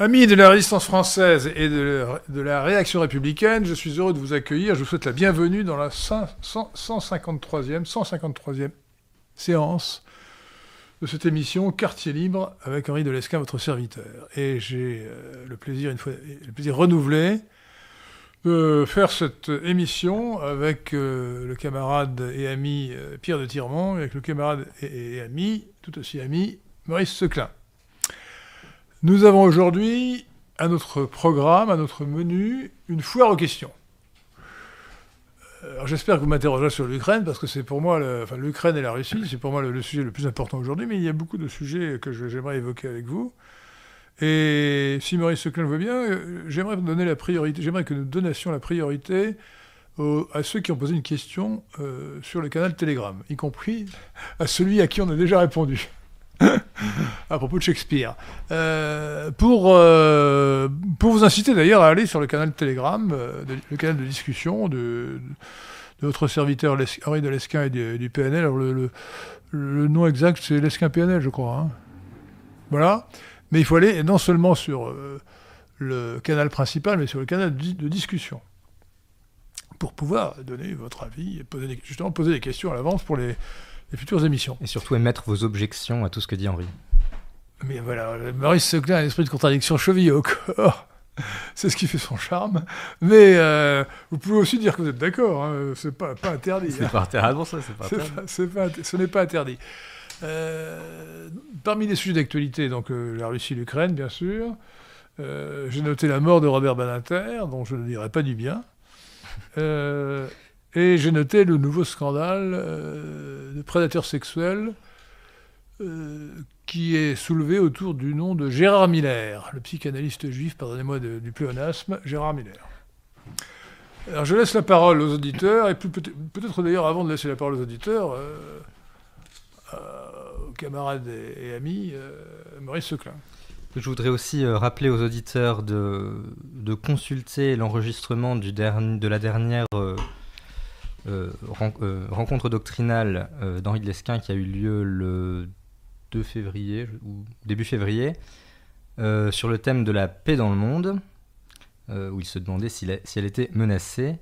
Amis de la résistance française et de la réaction républicaine, je suis heureux de vous accueillir. Je vous souhaite la bienvenue dans la 153e séance de cette émission Quartier Libre avec Henri de Lesquen, votre serviteur. Et j'ai le plaisir renouvelé de faire cette émission avec le camarade et ami Pierre de Tirmont, avec le camarade et ami, tout aussi ami, Maurice Seclin. Nous avons aujourd'hui, à notre programme, à notre menu, une foire aux questions. Alors j'espère que vous m'interrogerez sur l'Ukraine, parce que c'est pour moi, l'Ukraine et la Russie, c'est pour moi le sujet le plus important aujourd'hui, mais il y a beaucoup de sujets que j'aimerais évoquer avec vous. Et si Maurice Seclin le veut bien, j'aimerais que nous donnions la priorité à ceux qui ont posé une question sur le canal Telegram, y compris à celui à qui on a déjà répondu. À propos de Shakespeare. Pour vous inciter d'ailleurs à aller sur le canal Telegram, le canal de discussion de votre serviteur Henri de Lesquen et du PNL. Alors le nom exact, c'est Lesquen PNL, je crois. Hein. Voilà. Mais il faut aller non seulement sur le canal principal, mais sur le canal de discussion. Pour pouvoir donner votre avis et poser des questions à l'avance pour les futures émissions. Et surtout émettre vos objections à tout ce que dit Henri. Mais voilà, Maurice Seclin a un esprit de contradiction chevillé au corps. C'est ce qui fait son charme. Mais vous pouvez aussi dire que vous êtes d'accord. Hein. C'est pas interdit. C'est pas interdit. Ah bon, ça, c'est pas interdit. Ce n'est pas interdit. Parmi les sujets d'actualité, donc la Russie, l'Ukraine, bien sûr. J'ai noté la mort de Robert Badinter, dont je ne dirai pas du bien. Et j'ai noté le nouveau scandale de prédateurs sexuels qui est soulevé autour du nom de Gérard Miller, le psychanalyste juif, pardonnez-moi du pléonasme, Gérard Miller. Alors je laisse la parole aux auditeurs, et peut-être d'ailleurs avant de laisser la parole aux auditeurs, aux camarades et amis, Maurice Seclin. Je voudrais aussi rappeler aux auditeurs de consulter l'enregistrement de la dernière... rencontre doctrinale d'Henri de Lesquen qui a eu lieu le 2 février ou début février sur le thème de la paix dans le monde où il se demandait si elle était menacée,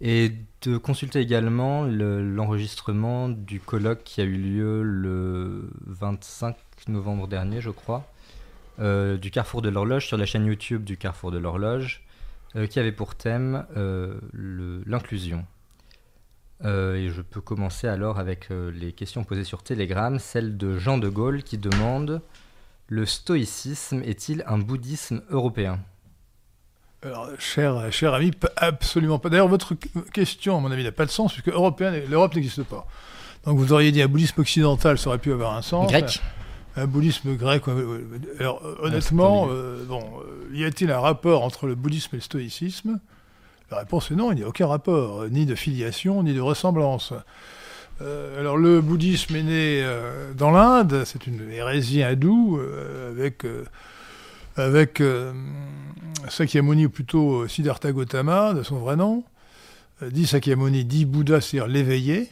et de consulter également l'enregistrement du colloque qui a eu lieu le 25 novembre dernier, je crois, du Carrefour de l'Horloge, sur la chaîne YouTube du Carrefour de l'Horloge, qui avait pour thème l'inclusion. Et je peux commencer alors avec les questions posées sur Telegram, celle de Jean de Gaulle qui demande « Le stoïcisme est-il un bouddhisme européen ?» Alors, cher ami, absolument pas. D'ailleurs, votre question, à mon avis, n'a pas de sens, puisque européen, l'Europe n'existe pas. Donc vous auriez dit un bouddhisme occidental, ça aurait pu avoir un sens. Grec. Un bouddhisme grec. Alors honnêtement, y a-t-il un rapport entre le bouddhisme et le stoïcisme ? La réponse est non, il n'y a aucun rapport, ni de filiation, ni de ressemblance. Alors le bouddhisme est né dans l'Inde, c'est une hérésie hindoue, avec Sakyamuni, ou plutôt Siddhartha Gautama, de son vrai nom, dit Sakyamuni, dit Bouddha, c'est-à-dire l'éveillé,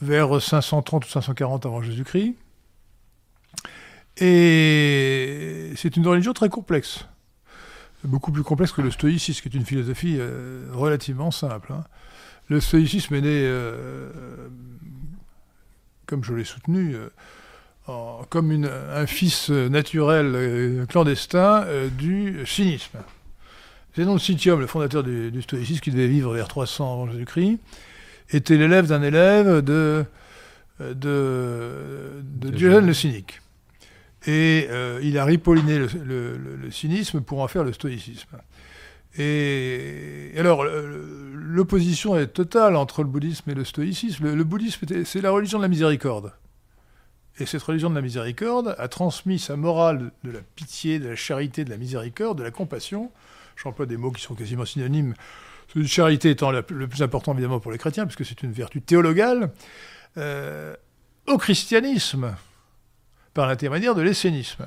vers 530 ou 540 avant Jésus-Christ. Et c'est une religion très complexe. Beaucoup plus complexe que le stoïcisme, qui est une philosophie relativement simple. Hein. Le stoïcisme est né, comme je l'ai soutenu, comme un fils naturel clandestin du cynisme. Zénon de Citium, le fondateur du stoïcisme, qui devait vivre vers 300 avant Jésus-Christ, était l'élève d'un élève de Diogène le cynique. Et il a ripolliné le cynisme pour en faire le stoïcisme. Et alors, l'opposition est totale entre le bouddhisme et le stoïcisme. Le bouddhisme, c'est la religion de la miséricorde. Et cette religion de la miséricorde a transmis sa morale de la pitié, de la charité, de la miséricorde, de la compassion. J'emploie des mots qui sont quasiment synonymes, la charité étant le plus important évidemment pour les chrétiens, puisque c'est une vertu théologale, au christianisme, par l'intermédiaire de l'essénisme,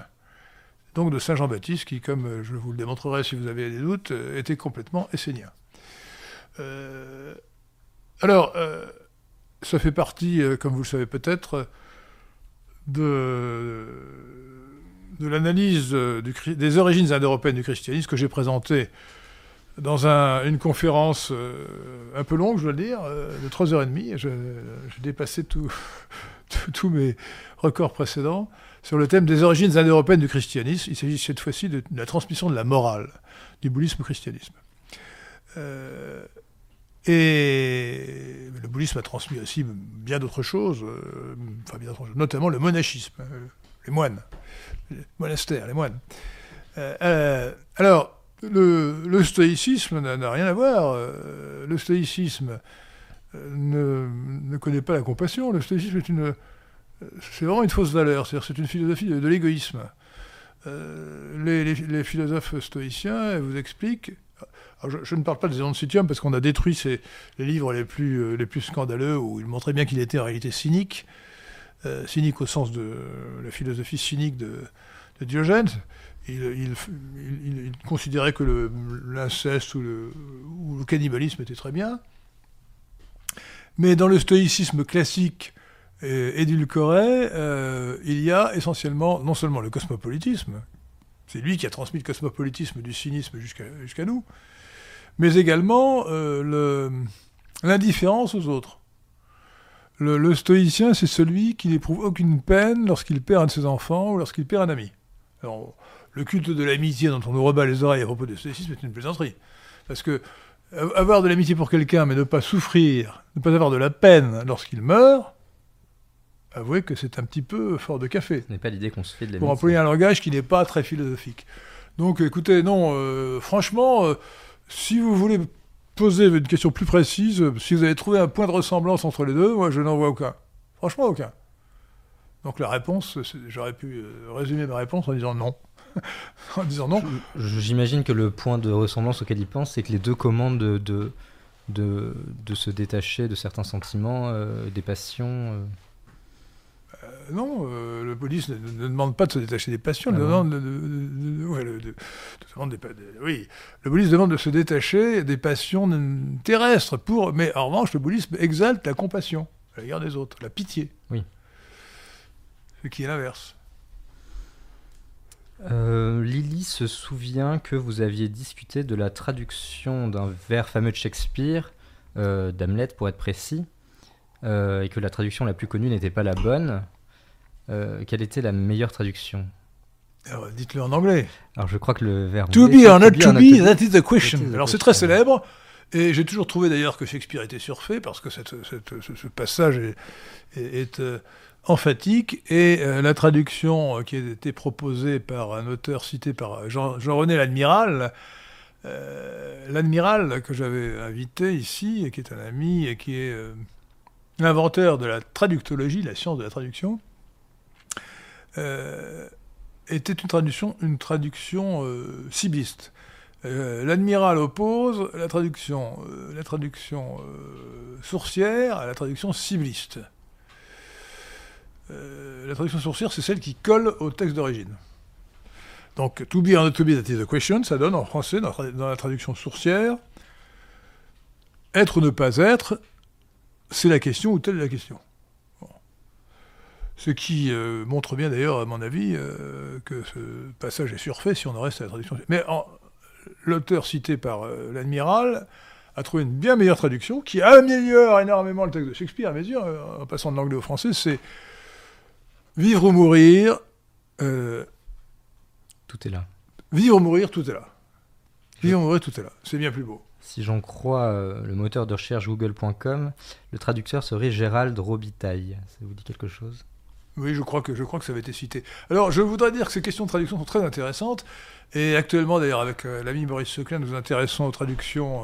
donc de Saint Jean-Baptiste, qui, comme je vous le démontrerai si vous avez des doutes, était complètement essénien. Ça fait partie, comme vous le savez peut-être, de l'analyse des origines indo-européennes du christianisme que j'ai présentée dans une conférence un peu longue, je dois le dire, de 3h30. J'ai dépassé tous mes records précédents sur le thème des origines indo-européennes du christianisme. Il s'agit cette fois-ci de la transmission de la morale, du bouddhisme au christianisme. Et le bouddhisme a transmis aussi bien d'autres choses, notamment le monachisme, les moines, les monastères, les moines. Alors, le stoïcisme n'a rien à voir. Le stoïcisme ne connaît pas la compassion. Le stoïcisme c'est vraiment une fausse valeur, c'est-à-dire c'est une philosophie de l'égoïsme. Les philosophes stoïciens vous expliquent. Je ne parle pas de Zénon de Citium parce qu'on a détruit les livres les plus scandaleux où il montrait bien qu'il était en réalité cynique, cynique au sens de la philosophie cynique de Diogène. Il considérait que l'inceste ou le cannibalisme était très bien. Mais dans le stoïcisme classique édulcoré, il y a essentiellement non seulement le cosmopolitisme, c'est lui qui a transmis le cosmopolitisme du cynisme jusqu'à nous, mais également l'indifférence aux autres. Le stoïcien, c'est celui qui n'éprouve aucune peine lorsqu'il perd un de ses enfants ou lorsqu'il perd un ami. Alors, le culte de l'amitié dont on nous rebat les oreilles à propos du stoïcisme est une plaisanterie. Parce que avoir de l'amitié pour quelqu'un, mais ne pas souffrir, ne pas avoir de la peine lorsqu'il meurt, avouez que c'est un petit peu fort de café. Ce n'est pas l'idée qu'on se fait de l'amitié. Pour employer un langage qui n'est pas très philosophique. Donc écoutez, non, franchement... Si vous voulez poser une question plus précise, si vous avez trouvé un point de ressemblance entre les deux, moi je n'en vois aucun. Franchement aucun. Donc la réponse, j'aurais pu résumer ma réponse en disant non. En disant non. J'imagine que le point de ressemblance auquel il pense, c'est que les deux commandent de se détacher de certains sentiments, des passions. Non, le bouddhisme ne demande pas de se détacher des passions, le bouddhisme demande de se détacher des passions terrestres, mais en revanche, le bouddhisme exalte la compassion à l'égard des autres, la pitié, oui. Ce qui est l'inverse. Lily se souvient que vous aviez discuté de la traduction d'un vers fameux de Shakespeare, d'Hamlet pour être précis, et que la traduction la plus connue n'était pas la bonne. Quelle était la meilleure traduction? Alors, dites-le en anglais. Alors, je crois que le verbe... To be or not to be, that is the question. Alors, c'est très célèbre, et j'ai toujours trouvé d'ailleurs que Shakespeare était surfait, parce que ce passage est emphatique, et la traduction qui a été proposée par un auteur cité par Jean-René L'Admiral, que j'avais invité ici, et qui est un ami, et qui est l'inventeur de la traductologie, la science de la traduction, était une traduction sibylliste. L'Admiral oppose la traduction sourcière à la traduction sibylliste. La traduction sourcière, c'est celle qui colle au texte d'origine. Donc, to be or not to be, that is the question, ça donne en français, dans la traduction sourcière, être ou ne pas être, c'est la question ou telle est la question. Ce qui montre bien d'ailleurs, à mon avis, que ce passage est surfait si on en reste à la traduction. Mais l'auteur cité par l'Admiral a trouvé une bien meilleure traduction qui améliore énormément le texte de Shakespeare, à mes yeux, en passant de l'anglais au français, c'est « Vivre ou mourir... » Tout est là. « Vivre ou mourir, tout est là. »« Vivre ou mourir, tout est là. » C'est bien plus beau. Si j'en crois le moteur de recherche google.com, le traducteur serait Gérald Robitaille. Ça vous dit quelque chose ? Oui, je crois que ça avait été cité. Alors, je voudrais dire que ces questions de traduction sont très intéressantes. Et actuellement, d'ailleurs, avec l'ami Maurice Seclin, nous nous intéressons aux traductions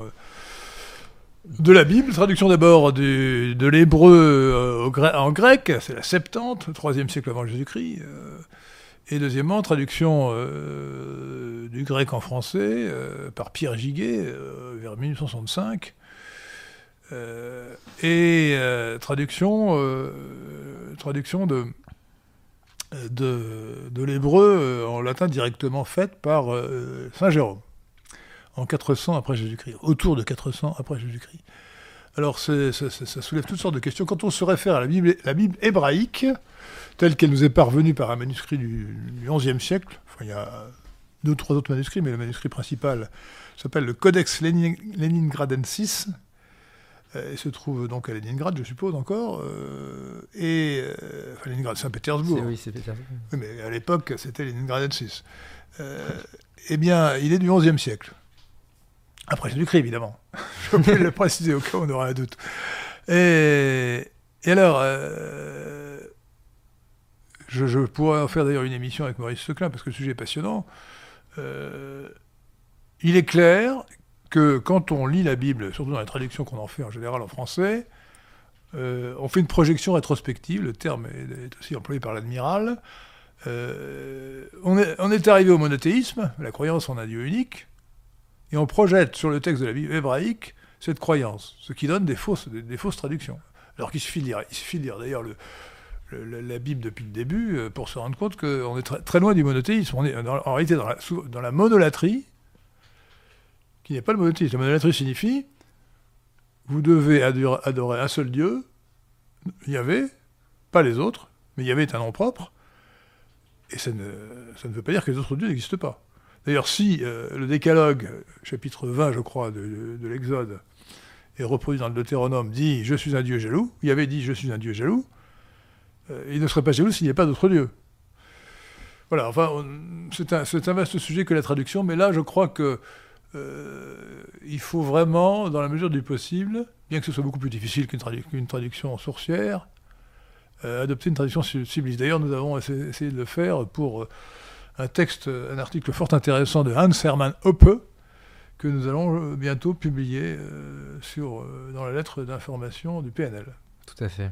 de la Bible. Traduction d'abord de l'hébreu en grec, c'est la Septante, le 3e siècle avant Jésus-Christ. Et deuxièmement, traduction du grec en français par Pierre Giguet, vers 1865. Traduction de l'hébreu en latin directement faite par saint Jérôme en 400 après Jésus-Christ, autour de 400 après Jésus-Christ. Alors, ça soulève toutes sortes de questions. Quand on se réfère à la Bible hébraïque, telle qu'elle nous est parvenue par un manuscrit du XIe siècle, enfin, il y a deux ou trois autres manuscrits, mais le manuscrit principal s'appelle le Codex Leningradensis, et se trouve donc à Leningrad, je suppose, encore, enfin, Leningrad, Saint-Pétersbourg. Oui, c'est Pétersbourg. Oui, mais à l'époque, c'était Leningradensis. Eh bien, il est du XIe siècle. Après, c'est du cri, évidemment. Je peux le préciser au cas où on aura un doute. Et alors, je pourrais en faire d'ailleurs une émission avec Maurice Seclin, parce que le sujet est passionnant. Il est clair que quand on lit la Bible, surtout dans les traductions qu'on en fait en général en français, on fait une projection rétrospective, le terme est aussi employé par l'admiral. On est arrivé au monothéisme, la croyance en un Dieu unique, et on projette sur le texte de la Bible hébraïque cette croyance, ce qui donne des fausses traductions. Alors qu'il suffit de lire d'ailleurs la Bible depuis le début pour se rendre compte qu'on est très, très loin du monothéisme. On est en réalité dans la monolatrie, qui n'est pas le monothéisme. La monolatrie signifie vous devez adorer un seul Dieu, Yahvé, pas les autres, mais Yahvé est un nom propre, et ça ne veut pas dire que les autres dieux n'existent pas. D'ailleurs, si le Décalogue, chapitre 20, je crois, de l'Exode, est reproduit dans le Deutéronome, dit « Je suis un Dieu jaloux », il avait dit « Je suis un Dieu jaloux », il ne serait pas jaloux s'il n'y avait pas d'autre Dieu. Voilà, enfin, c'est un vaste sujet que la traduction, mais là, je crois que il faut vraiment, dans la mesure du possible, bien que ce soit beaucoup plus difficile qu'une traduction sourcière, adopter une traduction civiliste. D'ailleurs, nous avons essayé de le faire pour... un article fort intéressant de Hans Hermann Hoppe, que nous allons bientôt publier dans la lettre d'information du PNL. Tout à fait.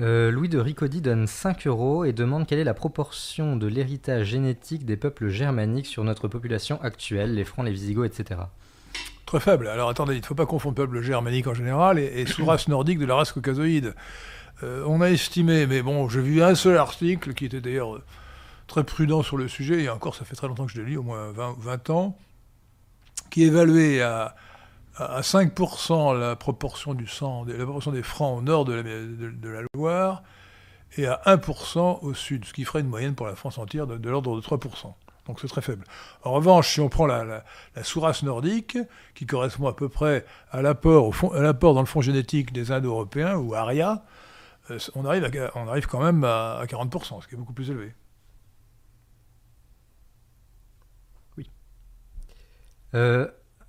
Louis de Ricaudi donne 5 € et demande quelle est la proportion de l'héritage génétique des peuples germaniques sur notre population actuelle, les Francs, les Visigoths, etc. Très faible. Alors attendez, il ne faut pas confondre peuple germanique en général et sous-race nordique de la race caucasoïde. On a estimé, mais bon, j'ai vu un seul article qui était d'ailleurs très prudent sur le sujet, et encore ça fait très longtemps que je le lis, au moins 20 ans, qui évaluait à 5% la proportion du sang, la proportion des Francs au nord de la Loire, et à 1% au sud, ce qui ferait une moyenne pour la France entière de l'ordre de 3%. Donc c'est très faible. En revanche, si on prend la sous-race nordique, qui correspond à peu près à l'apport dans le fond génétique des Indo-Européens, ou Arya, on arrive quand même à 40%, ce qui est beaucoup plus élevé. Oui.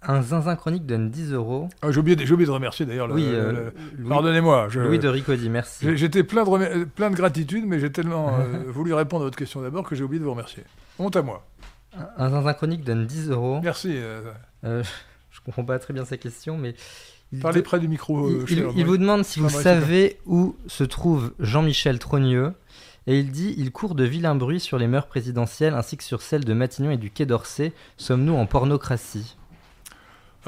Un zinzin chronique donne 10 €. Ah, j'ai oublié de remercier d'ailleurs. Oui, pardonnez-moi. Louis de Ricaudi, merci. J'étais plein de gratitude, mais j'ai tellement voulu répondre à votre question d'abord que j'ai oublié de vous remercier. Honte à moi. Un zinzin chronique donne 10 €. Merci. Je ne comprends pas très bien sa question, mais... Parlez près du micro. Il vous demande si vous savez où se trouve Jean-Michel Trogneux, et il dit « Il court de vilains bruits sur les mœurs présidentielles ainsi que sur celles de Matignon et du Quai d'Orsay. Sommes-nous en pornocratie ?»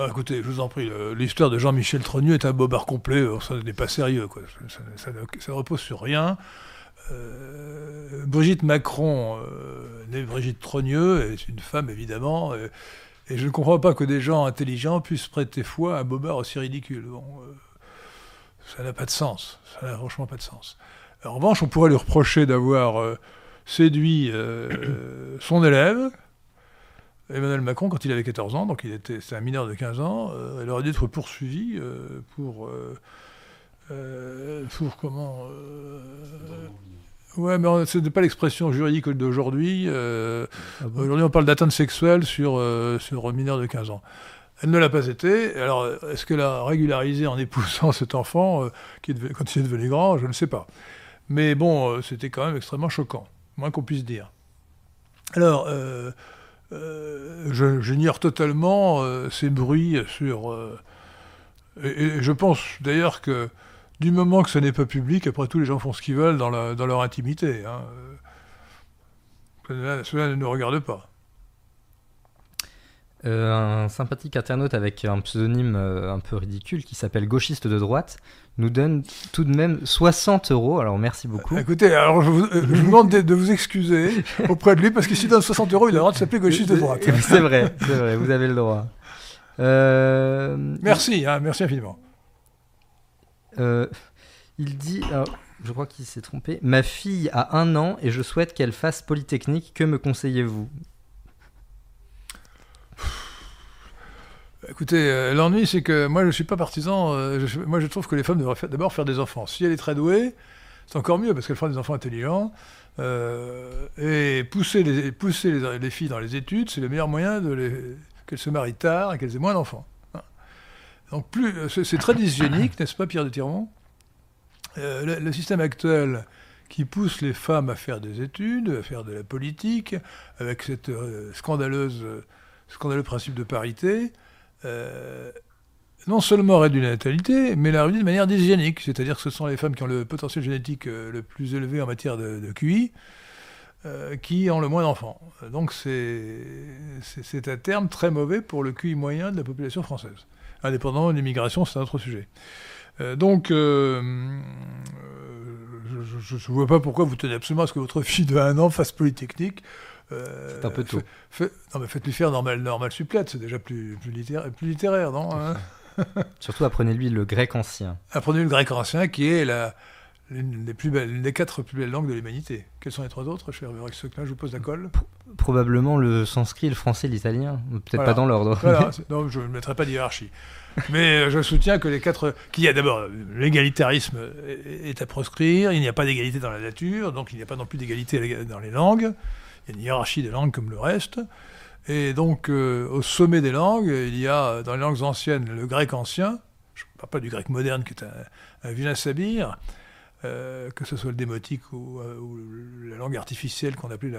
Écoutez, je vous en prie, l'histoire de Jean-Michel Trogneux est un bobard complet, ça n'est pas sérieux, quoi. Ça ne repose sur rien. Brigitte Macron, née Brigitte Trogneux, est une femme évidemment... Et je ne comprends pas que des gens intelligents puissent prêter foi à un bobard aussi ridicule. Bon, ça n'a pas de sens. Ça n'a franchement pas de sens. En revanche, on pourrait lui reprocher d'avoir séduit son élève, Emmanuel Macron, quand il avait 14 ans, donc c'était un mineur de 15 ans. Elle aurait dû être poursuivie pour comment... Oui, mais ce n'est pas l'expression juridique d'aujourd'hui. Aujourd'hui, on parle d'atteinte sexuelle sur mineur de 15 ans. Elle ne l'a pas été. Alors, est-ce qu'elle a régularisé en épousant cet enfant quand il est devenu grand? Je ne sais pas. Mais bon, c'était quand même extrêmement choquant, moins qu'on puisse dire. Alors, j'ignore totalement ces bruits sur... et je pense d'ailleurs que du moment que ce n'est pas public, après tout, les gens font ce qu'ils veulent dans leur intimité. Hein. Cela ne nous regarde pas. Un sympathique internaute avec un pseudonyme un peu ridicule qui s'appelle Gauchiste de droite nous donne tout de même 60 €. Alors merci beaucoup. Écoutez, alors je vous demande de vous excuser auprès de lui parce que s'il donne 60 €, il a le droit de s'appeler Gauchiste de droite. C'est vrai, vous avez le droit. Merci, hein, merci infiniment. Il dit, alors, je crois qu'il s'est trompé, « Ma fille a 1 an et je souhaite qu'elle fasse Polytechnique. Que me conseillez-vous » Écoutez, l'ennui, c'est que moi, je ne suis pas partisan. Moi, je trouve que les femmes devraient d'abord faire des enfants. Si elle est très douée, c'est encore mieux, parce qu'elle fera des enfants intelligents. Et pousser les filles dans les études, c'est le meilleur moyen qu'elles se marient tard et qu'elles aient moins d'enfants. Hein. Donc, c'est très dysgénique, n'est-ce pas, Pierre de Tirmont? Le système actuel qui pousse les femmes à faire des études, à faire de la politique, avec cette scandaleux principe de parité, non seulement aurait d'une natalité, mais la réduit de manière dysgénique, c'est-à-dire que ce sont les femmes qui ont le potentiel génétique le plus élevé en matière de QI qui ont le moins d'enfants. Donc c'est un terme très mauvais pour le QI moyen de la population française. Indépendant de l'immigration, c'est un autre sujet. Donc, je ne vois pas pourquoi vous tenez absolument à ce que votre fille de 1 an fasse Polytechnique. C'est un peu tôt. Non, mais faites-lui faire normal supplète, c'est déjà plus littéraire, non hein? Surtout, apprenez-lui le grec ancien. Apprenez-lui le grec ancien, qui est l'une des 4 plus belles langues de l'humanité. Quelles sont les 3 autres, cher Verexoclin? Je vous pose la colle. Probablement le sanskrit, le français, l'italien. Peut-être voilà. Pas dans l'ordre. Voilà. Non, je ne mettrai pas d'hiérarchie. Mais je soutiens que les 4... Qu'il y a d'abord, l'égalitarisme est à proscrire, il n'y a pas d'égalité dans la nature, donc il n'y a pas non plus d'égalité dans les langues. Il y a une hiérarchie des langues comme le reste. Et donc, au sommet des langues, il y a, dans les langues anciennes, le grec ancien, je ne parle pas du grec moderne qui est un vilain sabir, que ce soit le démotique ou la langue artificielle qu'on appelait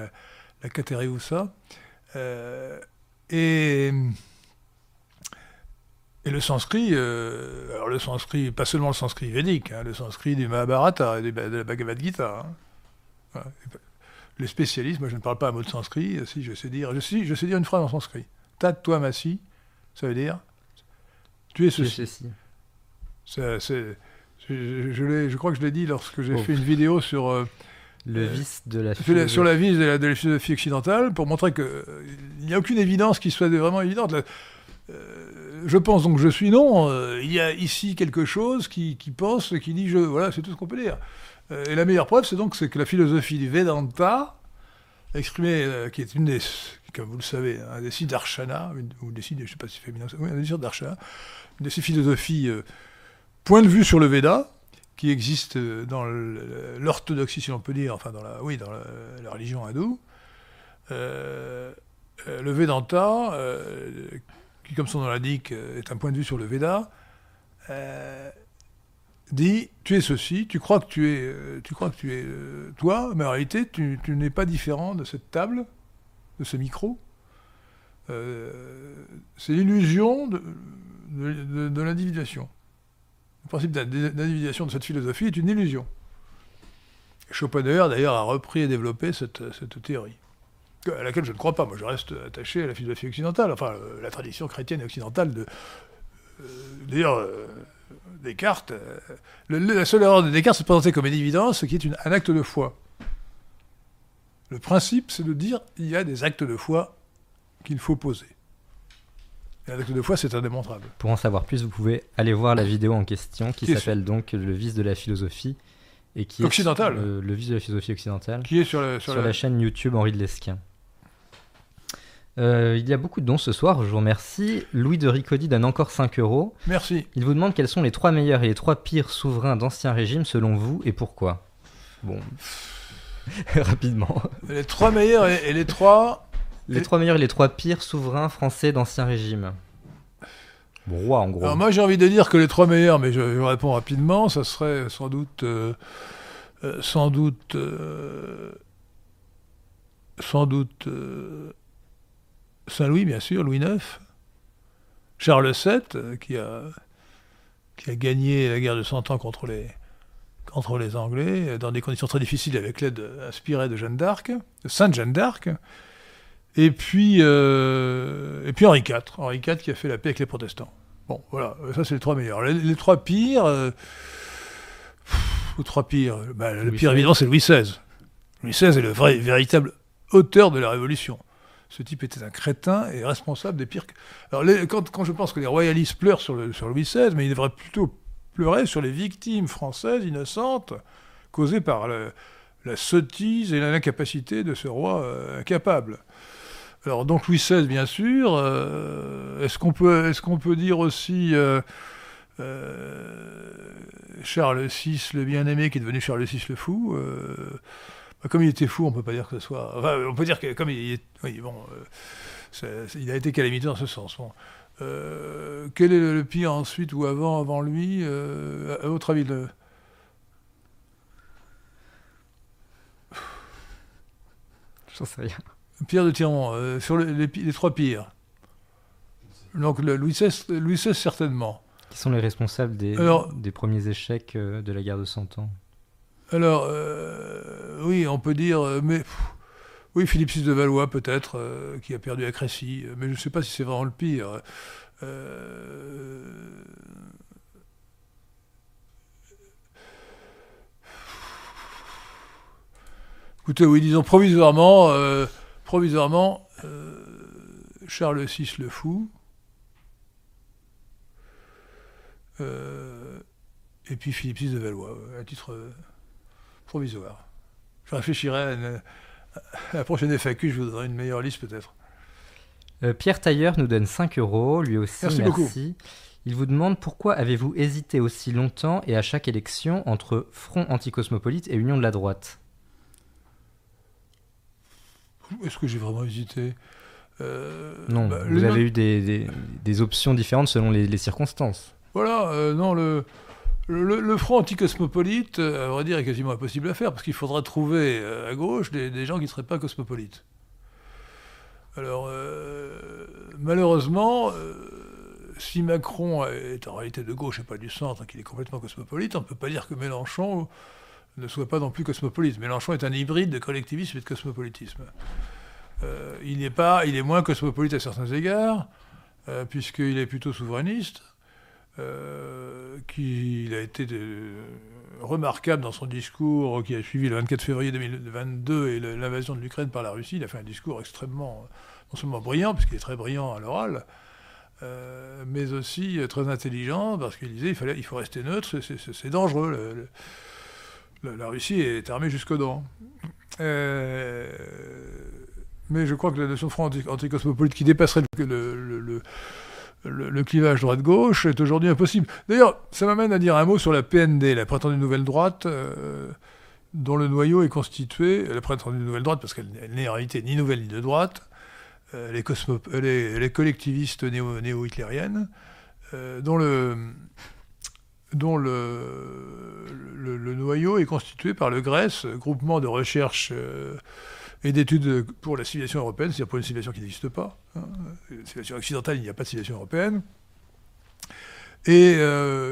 la katereusa, et le sanskrit, alors le sanskrit, pas seulement le sanskrit védique, hein, le sanskrit du Mahabharata et de la Bhagavad Gita. Hein. Voilà. Les spécialistes, moi je ne parle pas un mot de sanskrit, si je sais dire, je sais dire une phrase en sanskrit. Tat-toi massi, ça veut dire tu es ceci. Je crois que je l'ai dit lorsque j'ai fait une vidéo sur le vice de la philosophie. Sur la vice de la philosophie occidentale, pour montrer qu'il n'y a aucune évidence qui soit vraiment évidente. Je pense donc je suis non. Il y a ici quelque chose qui pense, qui dit je. Voilà, c'est tout ce qu'on peut dire. Et la meilleure preuve, c'est que la philosophie du Vedanta, exprimée, qui est une des, comme vous le savez, un des 6 darshana, ou des 6, je ne sais pas si c'est féminin, oui, un des 6 darshana, une des 6 philosophies, point de vue sur le Veda, qui existe dans l'orthodoxie, si l'on peut dire, enfin dans la religion hindoue, le Vedanta, qui comme son nom l'indique, est un point de vue sur le Veda, dit tu es ceci, tu crois que tu es toi, mais en réalité tu n'es pas différent de cette table, de ce micro. C'est l'illusion de l'individuation. Le principe d'individuation de cette philosophie est une illusion. Schopenhauer d'ailleurs a repris et développé cette théorie, à laquelle je ne crois pas. Moi je reste attaché à la philosophie occidentale, enfin la tradition chrétienne et occidentale de d'ailleurs. Descartes, la seule erreur de Descartes, c'est de présenter comme une évidence ce qui est un acte de foi. Le principe, c'est de dire il y a des actes de foi qu'il faut poser. Et un acte de foi, c'est indémontrable. Pour en savoir plus, vous pouvez aller voir la vidéo en question qui s'appelle donc le vice de la philosophie et qui occidentale. Est le vice de la philosophie occidentale qui est sur la chaîne YouTube Henri de Lesquin. Il y a beaucoup de dons ce soir, je vous remercie. Louis de Ricody donne encore 5 €. Merci. Il vous demande quels sont les 3 meilleurs et les 3 pires souverains d'Ancien Régime selon vous et pourquoi. Bon, rapidement. Les 3 meilleurs et les 3... Les 3 meilleurs et les 3 pires souverains français d'Ancien Régime. Roi en gros. Alors moi j'ai envie de dire que les 3 meilleurs, mais je réponds rapidement, ça serait sans doute Saint-Louis, bien sûr, Louis IX, Charles VII, qui a gagné la guerre de 100 ans contre les Anglais, dans des conditions très difficiles, avec l'aide inspirée de Jeanne d'Arc, de Sainte Jeanne d'Arc, et puis Henri IV. Henri IV qui a fait la paix avec les protestants. Bon, voilà, ça c'est les 3 meilleurs. Les 3 pires... le pire, évidemment, c'est Louis XVI. Louis XVI est le véritable auteur de la Révolution. ce type était un crétin et responsable des pires... Alors quand je pense que les royalistes pleurent sur Louis XVI, mais ils devraient plutôt pleurer sur les victimes françaises innocentes causées par la sottise et l'incapacité de ce roi incapable. Alors donc Louis XVI, bien sûr. Est-ce qu'on peut dire aussi... Charles VI le bien-aimé qui est devenu Charles VI le fou, comme il était fou, on peut pas dire que ce soit... Enfin, on peut dire que comme il est... Oui, bon, il a été calamiteux dans ce sens. Bon. Quel est le pire ensuite ou avant lui, à votre avis le... J'en sais rien. Pierre de Tiron, sur les trois pires. Donc Louis XVI certainement. Qui sont les responsables des premiers échecs de la guerre de Cent Ans? Alors, oui, on peut dire... oui, Philippe VI de Valois, peut-être, qui a perdu à Crécy. Mais je ne sais pas si c'est vraiment le pire. Écoutez, oui, disons provisoirement, Charles VI le fou... et puis Philippe VI de Valois, à titre provisoire. Je réfléchirai à la prochaine FAQ, je vous donnerai une meilleure liste peut-être. Pierre Tailleur nous donne 5 €, lui aussi, merci. Il vous demande pourquoi avez-vous hésité aussi longtemps et à chaque élection entre Front Anticosmopolite et Union de la droite? Est-ce que j'ai vraiment hésité? Non, vous avez eu des options différentes selon les circonstances. Voilà, non, le front anticosmopolite, à vrai dire, est quasiment impossible à faire, parce qu'il faudra trouver à gauche des gens qui ne seraient pas cosmopolites. Alors, malheureusement, si Macron est en réalité de gauche et pas du centre, qu'il est complètement cosmopolite, on ne peut pas dire que Mélenchon ne soit pas non plus cosmopolite. Mélenchon est un hybride de collectivisme et de cosmopolitisme. Il est moins cosmopolite à certains égards, puisqu'il est plutôt souverainiste. Qu'il a été remarquable dans son discours qui a suivi le 24 février 2022 et l'invasion de l'Ukraine par la Russie. Il a fait un discours extrêmement, non seulement brillant, puisqu'il est très brillant à l'oral, mais aussi très intelligent, parce qu'il disait il faut rester neutre, c'est dangereux. La Russie est armée jusqu'aux dents. Mais je crois que la notion de front anticosmopolite qui dépasserait le clivage droite-gauche est aujourd'hui impossible. D'ailleurs, ça m'amène à dire un mot sur la PND, la prétendue nouvelle droite, dont le noyau est constitué, la prétendue nouvelle droite, parce qu'elle n'est en réalité ni nouvelle ni de droite, les collectivistes néo-hitlériennes, dont le noyau est constitué par le GRECE, groupement de recherche... et d'études pour la civilisation européenne, c'est-à-dire pour une civilisation qui n'existe pas. Une civilisation occidentale, il n'y a pas de civilisation européenne. Et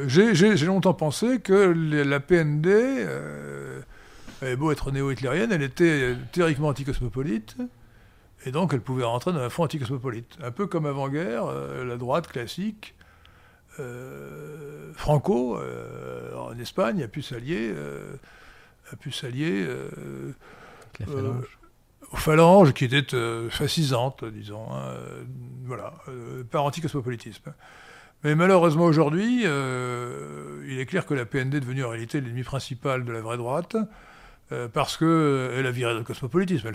j'ai longtemps pensé que la PND, elle est beau être néo-hitlérienne, elle était théoriquement anticosmopolite, et donc elle pouvait rentrer dans un front anticosmopolite. Un peu comme avant-guerre, la droite classique, Franco, en Espagne, a pu s'allier... aux phalanges qui étaient fascisantes, disons, voilà, par anticosmopolitisme. Mais malheureusement aujourd'hui, il est clair que la PND est devenue en réalité l'ennemi principal de la vraie droite, parce qu'elle a viré le cosmopolitisme,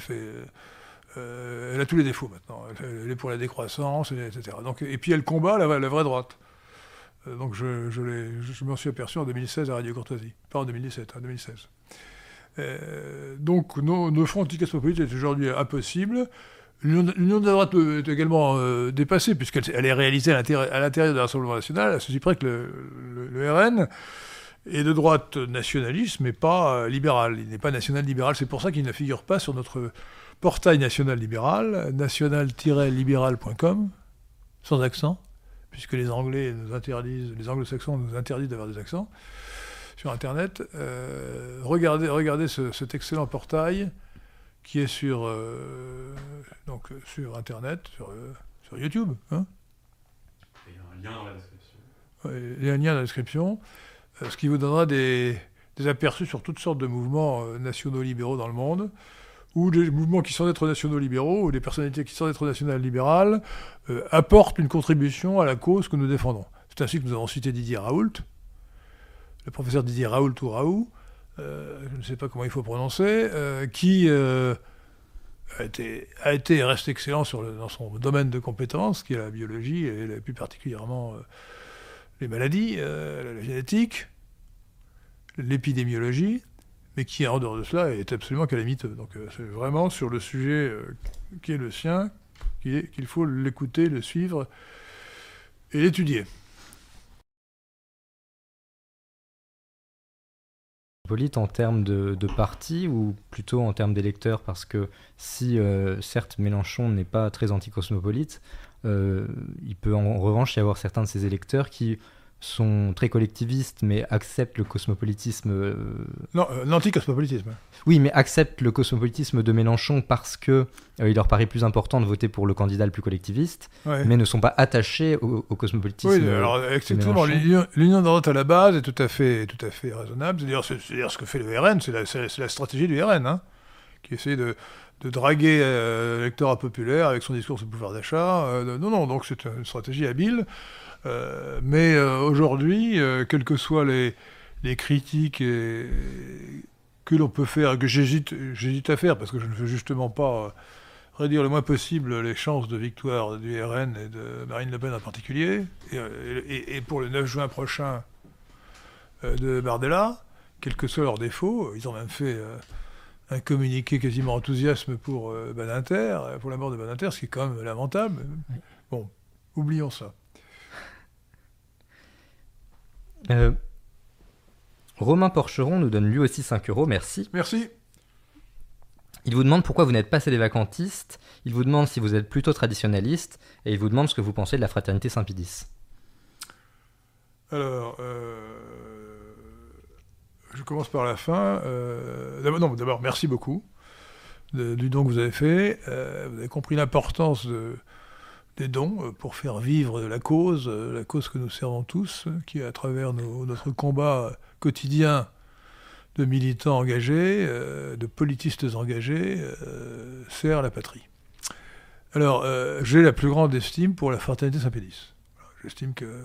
elle a tous les défauts maintenant, elle est pour la décroissance, etc. Donc, et puis elle combat la vraie droite. Donc je m'en suis aperçu en 2016 à Radio Courtoisie, pas en 2017, en 2016. Donc nos fronts anticosmopolites est aujourd'hui impossible. L'union de la droite est également dépassée, puisqu'elle est réalisée à l'intérieur de l'Assemblée nationale, à ceci près que le RN est de droite nationaliste, mais pas libéral. Il n'est pas national-libéral, c'est pour ça qu'il ne figure pas sur notre portail national-libéral, national-libéral.com, sans accent, puisque les Anglais nous interdisent, les Anglo-Saxons nous interdisent d'avoir des accents. Sur Internet, regardez cet excellent portail qui est sur Internet, sur YouTube. Hein, il y a un lien dans la description. Ouais, il y a un lien dans la description, ce qui vous donnera des aperçus sur toutes sortes de mouvements nationaux libéraux dans le monde, où des mouvements qui sont d'être nationaux libéraux, ou des personnalités qui sont d'être nationales libérales, apportent une contribution à la cause que nous défendons. C'est ainsi que nous avons cité Didier Raoult, le professeur Didier Raoult ou Raoult, je ne sais pas comment il faut prononcer, qui a été reste excellent dans son domaine de compétences, qui est la biologie, et plus particulièrement les maladies, la génétique, l'épidémiologie, mais qui, en dehors de cela, est absolument calamiteux. Donc c'est vraiment sur le sujet qui est le sien qu'il faut l'écouter, le suivre et l'étudier. En termes de parti ou plutôt en termes d'électeurs, parce que si certes Mélenchon n'est pas très anticosmopolite, il peut en revanche y avoir certains de ses électeurs qui sont très collectivistes mais acceptent le cosmopolitisme. Non, l'anticosmopolitisme. Oui, mais acceptent le cosmopolitisme de Mélenchon parce que il leur paraît plus important de voter pour le candidat le plus collectiviste, ouais. Mais ne sont pas attachés au cosmopolitisme. Oui, alors exactement. L'union de droite à la base est tout à fait raisonnable. C'est d'ailleurs ce que fait le RN, c'est la stratégie du RN, hein, qui essaie de draguer l'électorat populaire avec son discours sur le pouvoir d'achat. Donc c'est une stratégie habile. Mais aujourd'hui, quelles que soient les critiques que l'on peut faire, que j'hésite à faire, parce que je ne veux justement pas réduire le moins possible les chances de victoire du RN et de Marine Le Pen en particulier, et pour le 9 juin prochain de Bardella, quels que soient leurs défauts, ils ont même fait un communiqué quasiment enthousiasme pour Badinter, pour la mort de Badinter, ce qui est quand même lamentable. Bon, oublions ça. Romain Porcheron nous donne lui aussi 5€, merci. Merci. Il vous demande pourquoi vous n'êtes pas cédévacantiste, il vous demande si vous êtes plutôt traditionnaliste, et il vous demande ce que vous pensez de la fraternité Saint-Pidis. Alors, je commence par la fin. D'abord, merci beaucoup du don que vous avez fait. Vous avez compris l'importance des dons pour faire vivre la cause que nous servons tous, qui est à travers notre combat quotidien de militants engagés, de politistes engagés, sert la patrie. Alors, j'ai la plus grande estime pour la fraternité Saint-Pédis. J'estime que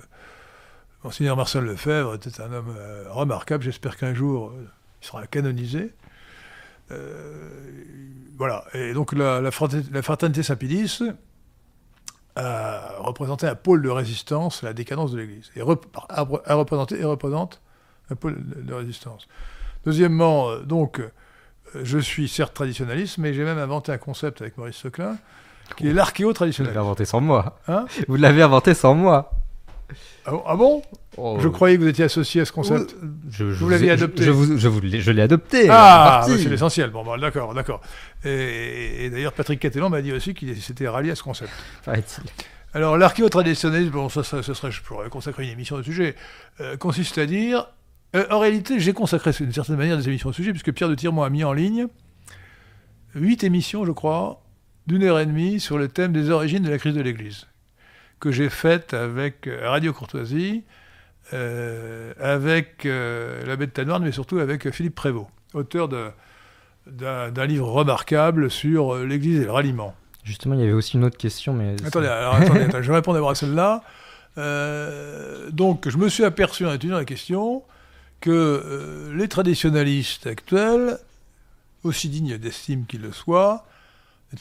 Mgr Marcel Lefebvre était un homme remarquable, j'espère qu'un jour il sera canonisé. Voilà, et donc la fraternité Saint-Pédis a représenté un pôle de résistance à la décadence de l'Église, et représente un pôle de résistance. Deuxièmement, donc, je suis certes traditionnaliste, mais j'ai même inventé un concept avec Maurice Seclin, qui est l'archéo-traditionnalisme. Vous l'avez inventé sans moi. Hein ? Vous l'avez inventé sans moi. Ah bon ? Je croyais que vous étiez associé à ce concept. Vous l'aviez adopté. Je l'ai adopté. Ah, bah c'est l'essentiel. Bon, bah, d'accord. Et d'ailleurs, Patrick Catelan m'a dit aussi qu'il s'était rallié à ce concept. Paraît-il. Alors, l'archéo-traditionnalisme, bon, ça serait, je pourrais consacrer une émission de sujet, consiste à dire... en réalité, j'ai consacré d'une certaine manière des émissions de sujet, puisque Pierre de Tirmont a mis en ligne 8 émissions, je crois, d'1h30 sur le thème des origines de la crise de l'Église, que j'ai faite avec Radio Courtoisie, avec l'abbé de Tanoirne, mais surtout avec Philippe Prévost, auteur d'un livre remarquable sur l'Église et le ralliement. Justement, il y avait aussi une autre question, mais... Attendez, je vais répondre d'abord à celle-là. Donc, je me suis aperçu en étudiant la question que les traditionalistes actuels, aussi dignes d'estime qu'ils le soient,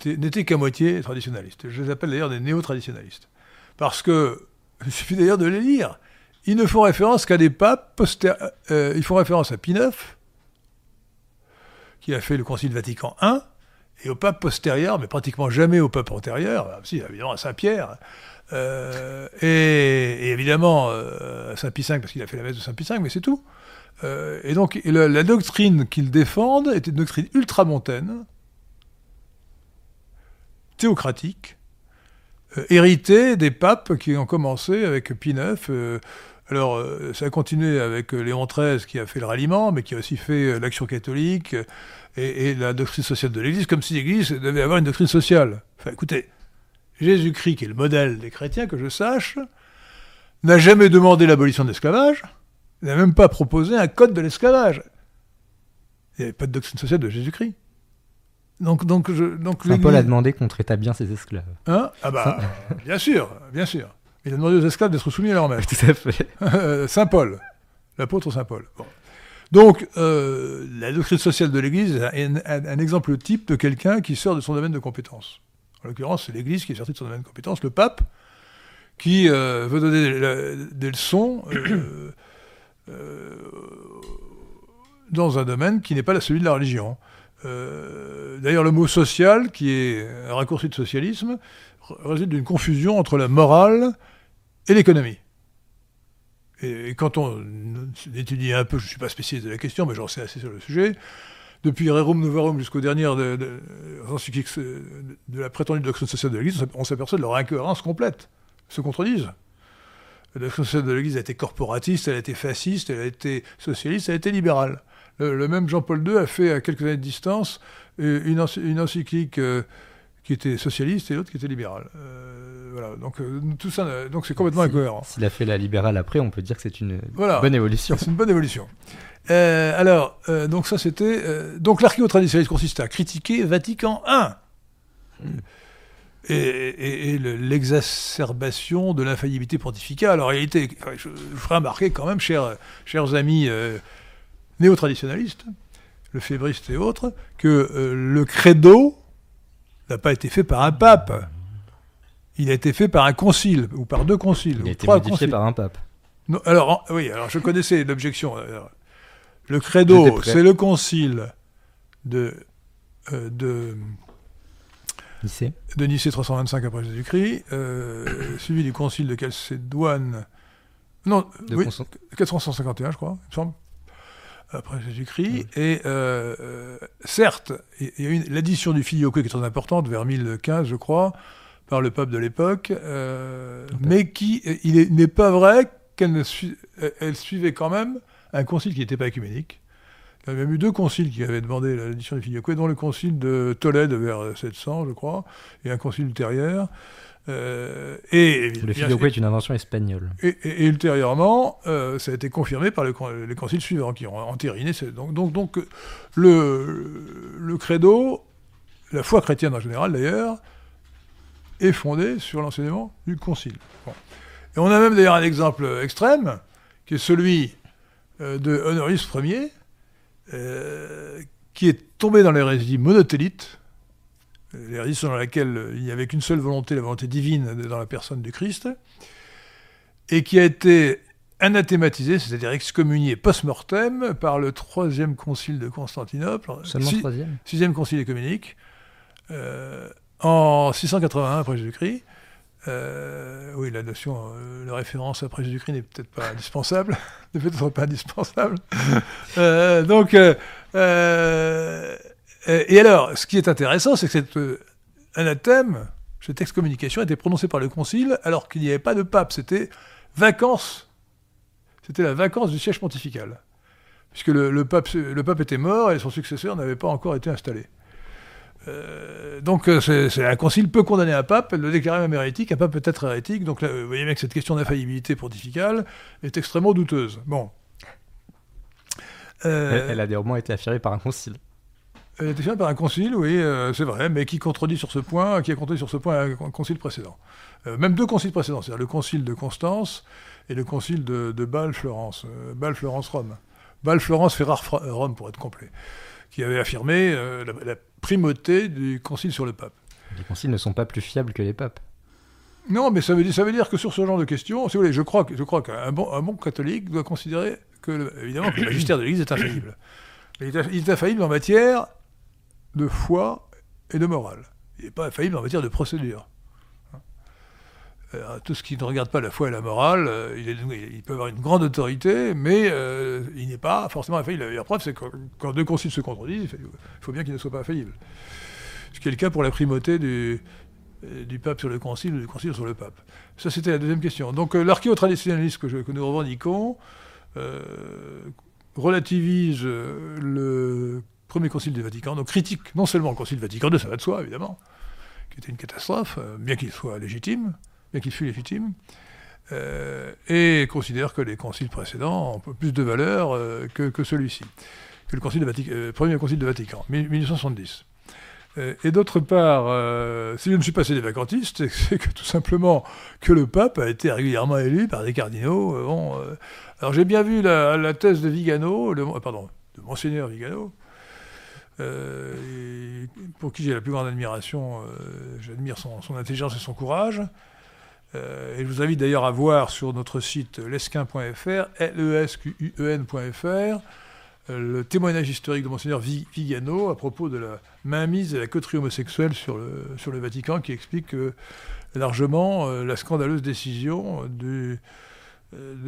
n'étaient qu'à moitié traditionalistes. Je les appelle d'ailleurs des néo-traditionalistes. Parce que, il suffit d'ailleurs de les lire, ils ne font référence qu'à des papes postérieurs. Ils font référence à Pie IX, qui a fait le Concile Vatican I, et au pape postérieur, mais pratiquement jamais au pape antérieur, si, évidemment à Saint-Pierre, et évidemment à Saint-Pie V, parce qu'il a fait la messe de Saint-Pie V, mais c'est tout. Et donc la doctrine qu'ils défendent était une doctrine ultramontaine, théocratique, héritée des papes qui ont commencé avec Pie IX. Alors, ça a continué avec Léon XIII qui a fait le ralliement, mais qui a aussi fait l'Action catholique et la doctrine sociale de l'Église, comme si l'Église devait avoir une doctrine sociale. Enfin, écoutez, Jésus-Christ, qui est le modèle des chrétiens, que je sache, n'a jamais demandé l'abolition de l'esclavage, n'a même pas proposé un code de l'esclavage. Il n'y avait pas de doctrine sociale de Jésus-Christ. Donc Saint Paul a demandé qu'on traitât bien ses esclaves. Hein? Ah bah, bien sûr, bien sûr. Il a demandé aux esclaves d'être soumis à leur maître. Tout à fait. Saint Paul, l'apôtre Saint Paul. Bon. Donc, la doctrine sociale de l'Église est un exemple type de quelqu'un qui sort de son domaine de compétence. En l'occurrence, c'est l'Église qui est sortie de son domaine de compétence, le pape, qui veut donner des leçons dans un domaine qui n'est pas celui de la religion. D'ailleurs, le mot « social », qui est un raccourci de socialisme, résulte d'une confusion entre la morale et l'économie. Et quand on étudie un peu, je ne suis pas spécialiste de la question, mais j'en sais assez sur le sujet, depuis Rerum Novarum jusqu'aux dernières encycliques de la prétendue doctrine sociale de l'Église, on s'aperçoit de leur incohérence complète, se contredisent. La doctrine sociale de l'Église a été corporatiste, elle a été fasciste, elle a été socialiste, elle a été libérale. Le même Jean-Paul II a fait, à quelques années de distance, une encyclique qui était socialiste et l'autre qui était libérale. Voilà. Donc, tout ça, donc c'est complètement incohérent. S'il a fait la libérale après, on peut dire que c'est une bonne évolution. C'est une bonne évolution. Alors, donc ça c'était... donc l'archéo-traditionnalisme consiste à critiquer Vatican I. Et l'exacerbation de l'infaillibilité pontificale. En réalité, je ferai remarquer quand même, chers amis... néo-traditionalistes, le fébriste et autres, que le credo n'a pas été fait par un pape. Il a été fait par un concile, ou par deux conciles. Il a été modifié par un pape. Non, alors, oui, alors je connaissais l'objection. Le credo, c'est le concile de Nicée 325 après Jésus-Christ, suivi du concile de Chalcédoine... Non, oui, 451, je crois, il me semble. Après Jésus-Christ, et certes, il y a eu l'addition du filioque qui est très importante, vers 1015, je crois, par le pape de l'époque, mais il n'est pas vrai qu'elle suivait quand même un concile qui n'était pas œcuménique. Il y avait même eu deux conciles qui avaient demandé l'addition du filioque, dont le concile de Tolède vers 700, je crois, et un concile ultérieur. Le filioque est une invention espagnole. Et ultérieurement, ça a été confirmé par les conciles suivants qui ont entériné. Donc le credo, la foi chrétienne en général d'ailleurs, est fondée sur l'enseignement du concile. Bon. Et on a même d'ailleurs un exemple extrême, qui est celui de Honorius Ier, qui est tombé dans l'hérésie monothélite, l'hérésie selon laquelle il n'y avait qu'une seule volonté, la volonté divine dans la personne du Christ, et qui a été anathématisé, c'est-à-dire excommunié post-mortem par le troisième concile de Constantinople, sixième concile œcuménique, en 681 après Jésus-Christ. Oui, la notion, la référence après Jésus-Christ n'est peut-être pas indispensable, n'est peut-être pas indispensable. Et alors, ce qui est intéressant, c'est que cet anathème, cette excommunication, a été prononcée par le concile alors qu'il n'y avait pas de pape. C'était la vacance du siège pontifical, puisque le pape était mort et son successeur n'avait pas encore été installé. Donc c'est un concile peut condamner un pape, le déclarer même hérétique, un pape peut être hérétique. Donc là, vous voyez bien que cette question d'infaillibilité pontificale est extrêmement douteuse. Bon. Elle a néanmoins été affirmée par un concile. Elle a été faite par un concile, oui, c'est vrai, mais qui a contredit sur ce point un concile précédent. Même deux conciles précédents, c'est-à-dire le concile de Constance et le concile de Bâle-Florence, Bâle-Florence-Rome. Bâle-Florence fait rare Rome, pour être complet, qui avait affirmé la primauté du concile sur le pape. Les conciles ne sont pas plus fiables que les papes. Non, mais ça veut dire que sur ce genre de questions, si vous voulez, je crois qu'un bon catholique doit considérer que, évidemment, que le magistère de l'Église est infaillible. Il est infaillible en matière de foi et de morale. Il n'est pas infaillible en matière de procédure. Alors, tout ce qui ne regarde pas la foi et la morale, il peut avoir une grande autorité, mais il n'est pas forcément infaillible. La meilleure preuve, c'est que quand deux conciles se contredisent, il faut bien qu'ils ne soient pas infaillibles. Ce qui est le cas pour la primauté du pape sur le concile ou du concile sur le pape. Ça, c'était la deuxième question. Donc l'archéo-traditionnalisme que nous revendiquons relativise le premier concile du Vatican, donc critique non seulement le concile Vatican II, ça va de soi, évidemment, qui était une catastrophe, bien qu'il fût légitime, et considère que les conciles précédents ont plus de valeur que celui-ci, que le premier concile du Vatican, 1870. Et d'autre part, si je ne suis pas célibacantiste, c'est que tout simplement que le pape a été régulièrement élu par des cardinaux. Alors j'ai bien vu la thèse de Vigano, de Monseigneur Vigano, pour qui j'ai la plus grande admiration. J'admire son intelligence et son courage. Et je vous invite d'ailleurs à voir sur notre site lesquen.fr, lesquen.fr, le témoignage historique de Mgr Vigano à propos de la mainmise de la coterie homosexuelle sur le Vatican, qui explique largement la scandaleuse décision de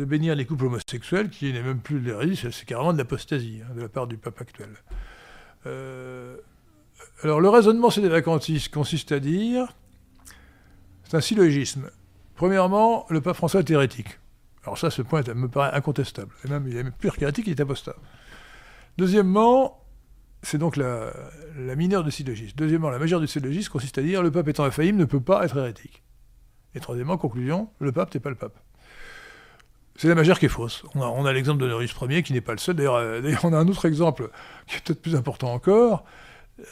bénir les couples homosexuels, qui n'est même plus de l'hérésie, c'est carrément de l'apostasie de la part du pape actuel. Alors le raisonnement célibacantiste consiste à dire, c'est un syllogisme. Premièrement, le pape François est hérétique. Alors ça, ce point me paraît incontestable. Et même, il est plus hérétique, il est apostat. Deuxièmement, c'est donc la mineure du syllogisme. Deuxièmement, la majeure du syllogisme consiste à dire le pape étant infaillible ne peut pas être hérétique. Et troisièmement, conclusion, le pape n'est pas le pape. C'est la majeure qui est fausse. On a l'exemple d'Honorius Ier qui n'est pas le seul. D'ailleurs, on a un autre exemple qui est peut-être plus important encore.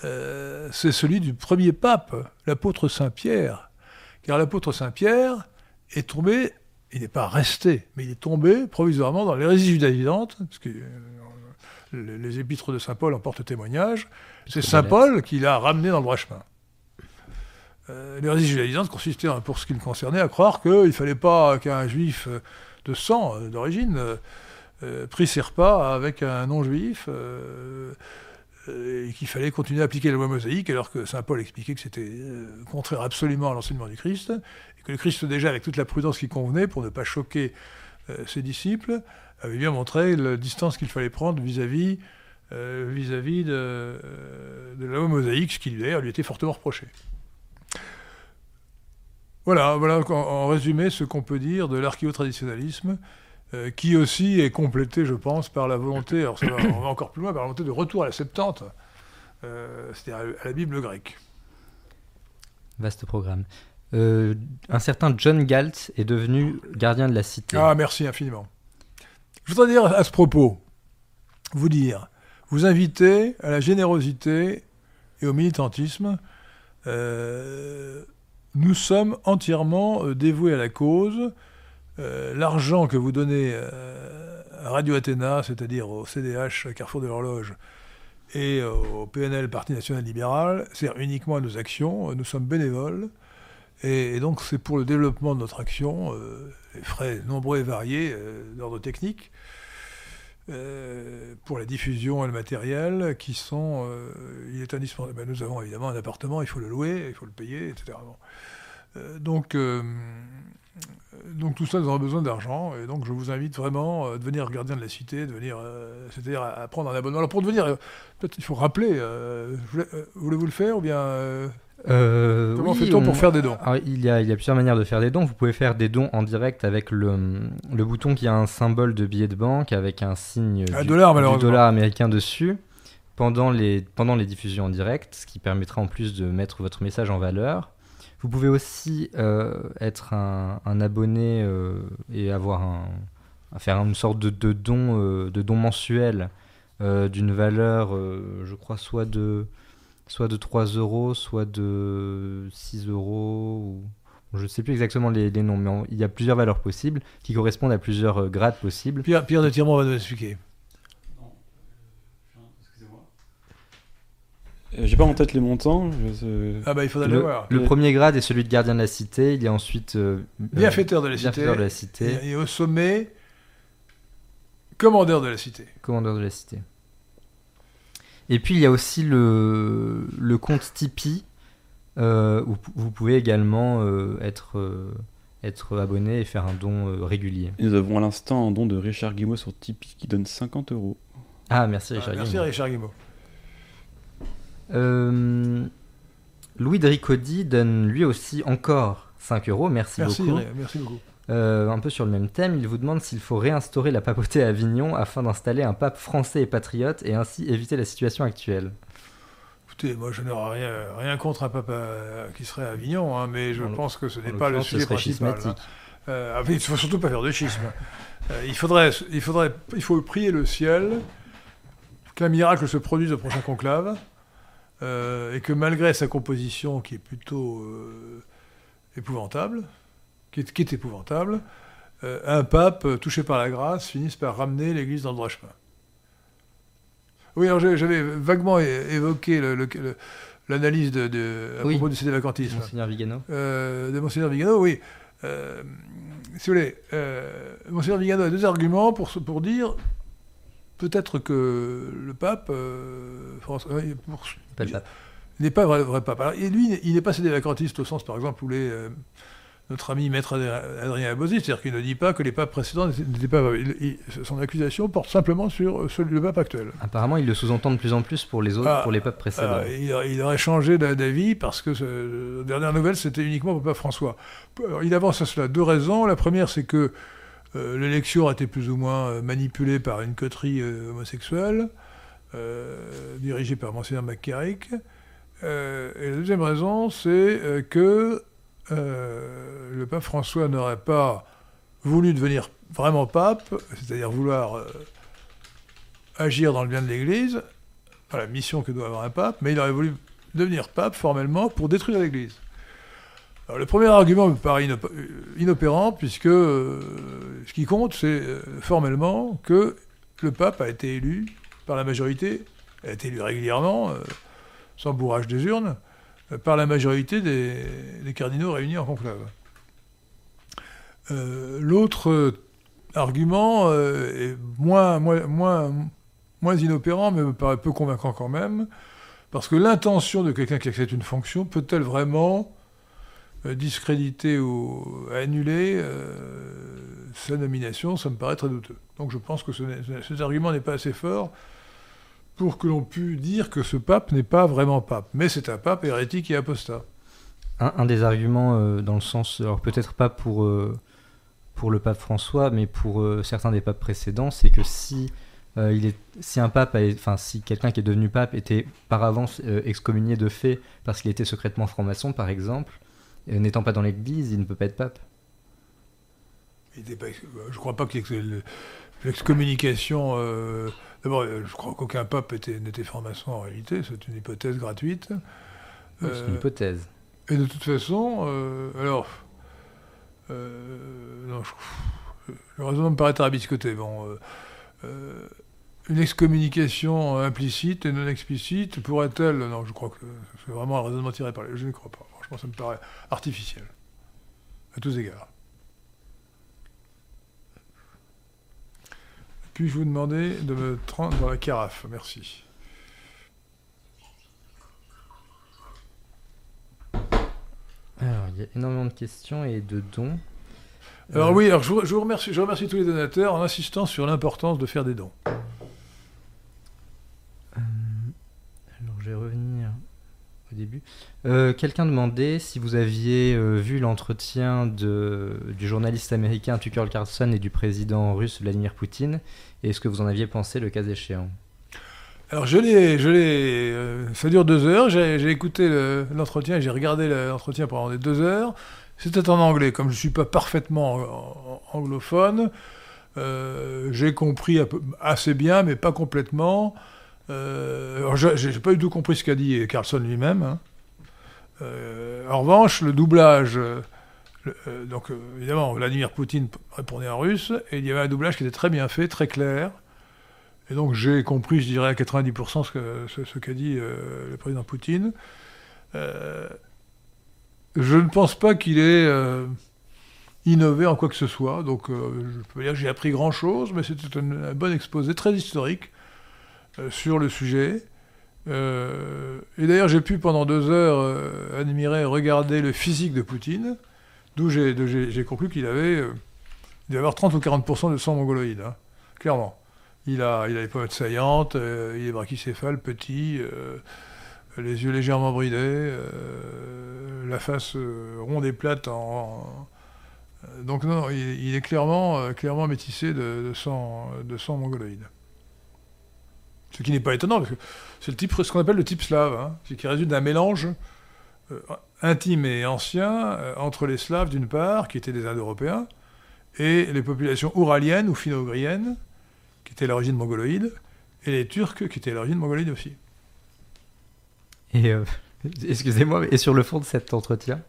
C'est celui du premier pape, l'apôtre Saint-Pierre. Car l'apôtre Saint-Pierre est tombé, il n'est pas resté, mais il est tombé provisoirement dans l'hérésie judaïsante, parce que les épîtres de Saint-Paul en portent témoignage. C'est Saint-Paul qui l'a ramené dans le droit chemin. L'hérésie judaïsante consistait, pour ce qui le concernait, à croire qu'il ne fallait pas qu'un juif de sang, d'origine, prit ses repas avec un non-juif, et qu'il fallait continuer à appliquer la loi mosaïque, alors que Saint Paul expliquait que c'était contraire absolument à l'enseignement du Christ, et que le Christ, déjà, avec toute la prudence qui convenait, pour ne pas choquer ses disciples, avait bien montré la distance qu'il fallait prendre vis-à-vis de la loi mosaïque, ce qui, d'ailleurs, lui était fortement reproché. Voilà en résumé ce qu'on peut dire de l'archéotraditionalisme, qui aussi est complété, je pense, par la volonté, alors on va encore plus loin, par la volonté de retour à la Septante, c'est-à-dire à la Bible grecque. Vaste programme. Un certain John Galt est devenu gardien de la cité. Ah, merci infiniment. Je voudrais dire à ce propos, vous inviter à la générosité et au militantisme. Nous sommes entièrement dévoués à la cause. L'argent que vous donnez à Radio Athéna, c'est-à-dire au CDH Carrefour de l'Horloge et au PNL Parti National Libéral, sert uniquement à nos actions. Nous sommes bénévoles. Et donc c'est pour le développement de notre action, les frais nombreux et variés d'ordre technique, pour la diffusion et le matériel qui sont... il est indispensable. Ben, nous avons évidemment un appartement, il faut le louer, il faut le payer, etc. Bon. Donc tout ça, nous avons besoin d'argent, et donc je vous invite vraiment à devenir gardien de la cité, c'est-à-dire à prendre un abonnement. Alors pour devenir, peut-être il faut rappeler, voulez-vous le faire ou bien... Comment fait-on pour faire des dons? Alors, il y a plusieurs manières de faire des dons. Vous pouvez faire des dons en direct avec le bouton qui a un symbole de billet de banque avec un signe du dollar américain dessus pendant les diffusions en direct, ce qui permettra en plus de mettre votre message en valeur. Vous pouvez aussi être un abonné et avoir faire une sorte de don mensuel d'une valeur, je crois, soit de 3 €, soit de 6 €, ou je ne sais plus exactement les noms, mais il y a plusieurs valeurs possibles qui correspondent à plusieurs grades possibles. Pierre de Tirmont va nous expliquer. Non, excusez-moi. J'ai pas en tête les montants. Il faudra le voir. Le premier grade est celui de gardien de la cité, il y a ensuite... bienfaiteur de la cité. Et au sommet, commandeur de la cité. Et puis, il y a aussi le compte Tipeee, où vous pouvez également être abonné et faire un don régulier. Nous avons à l'instant un don de Richard Guimau sur Tipeee qui donne 50 €. Ah, merci Richard Guimau. Merci Richard Guimau. Louis Dricody donne lui aussi encore 5 €. Merci beaucoup. Merci beaucoup. Un peu sur le même thème, il vous demande s'il faut réinstaurer la papauté à Avignon afin d'installer un pape français et patriote et ainsi éviter la situation actuelle. Écoutez, moi je n'aurais rien contre un pape qui serait à Avignon, hein, mais je pense que ce n'est pas le sujet principal. Hein. Il ne faut surtout pas faire de schisme. Il faut prier le ciel qu'un miracle se produise au prochain conclave, et que malgré sa composition qui est plutôt épouvantable, qui est épouvantable, un pape touché par la grâce finisse par ramener l'Église dans le droit chemin. Oui, alors j'avais vaguement évoqué l'analyse à propos du sédévacantisme. Monseigneur Vigano. De Monseigneur Vigano, oui. Si vous voulez, Monseigneur Vigano a deux arguments pour dire peut-être que le pape n'est pas vrai pape. Alors, et lui, il n'est pas sédévacantiste au sens, par exemple, où notre ami maître Adrien Abosi, c'est-à-dire qu'il ne dit pas que les papes précédents n'étaient pas... Son accusation porte simplement sur le pape actuel. Apparemment, il le sous-entend de plus en plus pour les autres, pour les papes précédents. Il aurait changé d'avis parce que, la dernière nouvelle, c'était uniquement pour le pape François. Alors, il avance à cela deux raisons. La première, c'est que l'élection a été plus ou moins manipulée par une coterie homosexuelle, dirigée par Mgr McCarrick. Et la deuxième raison, c'est que... le pape François n'aurait pas voulu devenir vraiment pape, c'est-à-dire vouloir agir dans le bien de l'Église, enfin, la mission que doit avoir un pape, mais il aurait voulu devenir pape formellement pour détruire l'Église. Alors, le premier argument me paraît inopérant, puisque ce qui compte, c'est formellement que le pape a été élu par la majorité, a été élu régulièrement, sans bourrage des urnes, par la majorité des cardinaux réunis en conclave. L'autre argument est moins inopérant, mais me paraît peu convaincant quand même, parce que l'intention de quelqu'un qui accepte une fonction peut-elle vraiment discréditer ou annuler sa nomination? Ça me paraît très douteux. Donc je pense que cet argument n'est pas assez fort pour que l'on puisse dire que ce pape n'est pas vraiment pape. Mais c'est un pape hérétique et apostat. Un des arguments dans le sens... Alors peut-être pas pour le pape François, mais pour certains des papes précédents, c'est que si quelqu'un qui est devenu pape était par avance excommunié de fait parce qu'il était secrètement franc-maçon, par exemple, n'étant pas dans l'Église, il ne peut pas être pape. Je ne crois pas que l'excommunication... D'abord, je crois qu'aucun pape n'était franc-maçon en réalité, c'est une hypothèse gratuite. Oui, c'est une hypothèse. Et de toute façon, le raisonnement me paraît tarabiscoté. Bon, une excommunication implicite et non explicite pourrait-elle... Non, je crois que c'est vraiment un raisonnement tiré par les... Je ne crois pas. Franchement, ça me paraît artificiel, à tous égards. Puis-je vous demander de me prendre dans la carafe? Merci. Alors, il y a énormément de questions et de dons. Alors oui, alors je remercie tous les donateurs en insistant sur l'importance de faire des dons. Alors, je vais revenir au début. Quelqu'un demandait si vous aviez vu l'entretien du journaliste américain Tucker Carlson et du président russe Vladimir Poutine, et est-ce que vous en aviez pensé le cas échéant? Alors ça dure 2 heures, j'ai écouté l'entretien, j'ai regardé l'entretien pendant des 2 heures, c'était en anglais, comme je ne suis pas parfaitement anglophone, j'ai compris assez bien, mais pas complètement. Alors j'ai pas du tout compris ce qu'a dit Carlson lui-même, hein. En revanche, le doublage, évidemment, Vladimir Poutine répondait en russe, et il y avait un doublage qui était très bien fait, très clair, et donc j'ai compris, je dirais, à 90% ce qu'a dit le président Poutine. Je ne pense pas qu'il ait innové en quoi que ce soit, donc je peux dire que j'ai appris grand-chose, mais c'était un bon exposé, très historique, sur le sujet. Et d'ailleurs, j'ai pu pendant 2 heures admirer, regarder le physique de Poutine, d'où j'ai conclu qu'il devait avoir 30 ou 40% de sang mongoloïde, hein, clairement. Il a les pommettes saillantes, il est brachycéphale, petit, les yeux légèrement bridés, la face ronde et plate. Donc non, il est clairement métissé de sang mongoloïde. Ce qui n'est pas étonnant, parce que c'est ce qu'on appelle le type slave, hein, qui résulte d'un mélange intime et ancien entre les Slaves, d'une part, qui étaient des Indo-Européens, et les populations ouraliennes ou finno-ougriennes, qui étaient à l'origine mongoloïde, et les Turcs, qui étaient à l'origine mongoloïde aussi. Et excusez-moi, et sur le fond de cet entretien?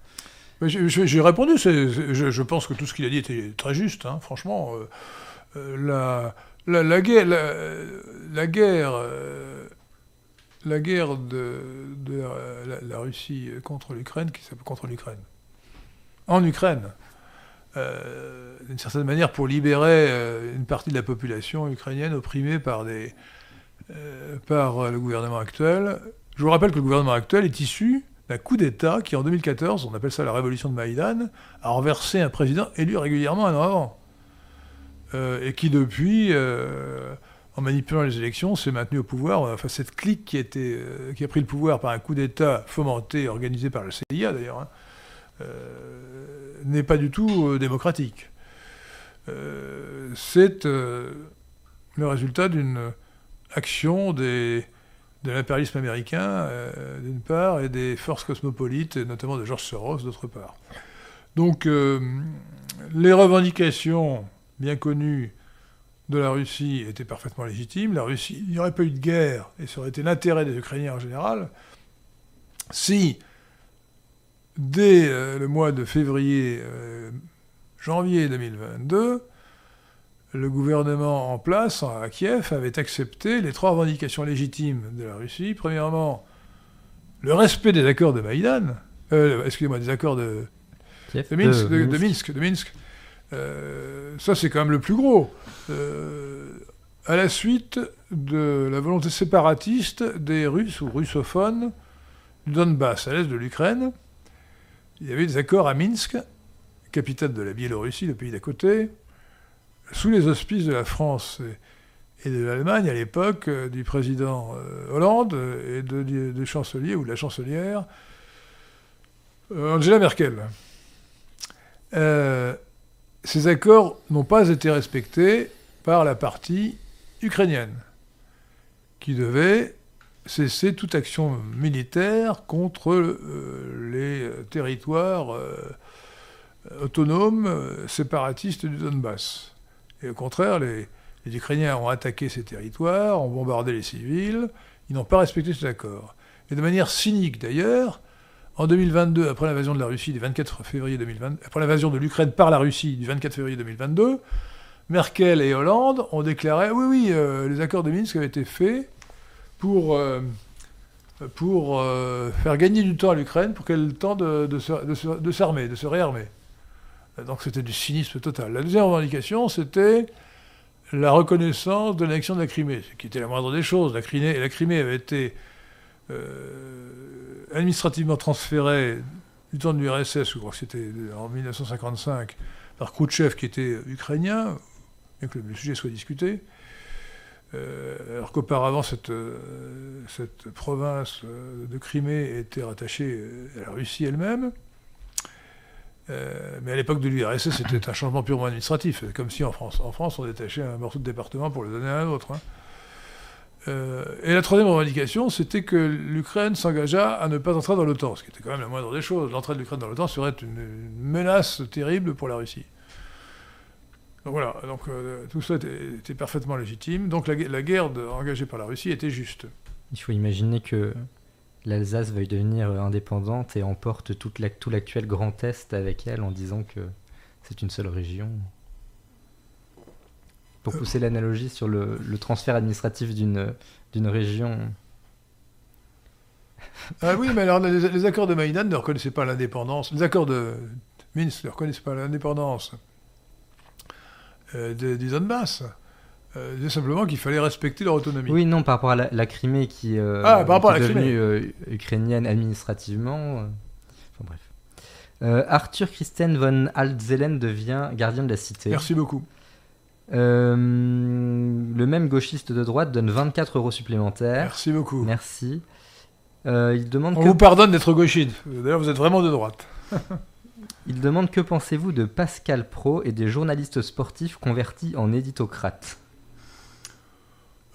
J'ai répondu, je pense que tout ce qu'il a dit était très juste, hein, franchement. La guerre de la Russie contre l'Ukraine, en Ukraine, d'une certaine manière pour libérer une partie de la population ukrainienne opprimée par le gouvernement actuel. Je vous rappelle que le gouvernement actuel est issu d'un coup d'État qui, en 2014, on appelle ça la révolution de Maïdan, a renversé un président élu régulièrement un an avant. Et qui, depuis, en manipulant les élections, s'est maintenu au pouvoir. Enfin, cette clique qui a pris le pouvoir par un coup d'État fomenté, organisé par le CIA, d'ailleurs, hein, n'est pas du tout démocratique. C'est le résultat d'une action de l'impérialisme américain, d'une part, et des forces cosmopolites, et notamment de George Soros, d'autre part. Donc, les revendications bien connues de la Russie étaient parfaitement légitimes. La Russie, il n'y aurait pas eu de guerre, et ça aurait été l'intérêt des Ukrainiens en général, si, dès le mois de janvier 2022, le gouvernement en place, à Kiev, avait accepté les trois revendications légitimes de la Russie. Premièrement, le respect des accords de Maïdan, des accords de Minsk. Ça, c'est quand même le plus gros. À la suite de la volonté séparatiste des Russes ou russophones du Donbass, à l'est de l'Ukraine, il y avait des accords à Minsk, capitale de la Biélorussie, le pays d'à côté, sous les auspices de la France et de l'Allemagne, à l'époque du président Hollande et du chancelier ou de la chancelière Angela Merkel. Ces accords n'ont pas été respectés par la partie ukrainienne, qui devait cesser toute action militaire contre les territoires autonomes séparatistes du Donbass. Et au contraire, les Ukrainiens ont attaqué ces territoires, ont bombardé les civils, ils n'ont pas respecté cet accord. Et de manière cynique d'ailleurs, en 2022, après l'invasion de la Russie du 24 février 2022, après l'invasion de l'Ukraine par la Russie du 24 février 2022, Merkel et Hollande ont déclaré « Oui, les accords de Minsk avaient été faits pour faire gagner du temps à l'Ukraine, pour qu'elle ait le temps de s'armer, de se réarmer. » Donc c'était du cynisme total. La deuxième revendication, c'était la reconnaissance de l'annexion de la Crimée, ce qui était la moindre des choses. La Crimée avait été administrativement transférée du temps de l'URSS, je crois que c'était en 1955, par Khrouchtchev qui était ukrainien, bien que le sujet soit discuté, alors qu'auparavant cette province de Crimée était rattachée à la Russie elle-même. Mais à l'époque de l'URSS, c'était un changement purement administratif, comme si en France, on détachait un morceau de département pour le donner à un autre. Hein. Et la troisième revendication, c'était que l'Ukraine s'engagea à ne pas entrer dans l'OTAN, ce qui était quand même la moindre des choses. L'entrée de l'Ukraine dans l'OTAN serait une menace terrible pour la Russie. Donc voilà, tout ça était parfaitement légitime. Donc la guerre engagée par la Russie était juste. Il faut imaginer que l'Alsace veuille devenir indépendante et emporte tout l'actuel Grand Est avec elle en disant que c'est une seule région. Pour pousser l'analogie sur le transfert administratif d'une région. Ah oui, mais alors les accords de Maïdan ne reconnaissaient pas l'indépendance. Les accords de Minsk ne reconnaissaient pas l'indépendance du Donbass. C'est simplement qu'il fallait respecter leur autonomie. Oui, non, par rapport à la Crimée qui est devenue ukrainienne administrativement. Enfin bref. Arthur Christian von Altzelen devient gardien de la cité. Merci beaucoup. Le même gauchiste de droite donne 24 € supplémentaires. Merci beaucoup. Merci. Il demande On vous pardonne d'être gauchiste. D'ailleurs, vous êtes vraiment de droite. Il demande: que pensez-vous de Pascal Praud et des journalistes sportifs convertis en éditocrates?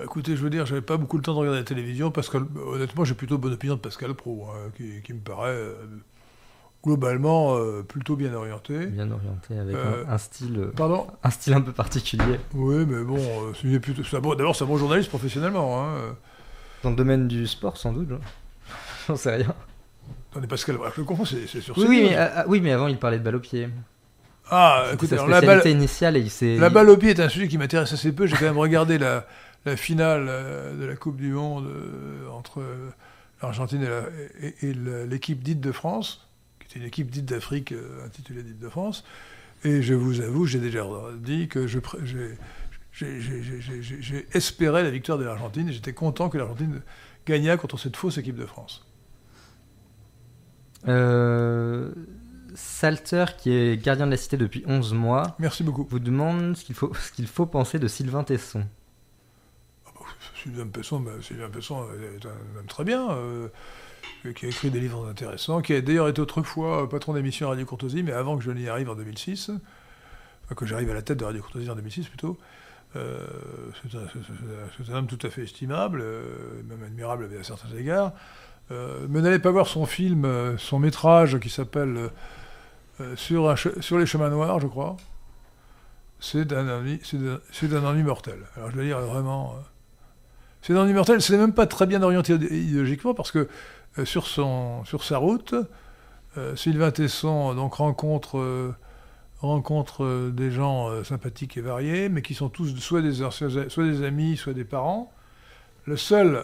Écoutez, je veux dire, j'avais pas beaucoup le temps de regarder la télévision. Honnêtement, j'ai plutôt bonne opinion de Pascal Praud, hein, qui me paraît globalement plutôt bien orienté. Bien orienté, avec un style un peu particulier. Oui, mais bon, c'est un bon journaliste professionnellement. Hein. Dans le domaine du sport, sans doute. J'en sais rien. Attendez, Pascal Braque, le confond, c'est sur oui, mais, oui, mais avant, il parlait de balle au pied. Ah, écoutez, alors, la balle initiale, et il s'est... La balle au pied est un sujet qui m'intéresse assez peu. J'ai quand même regardé la finale de la Coupe du Monde entre l'Argentine et l'équipe dite de France, qui était une équipe dite d'Afrique intitulée dite de France. Et je vous avoue, j'ai déjà dit que j'ai espéré la victoire de l'Argentine et j'étais content que l'Argentine gagnât contre cette fausse équipe de France. Salter, qui est gardien de la Cité depuis 11 mois, merci beaucoup, vous demande ce qu'il faut penser de Sylvain Tesson. Sylvain Tesson est un homme très bien, qui a écrit des livres intéressants, qui a d'ailleurs été autrefois patron d'émission Radio Courtoisie, mais avant que je n'y arrive en 2006, enfin que j'arrive à la tête de Radio Courtoisie en 2006 plutôt, c'est un homme tout à fait estimable, même admirable à certains égards, mais n'allez pas voir son film, son métrage qui s'appelle... sur les chemins noirs, je crois, c'est d'un ennui mortel. Alors je dois dire vraiment... c'est d'un ennui mortel, c'est même pas très bien orienté idéologiquement, parce que sur sa route, Sylvain Tesson donc, rencontre des gens sympathiques et variés, mais qui sont tous soit des amis, soit des parents. Le seul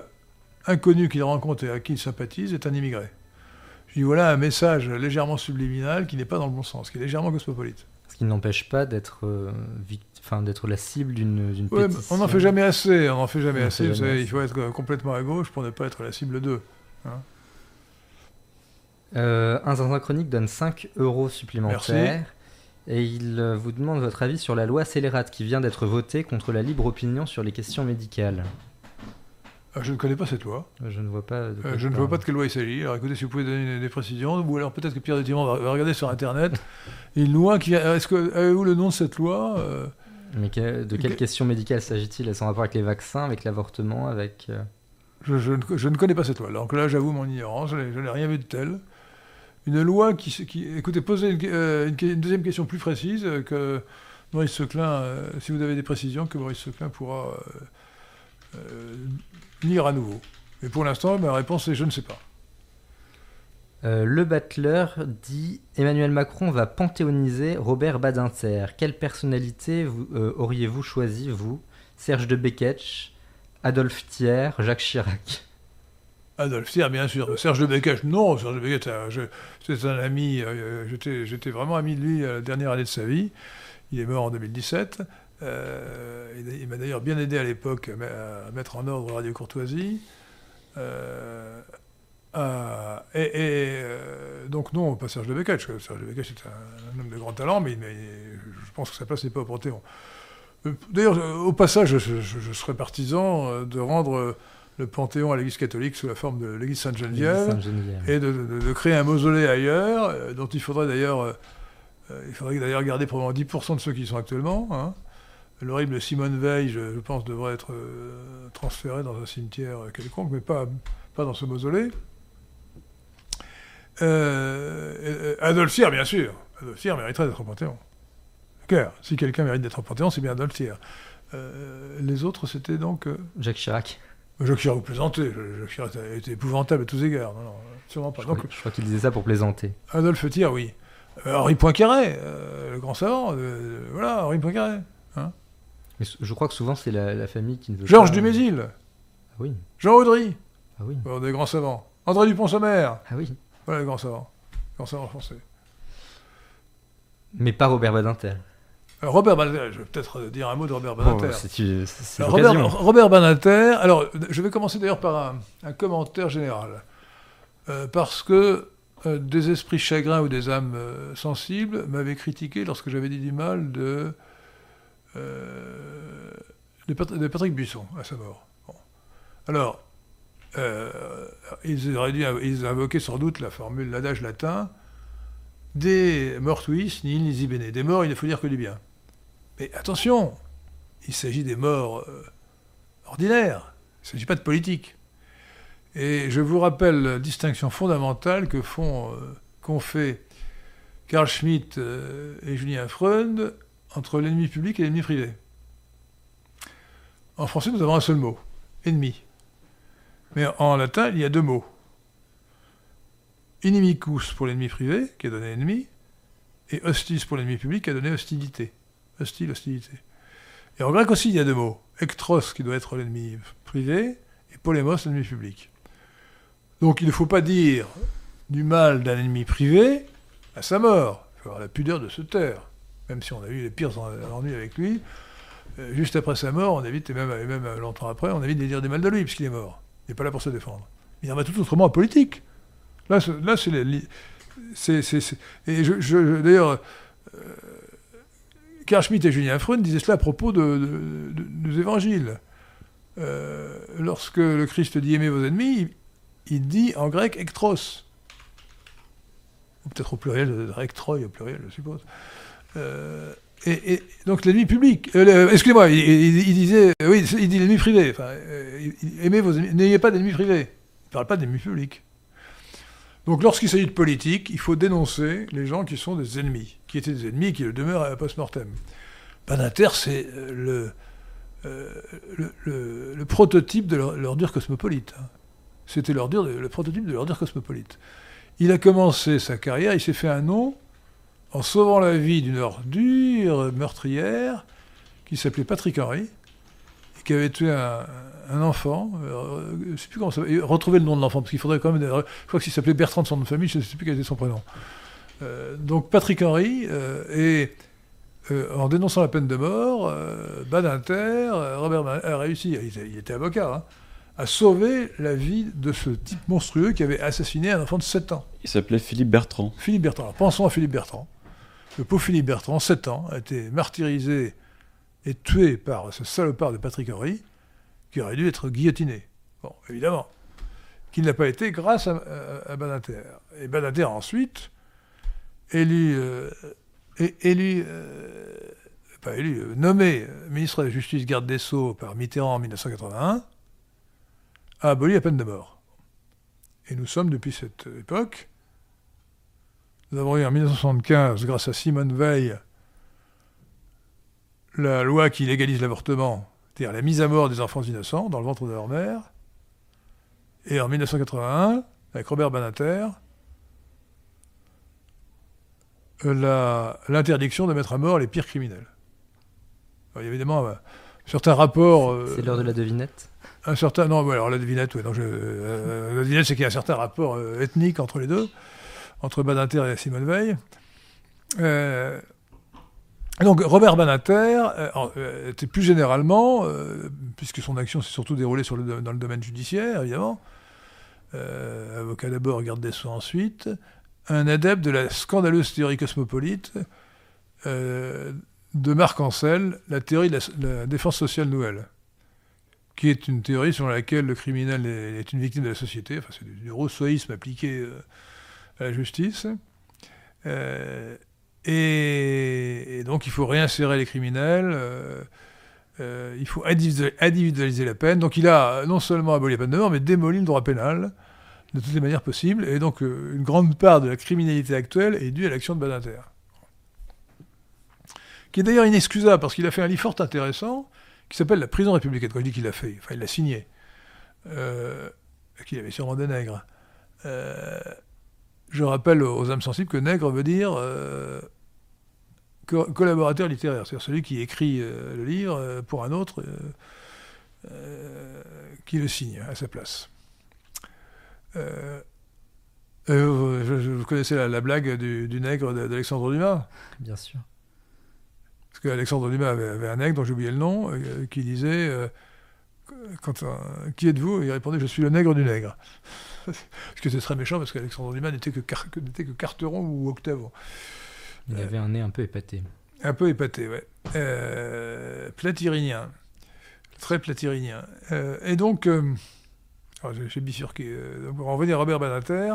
inconnu qu'il rencontre et à qui il sympathise est un immigré. Je dis voilà un message légèrement subliminal qui n'est pas dans le bon sens, qui est légèrement cosmopolite. Ce qui n'empêche pas d'être la cible d'une pétition. On n'en fait jamais assez, vous savez, il faut être complètement à gauche pour ne pas être la cible d'eux. Hein. Un zinzin chronique donne 5 € supplémentaires. Merci. Et il vous demande votre avis sur la loi scélérate qui vient d'être votée contre la libre opinion sur les questions médicales. Je ne connais pas cette loi. Je ne vois pas de, quelle loi il s'agit. Alors écoutez, si vous pouvez donner des précisions, ou alors peut-être que Pierre de Timon va regarder sur Internet. Une loi qui... Est-ce que... Avez-vous le nom de cette loi Mais de quelle question médicale s'agit-il? Elle est en rapport avec les vaccins, avec l'avortement, avec... Je ne connais pas cette loi. Donc là, j'avoue mon ignorance, je n'ai rien vu de tel. Une loi qui écoutez, posez une deuxième question plus précise que Maurice Seclin, si vous avez des précisions, que Maurice Seclin pourra... lire à nouveau. Mais pour l'instant, ma réponse est je ne sais pas. Le Battler dit Emmanuel Macron va panthéoniser Robert Badinter. Quelle personnalité auriez-vous choisi, vous? Serge de Bécache, Adolphe Thiers, Jacques Chirac? Adolphe Thiers, bien sûr. Serge de Bécache, non. Serge de Bécache, c'est un ami. J'étais vraiment ami de lui à la dernière année de sa vie. Il est mort en 2017. Il m'a d'ailleurs bien aidé à l'époque à mettre en ordre Radio Courtoisie. Donc non, pas Serge de Bécache. Serge de Bécache est un homme de grand talent, mais je pense que sa place n'est pas au Panthéon. D'ailleurs, au passage, je serais partisan de rendre le Panthéon à l'Église catholique sous la forme de l'Église Sainte-Geneviève et de créer un mausolée ailleurs, dont il faudrait d'ailleurs garder probablement 10% de ceux qui y sont actuellement, hein. L'horrible Simone Veil, je pense, devrait être transférée dans un cimetière quelconque, mais pas dans ce mausolée. Adolphe Thiers, bien sûr. Adolphe Thiers mériterait d'être au Panthéon. Car, si quelqu'un mérite d'être au Panthéon, c'est bien Adolphe Thiers. Les autres, c'était donc... Jacques Chirac. Jacques Chirac, vous plaisantez. Jacques Chirac était épouvantable à tous égards. Non, sûrement pas. Je crois qu'il disait ça pour plaisanter. Adolphe Thiers, oui. Henri Poincaré, le grand savant. Voilà, Henri Poincaré. Hein. Mais je crois que souvent c'est la famille qui ne veut Georges pas... Dumézil. Ah oui. Jean Audry. Ah oui. Alors, des grands savants. André Dupont-Sommer. Ah oui. Voilà les grands savants. Les grands savants français. Mais pas Robert Badinter. Robert Badinter, je vais peut-être dire un mot de Robert Badinter. Oh, c'est Robert Badinter. Alors, je vais commencer d'ailleurs par un commentaire général. Parce que des esprits chagrins ou des âmes sensibles m'avaient critiqué lorsque j'avais dit du mal de Patrick Buisson à sa mort. Bon. Alors, ils invoquaient sans doute la formule, l'adage latin, des mortuis nihil nisi bene. Des morts, il ne faut dire que du bien. Mais attention, il s'agit des morts ordinaires, il ne s'agit pas de politique. Et je vous rappelle la distinction fondamentale qu'ont fait Carl Schmitt et Julien Freund entre l'ennemi public et l'ennemi privé. En français, nous avons un seul mot, ennemi. Mais en latin, il y a deux mots. inimicus pour l'ennemi privé, qui est donné ennemi, et hostis pour l'ennemi public, qui est donné hostilité. Hostile, hostilité. Et en grec aussi, il y a deux mots. Ektros, qui doit être l'ennemi privé, et polémos, l'ennemi public. Donc il ne faut pas dire du mal d'un ennemi privé à sa mort. Il faut avoir la pudeur de se taire, même si on a eu les pires ennuis avec lui. Juste après sa mort, on évite, et même longtemps après, on évite de dire des mal de lui, puisqu'il est mort. Il n'est pas là pour se défendre. Il en va tout autrement en politique. Là, c'est... Et d'ailleurs, Carl Schmitt et Julien Freund disaient cela à propos des évangiles. Lorsque le Christ dit « Aimez vos ennemis », il dit en grec « ektros ». Ou peut-être au pluriel, « ektroi » au pluriel, je suppose. Donc l'ennemi public... excusez-moi, il disait... Oui, il dit l'ennemi privé. Enfin, aimez vos ennemis, n'ayez pas d'ennemis privés. Il ne parle pas d'ennemis publics. Donc lorsqu'il s'agit de politique, il faut dénoncer les gens qui sont des ennemis, qui étaient des ennemis et qui le demeurent post-mortem. Badinter, c'est le prototype de l'ordure cosmopolite. C'était le prototype de l'ordure cosmopolite. Il a commencé sa carrière, il s'est fait un nom en sauvant la vie d'une ordure meurtrière qui s'appelait Patrick Henry et qui avait tué un enfant, je ne sais plus comment ça s'appelle, retrouver le nom de l'enfant, parce qu'il faudrait quand même... Je crois que s'il s'appelait Bertrand de son nom de famille, je ne sais plus quel était son prénom. Donc Patrick Henry, en dénonçant la peine de mort, Badinter, Robert a réussi, il était avocat, hein, à sauver la vie de ce type monstrueux qui avait assassiné un enfant de 7 ans. Il s'appelait Philippe Bertrand. Philippe Bertrand. Alors, pensons à Philippe Bertrand. Le pauvre Philippe Bertrand, 7 ans, a été martyrisé et tué par ce salopard de Patrick Henry, qui aurait dû être guillotiné. Bon, évidemment. Qu'il n'a pas été grâce à Badinter. Et Badinter, ensuite, nommé ministre de la Justice, garde des Sceaux, par Mitterrand en 1981, a aboli la peine de mort. Et nous sommes, depuis cette époque, nous avons eu en 1975, grâce à Simone Veil, la loi qui légalise l'avortement, c'est-à-dire la mise à mort des enfants innocents dans le ventre de leur mère. Et en 1981, avec Robert Badinter, l'interdiction de mettre à mort les pires criminels. Alors, il y avait évidemment certains rapports... C'est l'heure de la devinette. Un certain... Non, bah, alors la devinette, oui. La devinette, c'est qu'il y a un certain rapport ethnique entre les deux, entre Badinter et Simone Veil. Donc Robert Badinter était plus généralement, puisque son action s'est surtout déroulée dans le domaine judiciaire, évidemment, avocat d'abord, garde des Sceaux ensuite, un adepte de la scandaleuse théorie cosmopolite de Marc Ancel, la théorie de la défense sociale nouvelle, qui est une théorie selon laquelle le criminel est une victime de la société, enfin c'est du rousseauisme appliqué à la justice, et donc il faut réinsérer les criminels, il faut individualiser la peine. Donc il a non seulement aboli la peine de mort, mais démoli le droit pénal de toutes les manières possibles. Et donc une grande part de la criminalité actuelle est due à l'action de Badinter. Qui est d'ailleurs inexcusable, parce qu'il a fait un livre fort intéressant, qui s'appelle « La prison républicaine ». Quand je dis qu'il l'a fait, enfin il l'a signé, qu'il avait sûrement des nègres. Je rappelle aux âmes sensibles que nègre veut dire collaborateur littéraire, c'est-à-dire celui qui écrit le livre pour un autre qui le signe à sa place. Vous connaissez la blague du nègre d'Alexandre Dumas ? Bien sûr. Parce qu'Alexandre Dumas avait un nègre dont j'ai oublié le nom, qui disait « Qui êtes-vous ?» Il répondait « Je suis le nègre du nègre ». Parce que c'est très méchant, parce qu'Alexandre Dumas n'était que Carteron ou Octavon. Il avait un nez un peu épaté. Un peu épaté, oui. Platirinien. Très platirinien. Et donc, j'ai bifurqué. Donc, on revient à Robert Badinter.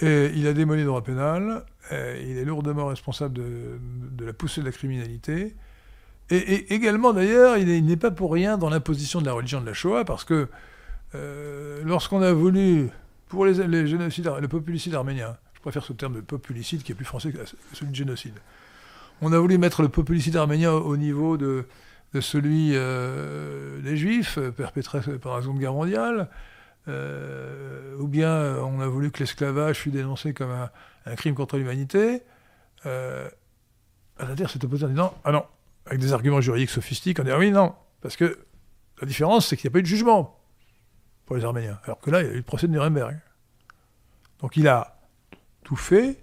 Et il a démoli le droit pénal. Il est lourdement responsable de la poussée de la criminalité. Et également, d'ailleurs, il n'est pas pour rien dans l'imposition de la religion de la Shoah, parce que lorsqu'on a voulu, pour les génocides, le populicide arménien, je préfère ce terme de populicide qui est plus français que celui de génocide, on a voulu mettre le populicide arménien au niveau de celui des Juifs, perpétré pendant la Seconde Guerre mondiale, ou bien on a voulu que l'esclavage fût dénoncé comme un crime contre l'humanité, Azater s'est opposé en disant « Ah non !» avec des arguments juridiques sophistiques, on dit « Ah oui, non !» Parce que la différence, c'est qu'il n'y a pas eu de jugement pour les Arméniens, alors que là, il y a eu le procès de Nuremberg. Donc il a tout fait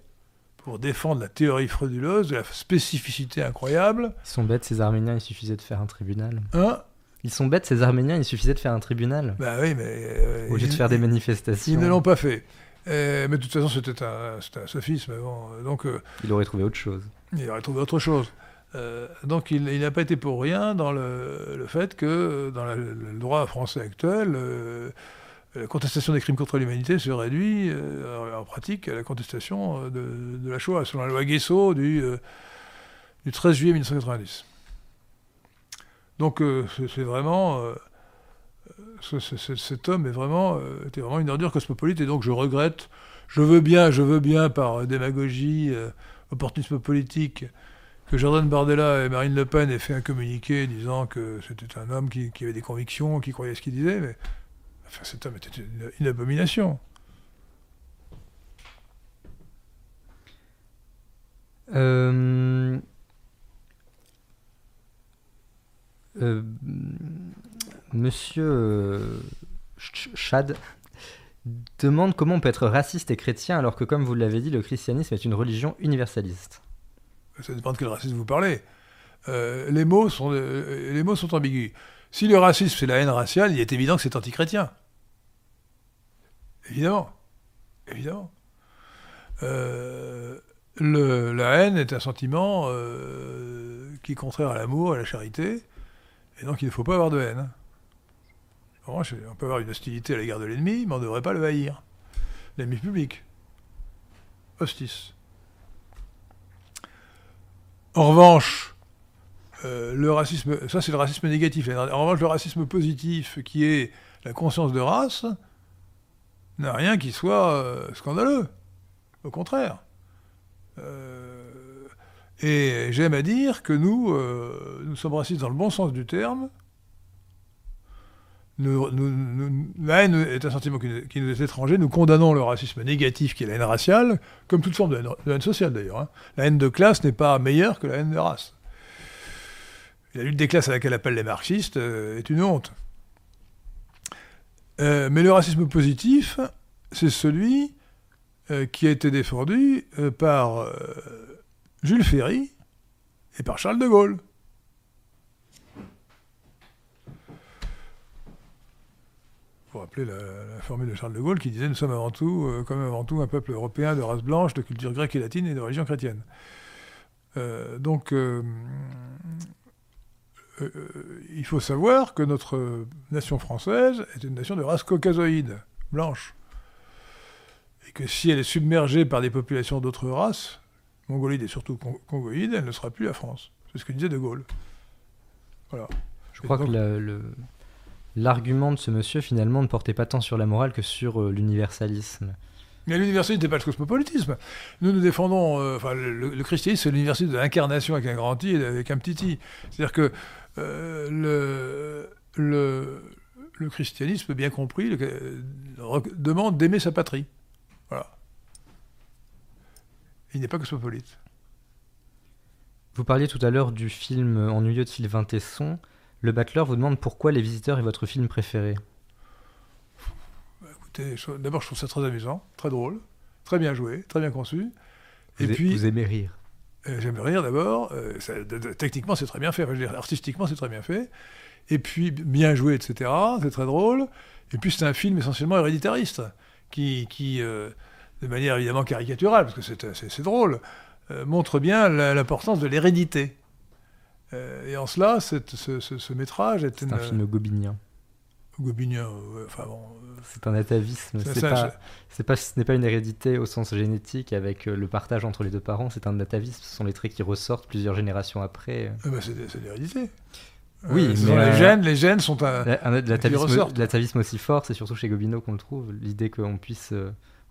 pour défendre la théorie frauduleuse de la spécificité incroyable. Ils sont bêtes, ces Arméniens, il suffisait de faire un tribunal. Hein ? Ils sont bêtes, ces Arméniens, il suffisait de faire un tribunal. Bah oui, mais... au lieu de faire des manifestations. Ils ne l'ont pas fait. Mais de toute façon, c'était un sophisme. Bon, donc, il aurait trouvé autre chose. Il aurait trouvé autre chose. Donc il n'a pas été pour rien dans le fait que, dans le droit français actuel, la contestation des crimes contre l'humanité se réduit en pratique à la contestation de la Shoah, selon la loi Guesso du 13 juillet 1990. Donc c'est vraiment... cet homme était vraiment une ordure cosmopolite, et donc je regrette, je veux bien par démagogie, opportunisme politique, que Jordan Bardella et Marine Le Pen aient fait un communiqué disant que c'était un homme qui avait des convictions, qui croyait ce qu'il disait, mais enfin, cet homme était une abomination. Monsieur Chad demande comment on peut être raciste et chrétien alors que, comme vous l'avez dit, le christianisme est une religion universaliste. Ça dépend de quel racisme vous parlez. Les mots sont ambigus. Si le racisme, c'est la haine raciale, il est évident que c'est anti-chrétien. Évidemment. La haine est un sentiment qui est contraire à l'amour, à la charité, et donc il ne faut pas avoir de haine. Bon, on peut avoir une hostilité à l'égard de l'ennemi, mais on ne devrait pas le haïr. L'ennemi public. Hostis. En revanche, le racisme, ça c'est le racisme négatif. En revanche, le racisme positif, qui est la conscience de race, n'a rien qui soit scandaleux. Au contraire. Et j'aime à dire que nous sommes racistes dans le bon sens du terme. La haine est un sentiment qui nous est étranger. Nous condamnons le racisme négatif qui est la haine raciale, comme toute forme de haine sociale d'ailleurs. Hein. La haine de classe n'est pas meilleure que la haine de race. La lutte des classes à laquelle appellent les marxistes est une honte. Mais le racisme positif, c'est celui qui a été défendu par Jules Ferry et par Charles de Gaulle. Vous vous rappelez la formule de Charles de Gaulle qui disait « Nous sommes avant tout, comme avant tout, un peuple européen de race blanche, de culture grecque et latine et de religion chrétienne. » il faut savoir que notre nation française est une nation de race caucasoïde, blanche. Et que si elle est submergée par des populations d'autres races, mongolides et surtout congoïdes, elle ne sera plus la France. C'est ce que disait De Gaulle. Voilà. Je crois que l'argument de ce monsieur, finalement, ne portait pas tant sur la morale que sur l'universalisme. Mais l'universalisme n'est pas le cosmopolitisme. Nous nous défendons... le christianisme, c'est l'universalisme de l'incarnation avec un grand i et avec un petit i. C'est-à-dire que le christianisme, bien compris, demande d'aimer sa patrie. Voilà. Il n'est pas cosmopolite. Vous parliez tout à l'heure du film Ennuyeux de Sylvain Tesson. Le Battleur vous demande pourquoi Les Visiteurs est votre film préféré. Bah écoutez, d'abord je trouve ça très amusant, très drôle, très bien joué, très bien conçu. Et puis, vous aimez rire. J'aime rire d'abord. Techniquement c'est très bien fait, artistiquement c'est très bien fait. Et puis bien joué, etc. C'est très drôle. Et puis c'est un film essentiellement héreditariste, qui de manière évidemment caricaturale, parce que c'est drôle, montre bien l'importance de l'hérédité. Et en cela, ce métrage est un film gobinien. Gobinien, enfin bon... c'est un atavisme, ce n'est pas une hérédité au sens génétique avec le partage entre les deux parents, c'est un atavisme, ce sont les traits qui ressortent plusieurs générations après. C'est l'hérédité. Oui, mais les gènes sont l'atavisme aussi fort, c'est surtout chez Gobineau qu'on le trouve, l'idée qu'on puisse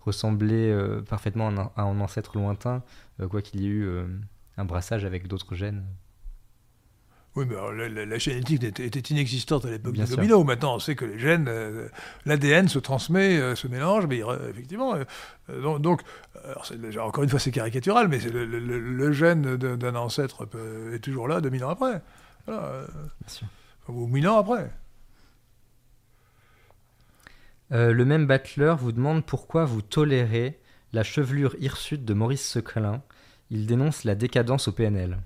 ressembler parfaitement à un ancêtre lointain, quoi qu'il y ait eu un brassage avec d'autres gènes. Oui, mais alors, la génétique était inexistante à l'époque des dominos. Maintenant, on sait que les gènes, l'ADN se transmet, se mélange, mais effectivement. Encore une fois, c'est caricatural, mais c'est le gène d'un ancêtre est toujours là 2000 ans après. Voilà, ou 1000 ans après. Le même Butler vous demande pourquoi vous tolérez la chevelure hirsute de Maurice Seclin. Il dénonce la décadence au PNL.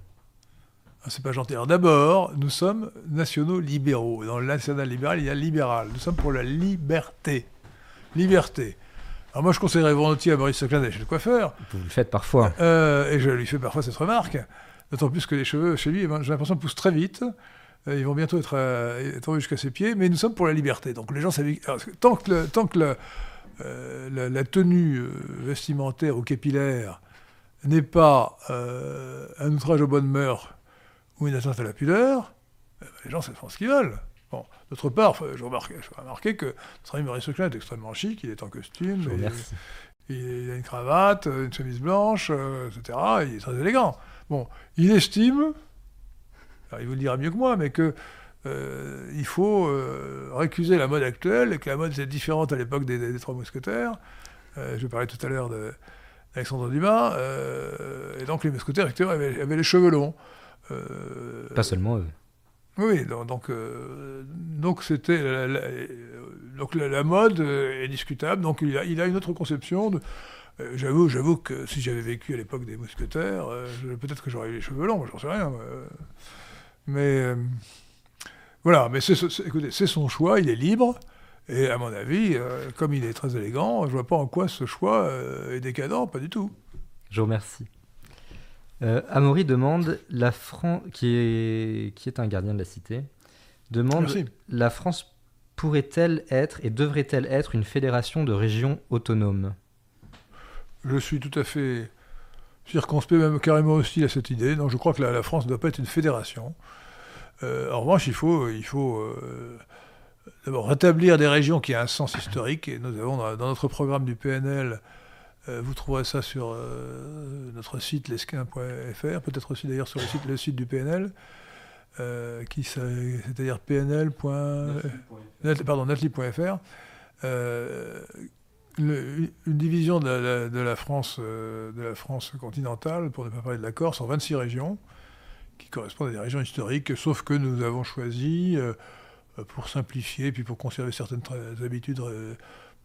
Ah, c'est pas gentil. Alors d'abord, nous sommes nationaux libéraux. Dans le national libéral, il y a libéral. Nous sommes pour la liberté. Liberté. Alors moi, je conseillerais volontiers à Maurice Seclin d'aller chez le coiffeur. Vous le faites parfois. Et je lui fais parfois cette remarque. D'autant plus que les cheveux, chez lui, j'ai l'impression, poussent très vite. Ils vont bientôt être étendus jusqu'à ses pieds, mais nous sommes pour la liberté. Donc les gens savent. Tant que la tenue vestimentaire ou capillaire n'est pas un outrage aux bonnes mœurs ou une atteinte à la pudeur, les gens font ce qu'ils veulent. Bon. D'autre part, je remarquais que notre ami Maurice Seclin est extrêmement chic, il est en costume, il a une cravate, une chemise blanche, etc. Il est très élégant. Bon, il estime. Alors, il vous le dira mieux que moi, mais qu'il faut récuser la mode actuelle, et que la mode était différente à l'époque des Trois Mousquetaires. Je parlais tout à l'heure d'Alexandre Dumas, et donc les Mousquetaires avaient les cheveux longs. Pas seulement eux. Oui, donc la mode est discutable, donc il a une autre conception de... J'avoue que si j'avais vécu à l'époque des Mousquetaires, peut-être que j'aurais eu les cheveux longs, moi, j'en sais rien. Mais écoutez, c'est son choix, il est libre, et à mon avis, comme il est très élégant, je ne vois pas en quoi ce choix est décadent, pas du tout. Je vous remercie. Amaury demande, qui est un gardien de la cité, demande, merci. La France pourrait-elle être et devrait-elle être une fédération de régions autonomes ? Je suis tout à fait circonspect, même carrément hostile à cette idée. Donc je crois que la France ne doit pas être une fédération. En revanche, il faut d'abord rétablir des régions qui ont un sens historique. Et nous avons dans notre programme du PNL, vous trouverez ça sur notre site lesquin.fr, peut-être aussi d'ailleurs sur le site du PNL, c'est-à-dire pnl.natli.fr, une division de la France continentale, pour ne pas parler de la Corse, en 26 régions, qui correspondent à des régions historiques, sauf que nous avons choisi, pour simplifier, puis pour conserver certaines habitudes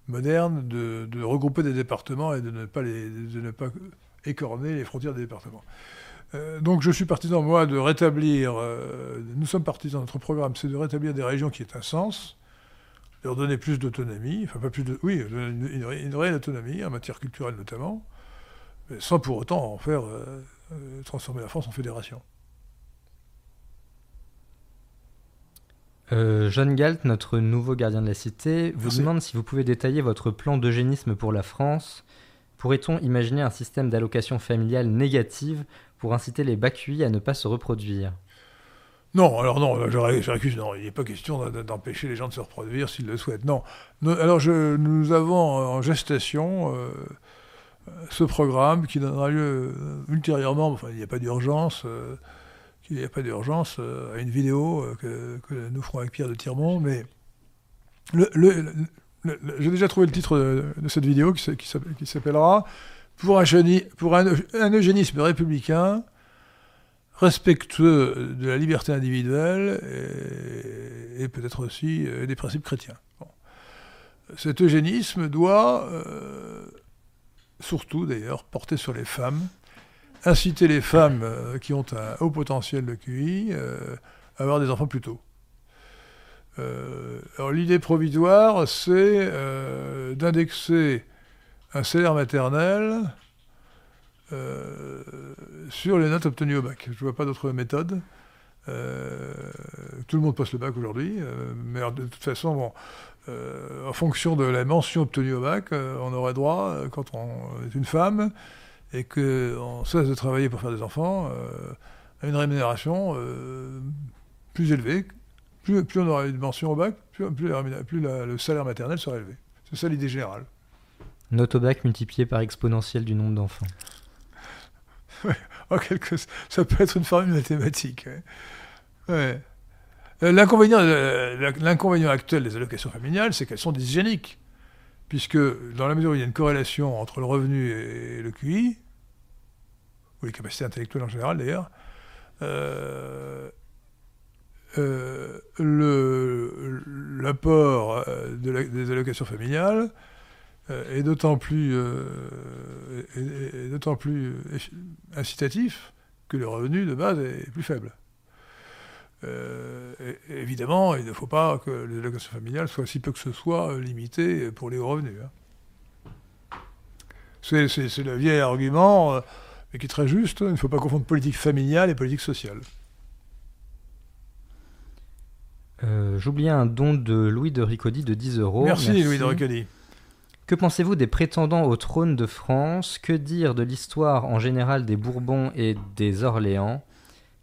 modernes, de regrouper des départements et de ne pas écorner les frontières des départements. Donc je suis partisan, moi, de rétablir... nous sommes partisans, notre programme, c'est de rétablir des régions qui aient un sens, leur donner plus d'autonomie, une réelle autonomie, en matière culturelle notamment, mais sans pour autant en faire transformer la France en fédération. Jeanne Galt, notre nouveau gardien de la cité, vous demande si vous pouvez détailler votre plan d'eugénisme pour la France. Pourrait-on imaginer un système d'allocation familiale négative pour inciter les Bacuits à ne pas se reproduire ? Non, alors non, je récuse, non, il n'est pas question d'empêcher les gens de se reproduire s'ils le souhaitent, non. Alors nous avons en gestation ce programme qui donnera lieu ultérieurement, enfin il n'y a pas d'urgence à une vidéo que nous ferons avec Pierre de Tirmont, mais j'ai déjà trouvé le titre de cette vidéo qui s'appellera « Pour un eugénisme républicain » respectueux de la liberté individuelle et peut-être aussi des principes chrétiens. Bon. Cet eugénisme doit, surtout d'ailleurs, porter sur les femmes, inciter les femmes qui ont un haut potentiel de QI à avoir des enfants plus tôt. Alors l'idée provisoire, c'est d'indexer un salaire maternel sur les notes obtenues au bac. Je ne vois pas d'autre méthode. Tout le monde passe le bac aujourd'hui, mais de toute façon, en fonction de la mention obtenue au bac, on aurait droit, quand on est une femme, et qu'on cesse de travailler pour faire des enfants, à une rémunération plus élevée. Plus on aura une mention au bac, plus le salaire maternel sera élevé. C'est ça l'idée générale. Note au bac multipliée par exponentielle du nombre d'enfants. Oui, ça peut être une formule mathématique. Ouais. Ouais. L'inconvénient actuel des allocations familiales, c'est qu'elles sont dysgéniques, puisque dans la mesure où il y a une corrélation entre le revenu et le QI, ou les capacités intellectuelles en général d'ailleurs, l'apport des allocations familiales est d'autant plus, incitatif que le revenu de base est plus faible. Évidemment, il ne faut pas que les allocations familiales soient si peu que ce soit limitées pour les hauts revenus. Hein. C'est le vieil argument, mais qui est très juste, il ne faut pas confondre politique familiale et politique sociale. J'oubliais un don de Louis de Ricaudi de 10 €. Merci. Louis de Ricaudi. Que pensez-vous des prétendants au trône de France? Que dire de l'histoire en général des Bourbons et des Orléans?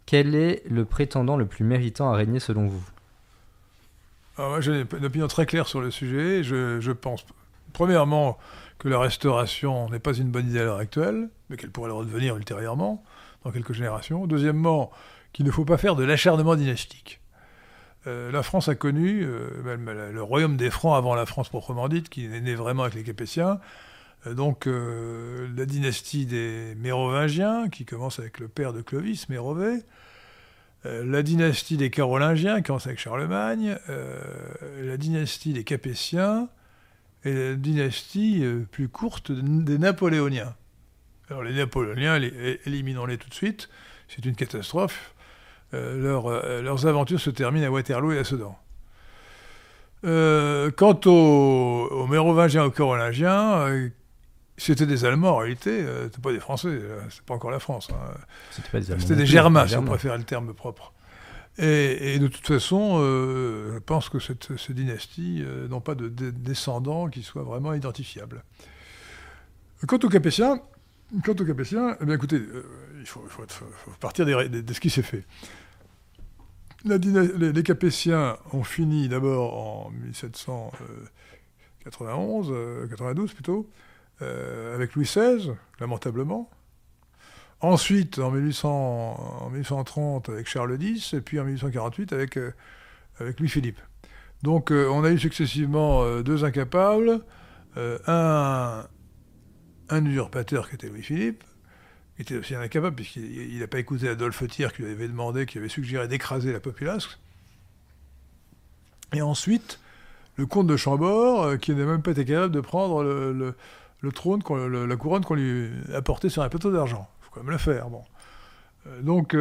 Quel est le prétendant le plus méritant à régner selon vous? Alors moi, j'ai une opinion très claire sur le sujet. Je pense, premièrement, que la Restauration n'est pas une bonne idée à l'heure actuelle, mais qu'elle pourrait le redevenir ultérieurement, dans quelques générations. Deuxièmement, qu'il ne faut pas faire de l'acharnement dynastique. La France a connu le royaume des Francs avant la France proprement dite, qui est né vraiment avec les Capétiens. Donc la dynastie des Mérovingiens, qui commence avec le père de Clovis, Mérové. La dynastie des Carolingiens, qui commence avec Charlemagne. La dynastie des Capétiens. Et la dynastie plus courte des Napoléoniens. Alors les Napoléoniens, éliminons-les tout de suite, c'est une catastrophe. Leurs aventures se terminent à Waterloo et à Sedan. Quant aux Mérovingiens et aux Carolingiens, c'était des Allemands en réalité, c'était pas des Français, c'est pas encore la France. Hein. C'était des Germains, si on préfère le terme propre. Et de toute façon, je pense que ces dynasties n'ont pas de descendants qui soient vraiment identifiables. Quant aux Capétiens, eh bien écoutez, il faut partir de ce qui s'est fait. Les Capétiens ont fini d'abord en 1791, 92 plutôt, avec Louis XVI, lamentablement. Ensuite, en 1830, avec Charles X, et puis en 1848, avec Louis-Philippe. Donc on a eu successivement deux incapables, un usurpateur qui était Louis-Philippe, qui était aussi un incapable, puisqu'il n'a pas écouté Adolphe Thiers qui lui avait demandé, qui avait suggéré d'écraser la populace. Et ensuite, le comte de Chambord, qui n'a même pas été capable de prendre le trône, la couronne qu'on lui apportait sur un plateau d'argent. Il faut quand même le faire. Bon. Donc,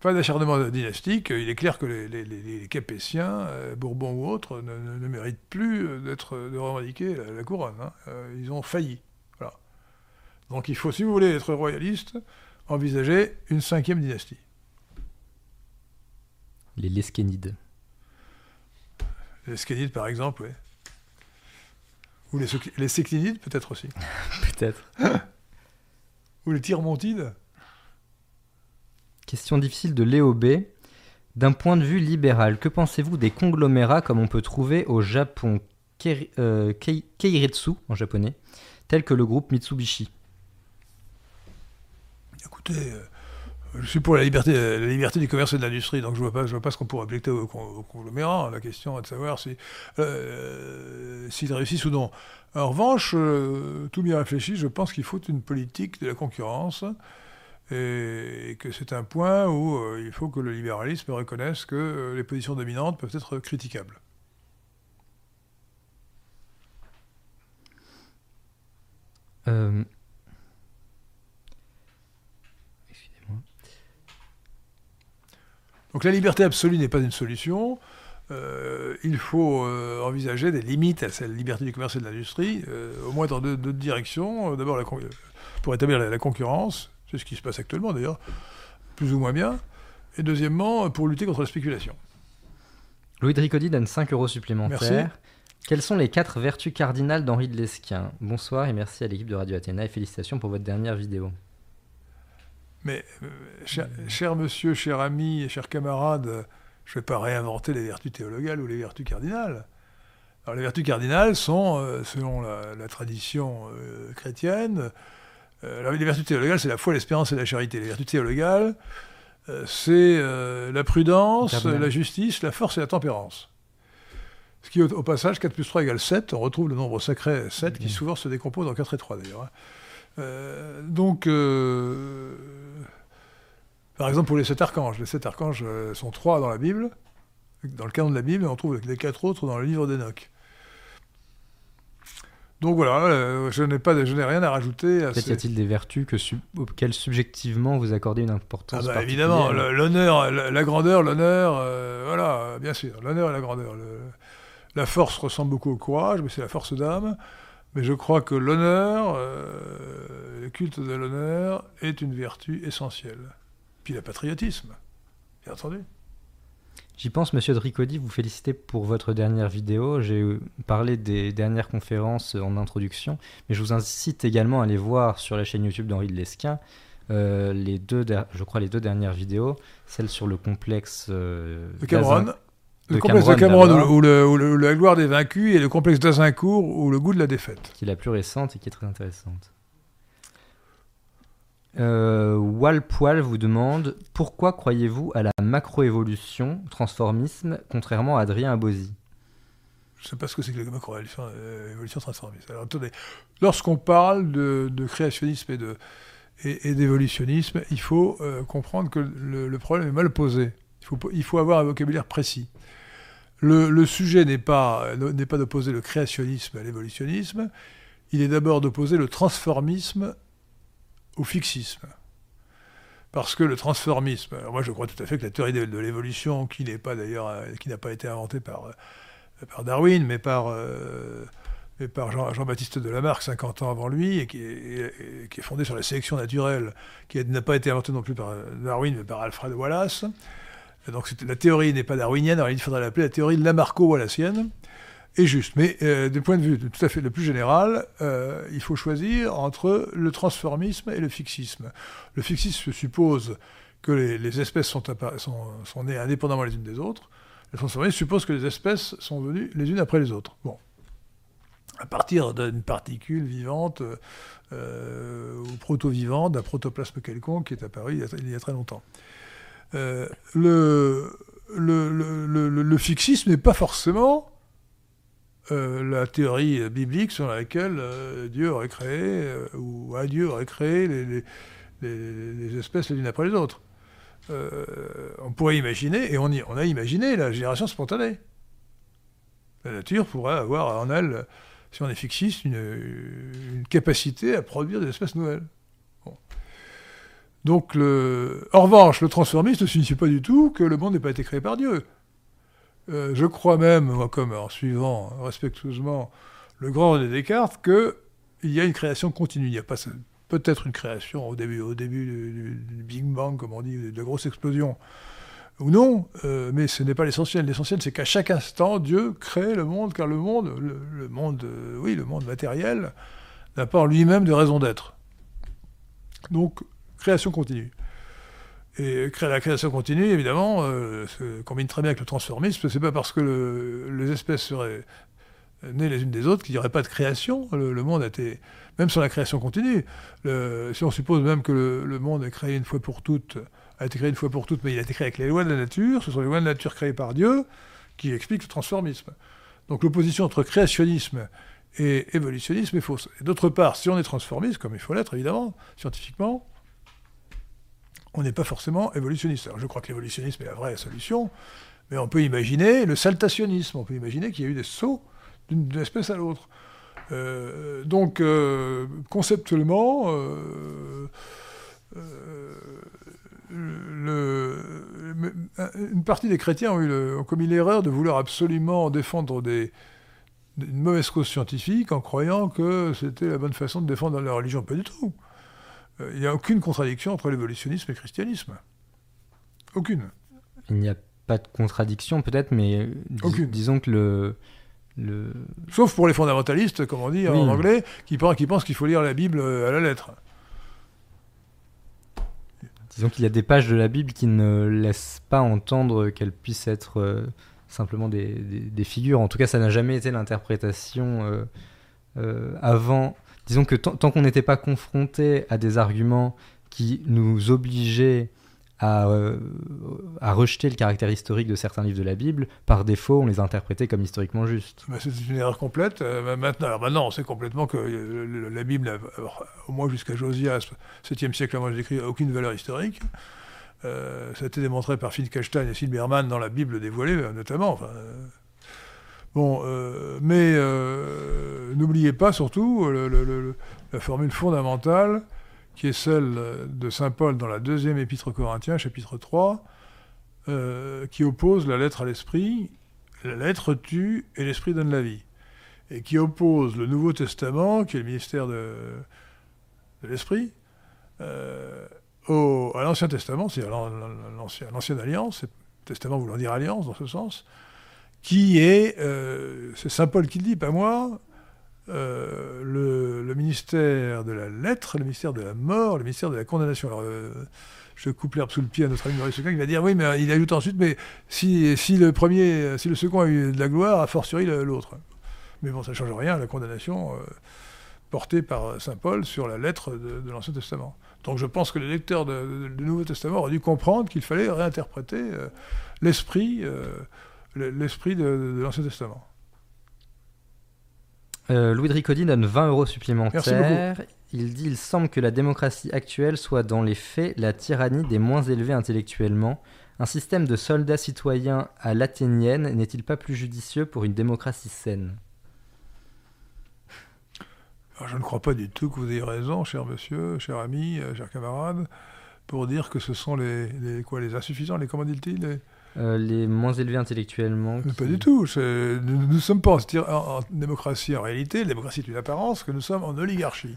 pas d'acharnement dynastique. Il est clair que les Capétiens, Bourbons ou autres, ne méritent plus de revendiquer la couronne. Hein. Ils ont failli. Voilà. Donc il faut, si vous voulez être royaliste, envisager une 5e dynastie. Les Lesquénides. Les Lesquénides, par exemple, oui. Ou les Séclinides, peut-être aussi. Peut-être. Ou les Tyrmontides. Question difficile de Léo B. D'un point de vue libéral, que pensez-vous des conglomérats comme on peut trouver au Japon, Keiretsu en japonais, tel que le groupe Mitsubishi? Écoutez, je suis pour la liberté du commerce et de l'industrie, donc je vois pas ce qu'on pourrait objecter aux conglomérats. La question est de savoir s'ils réussissent ou non. En revanche, tout bien réfléchi, je pense qu'il faut une politique de la concurrence. Et que c'est un point où il faut que le libéralisme reconnaisse que les positions dominantes peuvent être critiquables. Excusez-moi. Donc la liberté absolue n'est pas une solution. Il faut envisager des limites à cette liberté du commerce et de l'industrie, au moins dans deux directions. D'abord, pour établir la concurrence. C'est ce qui se passe actuellement, d'ailleurs, plus ou moins bien. Et deuxièmement, pour lutter contre la spéculation. Louis de Ricaudi donne 5 € supplémentaires. Merci. Quelles sont les 4 vertus cardinales d'Henri de Lesquen? Bonsoir et merci à l'équipe de Radio Athéna et félicitations pour votre dernière vidéo. Mais, cher monsieur, cher ami, cher camarade, je ne vais pas réinventer les vertus théologales ou les vertus cardinales. Alors, les vertus cardinales sont, selon la tradition chrétienne, les vertus théologales, c'est la foi, l'espérance et la charité. Les vertus théologales, c'est la prudence, la justice, la force et la tempérance. Ce qui, au passage, 4 plus 3 égale 7, on retrouve le nombre sacré 7, qui souvent se décompose en 4 et 3, d'ailleurs. Donc, par exemple, pour les 7 archanges sont 3 dans la Bible, dans le canon de la Bible, et on trouve les 4 autres dans le livre d'Enoch. Donc voilà, je n'ai rien à rajouter. Peut-être y a-t-il des vertus auxquelles subjectivement vous accordez une importance particulière. Évidemment, l'honneur, la grandeur, l'honneur, voilà, bien sûr, l'honneur et la grandeur. La force ressemble beaucoup au courage, mais c'est la force d'âme. Mais je crois que l'honneur, le culte de l'honneur, est une vertu essentielle. Puis le patriotisme, bien entendu. J'y pense, Monsieur Dricody, vous féliciter pour votre dernière vidéo. J'ai parlé des dernières conférences en introduction, mais je vous incite également à aller voir sur la chaîne YouTube d'Henri de Lesquin les deux dernières vidéos, celle sur le complexe de Cameroun. Le complexe de Cameroun où la gloire des vaincus et le complexe d'Azincourt où le goût de la défaite. Qui est la plus récente et qui est très intéressante. Walpoil vous demande « Pourquoi croyez-vous à la macroévolution, transformisme, contrairement à Adrien Abosi ?» Je ne sais pas ce que c'est que la macroévolution, transformiste. Alors attendez, lorsqu'on parle de créationnisme et d'évolutionnisme, il faut comprendre que le problème est mal posé. Il faut avoir un vocabulaire précis. Le sujet n'est pas d'opposer le créationnisme à l'évolutionnisme, il est d'abord d'opposer le transformisme au fixisme. Parce que le transformisme, alors moi je crois tout à fait que la théorie de l'évolution, qui n'a pas été inventée par Darwin, mais par Jean-Baptiste de Lamarck 50 ans avant lui, et qui est fondée sur la sélection naturelle, qui n'a pas été inventée non plus par Darwin, mais par Alfred Wallace. Et donc la théorie n'est pas darwinienne, alors il faudrait l'appeler la théorie lamarcko-wallacienne. Est juste. Mais du point de vue tout à fait le plus général, il faut choisir entre le transformisme et le fixisme. Le fixisme suppose que les espèces sont nées indépendamment les unes des autres. Le transformisme suppose que les espèces sont venues les unes après les autres. Bon. À partir d'une particule vivante ou proto-vivante, d'un protoplasme quelconque qui est apparu il y a très longtemps. Le fixisme n'est pas forcément la théorie biblique selon laquelle Dieu aurait créé, ou un Dieu aurait créé les espèces les unes après les autres. On pourrait imaginer, et on a imaginé la génération spontanée. La nature pourrait avoir en elle, si on est fixiste, une capacité à produire des espèces nouvelles. Bon. Donc, en revanche, le transformisme ne signifie pas du tout que le monde n'ait pas été créé par Dieu. Je crois même, moi, en suivant respectueusement le grand René Descartes, qu'il y a une création continue. Il n'y a pas peut-être une création au début du Big Bang, comme on dit, de la grosse explosion, ou non, mais ce n'est pas l'essentiel. L'essentiel, c'est qu'à chaque instant, Dieu crée le monde, car le monde matériel n'a pas en lui-même de raison d'être. Donc, création continue. Et la création continue, évidemment, se combine très bien avec le transformisme. Ce n'est pas parce que les espèces seraient nées les unes des autres qu'il n'y aurait pas de création. Le monde a été... Même sur la création continue, si on suppose même que le monde a été créé une fois pour toutes, mais il a été créé avec les lois de la nature, ce sont les lois de la nature créées par Dieu qui expliquent le transformisme. Donc l'opposition entre créationnisme et évolutionnisme est fausse. Et d'autre part, si on est transformiste, comme il faut l'être, évidemment, scientifiquement, on n'est pas forcément évolutionniste. Alors je crois que l'évolutionnisme est la vraie solution, mais on peut imaginer le saltationnisme, on peut imaginer qu'il y a eu des sauts d'une espèce à l'autre. Donc, conceptuellement, une partie des chrétiens ont commis l'erreur de vouloir absolument défendre une mauvaise cause scientifique en croyant que c'était la bonne façon de défendre la religion. Pas du tout. Il n'y a aucune contradiction entre l'évolutionnisme et le christianisme. Aucune. Il n'y a pas de contradiction, peut-être, mais disons que Sauf pour les fondamentalistes, comme on dit en anglais, qui pensent qu'il faut lire la Bible à la lettre. Disons qu'il y a des pages de la Bible qui ne laissent pas entendre qu'elles puissent être simplement des figures. En tout cas, ça n'a jamais été l'interprétation avant... Disons que tant qu'on n'était pas confronté à des arguments qui nous obligeaient à rejeter le caractère historique de certains livres de la Bible. Par défaut, on les interprétait comme historiquement justes. Bah, c'est une erreur complète. Maintenant, on sait complètement que la Bible, au moins jusqu'à Josias, 7e siècle avant Jésus-Christ, n'a aucune valeur historique. Ça a été démontré par Wittgenstein et Silbermann dans la Bible dévoilée, notamment. Enfin, mais n'oubliez pas surtout la formule fondamentale qui est celle de saint Paul dans la deuxième épître aux Corinthiens, chapitre 3, qui oppose la lettre à l'esprit, la lettre tue et l'esprit donne la vie, et qui oppose le Nouveau Testament, qui est le ministère de l'esprit, à l'Ancien Testament, c'est-à-dire l'ancienne alliance, testament voulant dire alliance dans ce sens, qui est, c'est saint Paul qui le dit, pas moi, le ministère de la lettre, le ministère de la mort, le ministère de la condamnation. Alors, je coupe l'herbe sous le pied à notre ami Maurice Seclin, il va dire, oui, mais il ajoute ensuite, mais si le second a eu de la gloire, a fortiori l'autre. Mais bon, ça ne change rien, la condamnation portée par saint Paul sur la lettre de l'Ancien Testament. Donc je pense que les lecteurs du Nouveau Testament auraient dû comprendre qu'il fallait réinterpréter l'esprit de l'Ancien Testament. Louis de Ricaudi donne 20 euros supplémentaires. Il dit « Il semble que la démocratie actuelle soit dans les faits la tyrannie des moins élevés intellectuellement. Un système de soldats citoyens à l'athénienne n'est-il pas plus judicieux pour une démocratie saine ?» Je ne crois pas du tout que vous ayez raison, cher monsieur, cher ami, cher camarade, pour dire que ce sont les insuffisants, comment dit-il, les moins élevés intellectuellement. Qui... Pas du tout. Nous ne sommes pas en démocratie en réalité. La démocratie est une apparence, que nous sommes en oligarchie.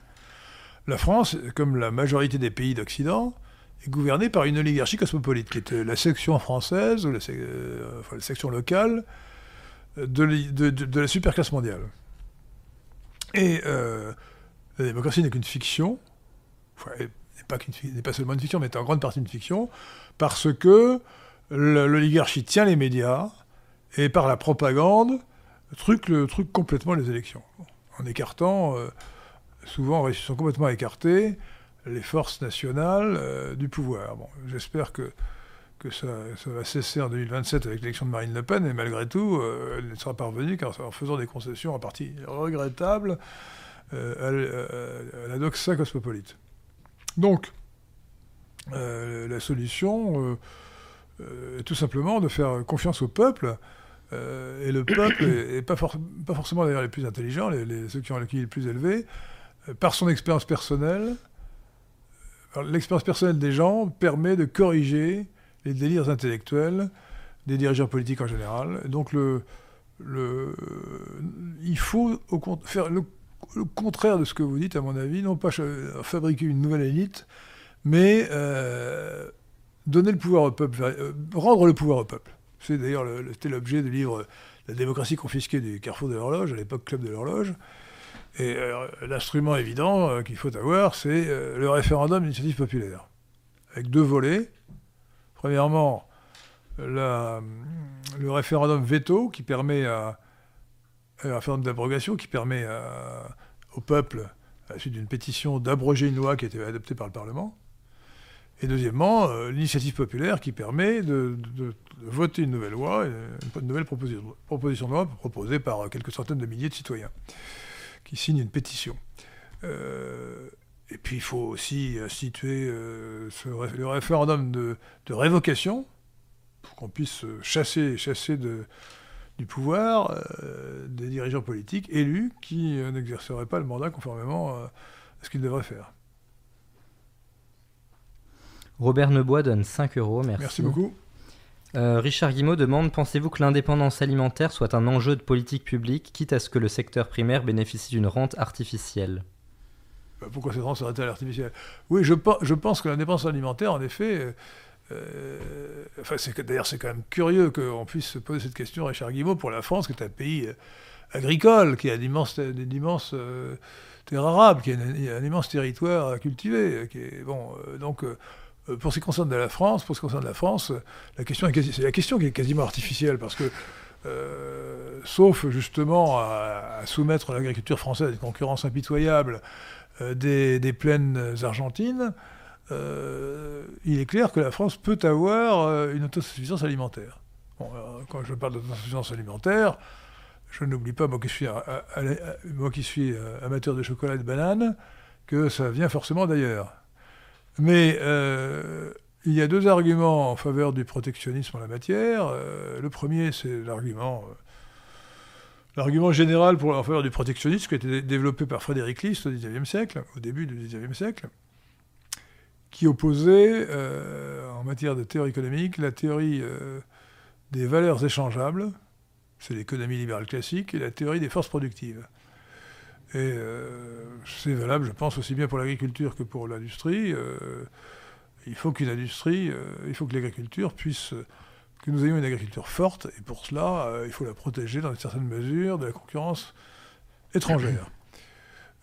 La France, comme la majorité des pays d'Occident, est gouvernée par une oligarchie cosmopolite, qui est la section française, ou la section locale de la superclasse mondiale. Et la démocratie n'est qu'une fiction, n'est pas seulement une fiction, mais est en grande partie une fiction, parce que l'oligarchie tient les médias et par la propagande truc complètement les élections, en écartant, souvent ils sont complètement écartés, les forces nationales du pouvoir. Bon, j'espère que ça va cesser en 2027 avec l'élection de Marine Le Pen, mais malgré tout, elle ne sera pas revenue qu'en faisant des concessions en partie regrettables à la doxa cosmopolite. Donc, la solution est tout simplement de faire confiance au peuple, et le peuple n'est pas forcément d'ailleurs les plus intelligents, ceux qui ont le QI le plus élevé, par son expérience personnelle. Alors, l'expérience personnelle des gens permet de corriger les délires intellectuels des dirigeants politiques en général. Donc il faut faire le contraire de ce que vous dites, à mon avis, non pas fabriquer une nouvelle élite, mais donner le pouvoir au peuple, rendre le pouvoir au peuple. C'est d'ailleurs c'était l'objet du livre « La démocratie confisquée » du Carrefour de l'Horloge, à l'époque Club de l'Horloge. Et l'instrument évident qu'il faut avoir, c'est le référendum d'initiative populaire, avec deux volets. Premièrement, le référendum veto qui permet le référendum d'abrogation qui permet au peuple, à la suite d'une pétition, d'abroger une loi qui a été adoptée par le Parlement. Et deuxièmement, l'initiative populaire qui permet de voter une nouvelle loi, une nouvelle proposition de loi proposée par quelques centaines de milliers de citoyens qui signent une pétition. Et puis il faut aussi instituer le référendum de révocation pour qu'on puisse chasser du pouvoir des dirigeants politiques élus qui n'exerceraient pas le mandat conformément à ce qu'ils devraient faire. Robert Nebois donne 5 euros, merci. Merci beaucoup. Richard Guimot demande « Pensez-vous que l'indépendance alimentaire soit un enjeu de politique publique, quitte à ce que le secteur primaire bénéficie d'une rente artificielle ?» Pourquoi cette rente serait-elle artificielle ? Oui, je pense que l'indépendance alimentaire, en effet... d'ailleurs, c'est quand même curieux qu'on puisse se poser cette question, Richard Guimot, pour la France, qui est un pays agricole, qui a d'immenses terres arables, qui a un immense territoire à cultiver. Pour ce qui concerne la France, c'est la question qui est quasiment artificielle, parce que, sauf justement à soumettre l'agriculture française à une concurrence impitoyable des plaines argentines, il est clair que la France peut avoir une autosuffisance alimentaire. Bon, alors, quand je parle d'autosuffisance alimentaire, je n'oublie pas, moi qui suis amateur de chocolat et de banane, que ça vient forcément d'ailleurs. Mais il y a deux arguments en faveur du protectionnisme en la matière. Le premier, c'est l'argument général en faveur du protectionnisme qui a été développé par Frédéric List au début du XIXe siècle, qui opposait, en matière de théorie économique, la théorie des valeurs échangeables, c'est l'économie libérale classique, et la théorie des forces productives. Et c'est valable, je pense, aussi bien pour l'agriculture que pour l'industrie. Il faut qu'une industrie, il faut que l'agriculture puisse... que nous ayons une agriculture forte, et pour cela, il faut la protéger dans une certaine mesure de la concurrence étrangère.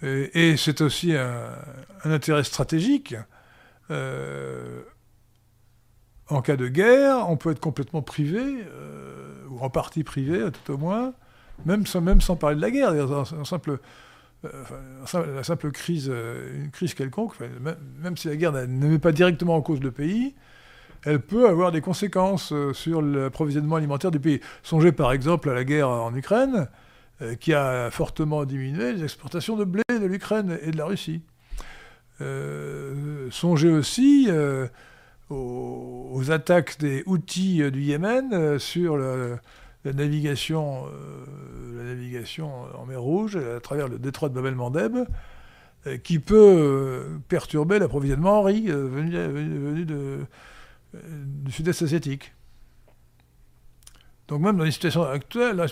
Et c'est aussi un intérêt stratégique. En cas de guerre, on peut être complètement privé, ou en partie privé, tout au moins, même sans parler de la guerre. La simple crise, une crise quelconque, même si la guerre ne met pas directement en cause le pays, elle peut avoir des conséquences sur l'approvisionnement alimentaire du pays. Songez par exemple à la guerre en Ukraine, qui a fortement diminué les exportations de blé de l'Ukraine et de la Russie. Songez aussi aux attaques des Houthis du Yémen sur la navigation en mer Rouge, à travers le détroit de Bab el-Mandeb, qui peut perturber l'approvisionnement en riz venu du sud-est asiatique. Donc même dans les situations actuelles,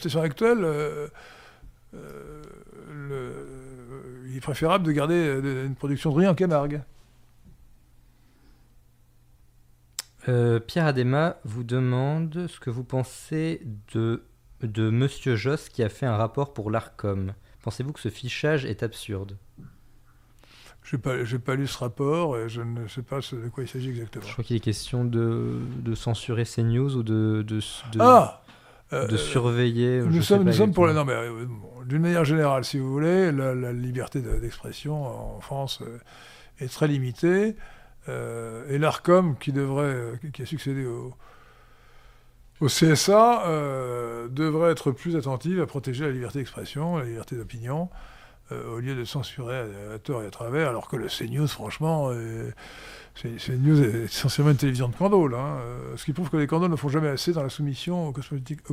il est préférable de garder une production de riz en Camargue. Pierre Adema vous demande ce que vous pensez de M. Josse qui a fait un rapport pour l'ARCOM. Pensez-vous que ce fichage est absurde ? J'ai pas lu ce rapport et je ne sais pas de quoi il s'agit exactement. Je crois qu'il est question de censurer CNews ou de surveiller... Nous sommes pour la... Non, mais bon, d'une manière générale, si vous voulez, la liberté d'expression en France est très limitée. Et l'ARCOM, qui a succédé au CSA, devrait être plus attentive à protéger la liberté d'expression, la liberté d'opinion, au lieu de censurer à tort et à travers, alors que le CNews, franchement, CNews est essentiellement une télévision de candoles, hein, ce qui prouve que les candoles ne font jamais assez dans la soumission au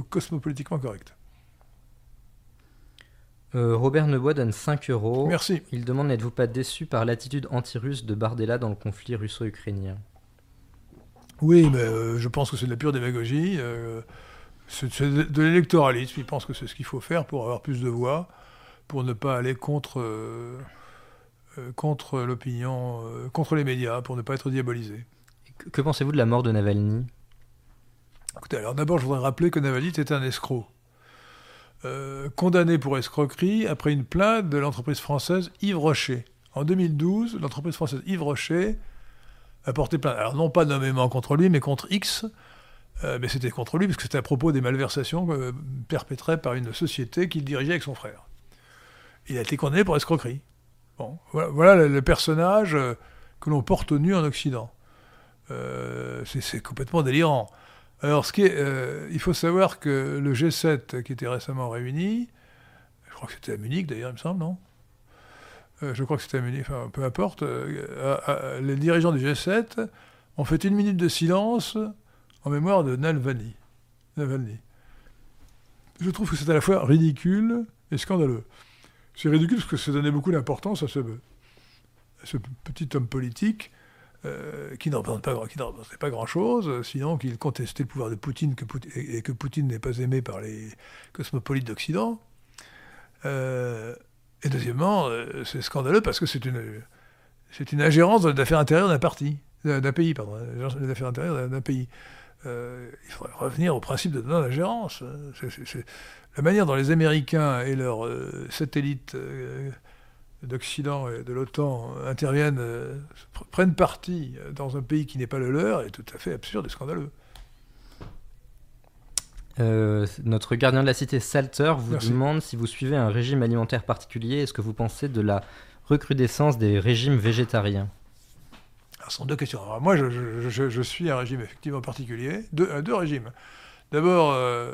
cosmopolitiquement correct. Robert Nebois donne 5 €. Merci. Il demande, n'êtes-vous pas déçu par l'attitude anti-russe de Bardella dans le conflit russo-ukrainien ? Oui, mais je pense que c'est de la pure démagogie, c'est de l'électoralisme. Il pense que c'est ce qu'il faut faire pour avoir plus de voix, pour ne pas aller contre l'opinion, contre les médias, pour ne pas être diabolisé. Que pensez-vous de la mort de Navalny ? Écoutez, alors d'abord, je voudrais rappeler que Navalny était un escroc. Condamné pour escroquerie après une plainte de l'entreprise française Yves Rocher. En 2012, l'entreprise française Yves Rocher a porté plainte. Alors non pas nommément contre lui, mais contre X. Mais c'était contre lui, parce que c'était à propos des malversations perpétrées par une société qu'il dirigeait avec son frère. Il a été condamné pour escroquerie. Bon, voilà le personnage que l'on porte au nu en Occident. C'est complètement délirant. Alors, il faut savoir que le G7 qui était récemment réuni, je crois que c'était à Munich d'ailleurs, il me semble, non ? Je crois que c'était à Munich, enfin, peu importe. Les dirigeants du G7 ont fait 1 minute de silence en mémoire de Navalny. Je trouve que c'est à la fois ridicule et scandaleux. C'est ridicule parce que ça donnait beaucoup d'importance à ce petit homme politique qui ne représentait pas grand-chose, sinon qu'il contestait le pouvoir de Poutine et que Poutine n'est pas aimé par les cosmopolites d'Occident. Et deuxièmement, c'est scandaleux parce que c'est une ingérence dans les affaires intérieures d'un pays. Il faudrait revenir au principe de non-ingérence. C'est la manière dont les Américains et leurs satellites d'Occident et de l'OTAN interviennent, prennent parti dans un pays qui n'est pas le leur est tout à fait absurde et scandaleux. Notre gardien de la cité Salter vous demande si vous suivez un régime alimentaire particulier et ce que vous pensez de la recrudescence des régimes végétariens. Ce sont deux questions. Alors moi, je suis un régime effectivement particulier, deux régimes. D'abord,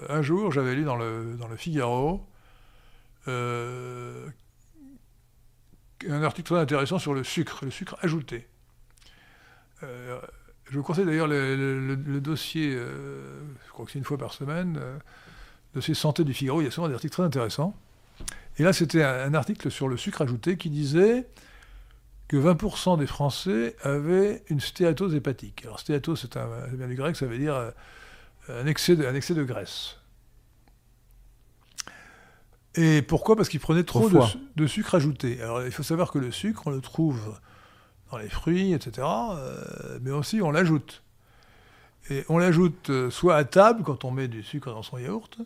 un jour, j'avais lu dans le Figaro un article très intéressant sur le sucre ajouté. Je vous conseille d'ailleurs le dossier, je crois que c'est une fois par semaine, dossier santé du Figaro, il y a souvent des articles très intéressants. Et là, c'était un article sur le sucre ajouté qui disait que 20% des Français avaient une stéatose hépatique. Alors stéatose, c'est bien du grec, ça veut dire un excès de graisse. Et pourquoi ? Parce qu'ils prenaient trop de sucre ajouté. Alors il faut savoir que le sucre, on le trouve dans les fruits, etc., mais aussi on l'ajoute. Et on l'ajoute soit à table, quand on met du sucre dans son yaourt,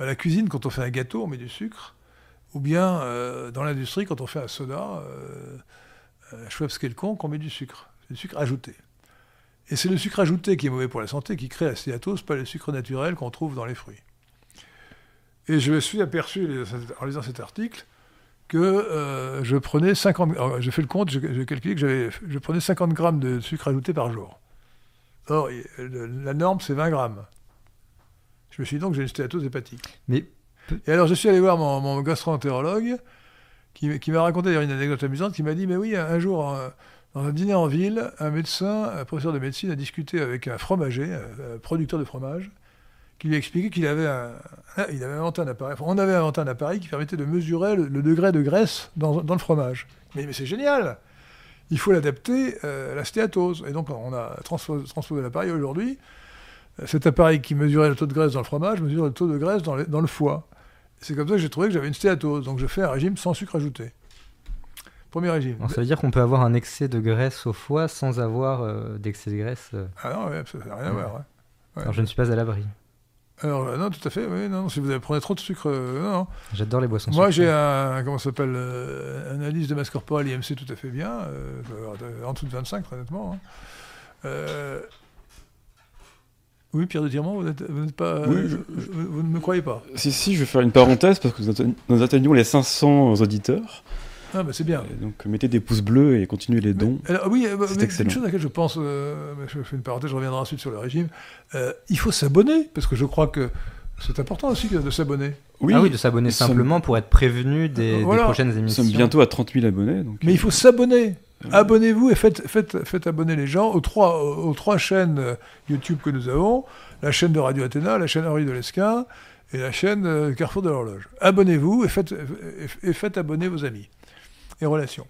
à la cuisine, quand on fait un gâteau, on met du sucre, ou bien dans l'industrie, quand on fait un soda, un Schweppes quelconque, on met du sucre. C'est du sucre ajouté. Et c'est le sucre ajouté qui est mauvais pour la santé, qui crée la stéatose, pas le sucre naturel qu'on trouve dans les fruits. Et je me suis aperçu, en lisant cet article, que je prenais 50... Alors, j'ai fait le compte, j'ai calculé que je prenais 50 grammes de sucre ajouté par jour. Or, la norme, c'est 20 grammes. Je me suis dit donc que j'ai une stéatose hépatique. Mais... Et alors, je suis allé voir mon gastro-entérologue, qui m'a raconté d'ailleurs une anecdote amusante, qui m'a dit, mais oui, un jour, dans un dîner en ville, un professeur de médecine, a discuté avec un fromager, un producteur de fromage, qui lui expliquait qu'il avait inventé un appareil. On avait inventé un appareil qui permettait de mesurer le degré de graisse dans le fromage. Mais c'est génial! Il faut l'adapter à la stéatose. Et donc, on a transposé l'appareil aujourd'hui. Cet appareil qui mesurait le taux de graisse dans le fromage mesure le taux de graisse dans le foie. C'est comme ça que j'ai trouvé que j'avais une stéatose. Donc je fais un régime sans sucre ajouté. Premier régime. Alors, ça veut dire qu'on peut avoir un excès de graisse au foie sans avoir d'excès de graisse. Ah non, ouais, ça n'a rien à voir. Ouais. Ouais. Alors je ne suis pas à l'abri. Alors non, tout à fait. Oui, non, si vous prenez trop de sucre, non. J'adore les boissons sucrées. Moi, j'ai un indice de masse corporelle IMC tout à fait bien, en dessous de 25, très honnêtement. Hein. Oui, Pierre de Tirement, vous n'êtes pas... Oui, vous ne me croyez pas. Si, je vais faire une parenthèse, parce que nous atteignons les 500 auditeurs. Ah, bah c'est bien. Donc, mettez des pouces bleus et continuez les dons. Alors, oui, c'est une chose à laquelle je pense... je fais une parenthèse, je reviendrai ensuite sur le régime. Il faut s'abonner, parce que je crois que c'est important aussi de s'abonner. Oui, ah oui, de s'abonner simplement pour être prévenu des prochaines émissions. Nous sommes bientôt à 30 000 abonnés. Donc... Mais il faut s'abonner. Abonnez-vous et faites abonner les gens aux trois chaînes YouTube que nous avons, la chaîne de Radio Athéna, la chaîne Henri de l'Esquin et la chaîne Carrefour de l'Horloge. Abonnez-vous et faites abonner vos amis et relations.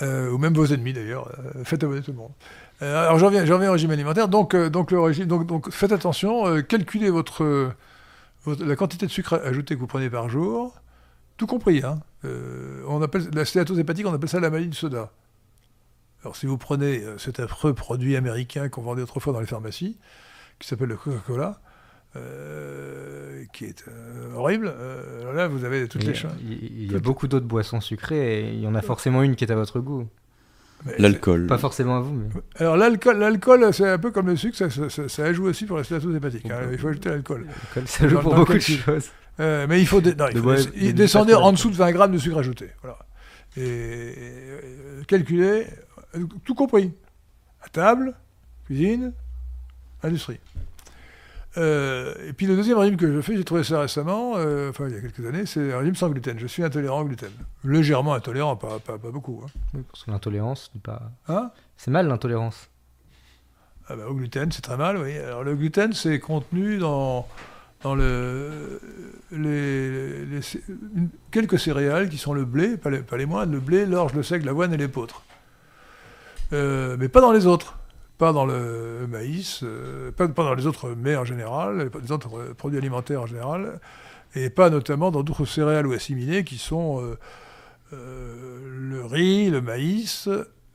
Ou même vos ennemis d'ailleurs. Faites abonner tout le monde. Alors j'en reviens au régime alimentaire. Donc le régime, donc faites attention, calculez la quantité de sucre ajouté que vous prenez par jour, tout compris, hein. On appelle la stéatose hépatique, on appelle ça la maladie du soda. Alors si vous prenez cet affreux produit américain qu'on vendait autrefois dans les pharmacies, qui s'appelle le Coca-Cola, qui est horrible, alors là vous avez toutes les choses. Il y a beaucoup d'autres boissons sucrées, et il y en a forcément une qui est à votre goût. Mais l'alcool. Pas forcément à vous. Mais... Alors l'alcool, c'est un peu comme le sucre, ça joue aussi pour la stéatose hépatique. Hein. Il faut ajouter l'alcool. Ça joue pour beaucoup de choses. Mais il faut descendre en dessous de 20 grammes de sucre ajouté. Voilà. Et calculer, tout compris. À table, cuisine, industrie. Et puis le deuxième régime que je fais, j'ai trouvé ça récemment, il y a quelques années, c'est un régime sans gluten. Je suis intolérant au gluten. Légèrement intolérant, pas beaucoup. Hein. Oui, parce que l'intolérance, c'est pas... Hein ? C'est mal l'intolérance. Ah bah, au gluten, c'est très mal, oui. Alors le gluten, c'est contenu dans quelques céréales qui sont le blé, pas les moindres, le blé, l'orge, le seigle, l'avoine et l'épeautre. Mais pas dans les autres. Pas dans le maïs, pas dans les autres mets en général, les autres produits alimentaires en général, et pas notamment dans d'autres céréales ou assimilées qui sont le riz, le maïs,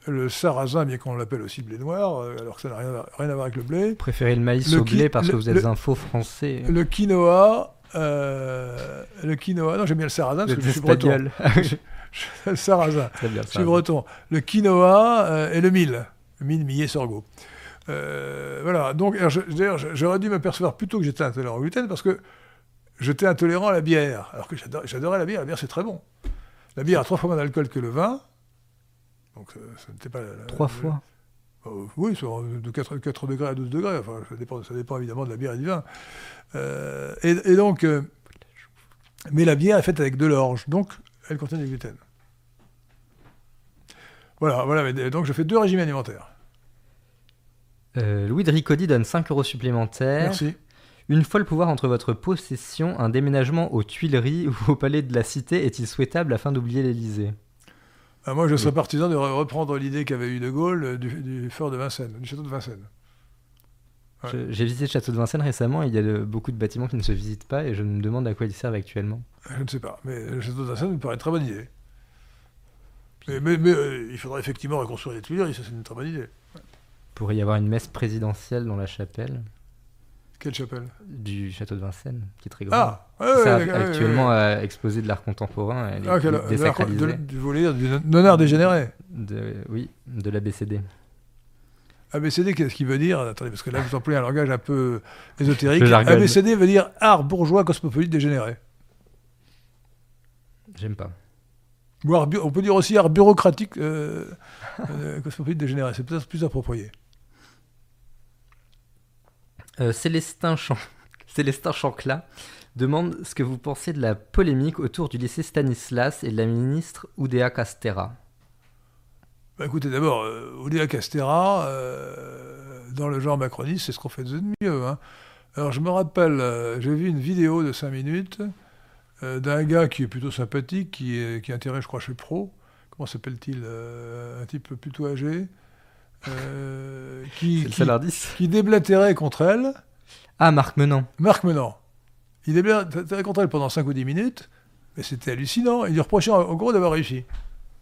le sarrasin, bien qu'on l'appelle aussi blé noir, alors que ça n'a rien à voir avec le blé. Préférez le maïs au blé parce que vous êtes un faux français. Le quinoa, non, j'aime bien le sarrasin parce que je suis breton. Le sarrasin, je suis breton. Le quinoa et le mil. Mille, millet, sorgho. Voilà. Donc, d'ailleurs, j'aurais dû m'apercevoir plutôt que j'étais intolérant au gluten parce que j'étais intolérant à la bière. Alors que j'adorais la bière. La bière, c'est très bon. La bière a 3 fois moins d'alcool que le vin. Donc ça n'était pas... Trois fois oui, de 4 degrés à 12 degrés. Enfin, ça dépend évidemment de la bière et du vin. Mais la bière est faite avec de l'orge, donc elle contient du gluten. Voilà, donc je fais 2 régimes alimentaires. Louis de Riccodi donne 5 € supplémentaires. Merci. Une fois le pouvoir entre votre possession, un déménagement aux Tuileries ou au Palais de la Cité est-il souhaitable afin d'oublier l'Élysée ? Ah, moi, je serais partisan de reprendre l'idée qu'avait eue De Gaulle du fort de Vincennes, du château de Vincennes. Ouais. J'ai visité le château de Vincennes récemment, il y a beaucoup de bâtiments qui ne se visitent pas et je me demande à quoi ils servent actuellement. Je ne sais pas, mais le château de Vincennes me paraît une très bonne idée. Mais il faudra effectivement reconstruire les Tuileries, ça c'est une très bonne idée. Ouais. Pourrait y avoir une messe présidentielle dans la chapelle. Quelle chapelle ? Du château de Vincennes, qui est très grand. Ça a actuellement exposé de l'art contemporain. Vous voulez dire du non-art dégénéré ? Oui, de l'ABCD. ABCD, qu'est-ce qui veut dire ? Attendez, parce que là, vous employez un langage un peu ésotérique. ABCD veut dire art bourgeois cosmopolite dégénéré. J'aime pas. Ou on peut dire aussi art bureaucratique cosmopolite dégénéré. C'est peut-être plus approprié. Célestin Chancla demande ce que vous pensez de la polémique autour du lycée Stanislas et de la ministre Oudéa Castera. Écoutez, d'abord, Oudéa Castera, dans le genre macroniste, c'est ce qu'on fait de mieux. Hein. Alors je me rappelle, j'ai vu une vidéo de 5 minutes d'un gars qui est plutôt sympathique, qui intéresse, je crois, chez Pro. Comment s'appelle-t-il ? Un type plutôt âgé. Qui déblatérait contre elle. Ah, Marc Menant. Il déblatérait contre elle pendant 5 ou 10 minutes, mais c'était hallucinant. Il lui reprochait en gros d'avoir réussi.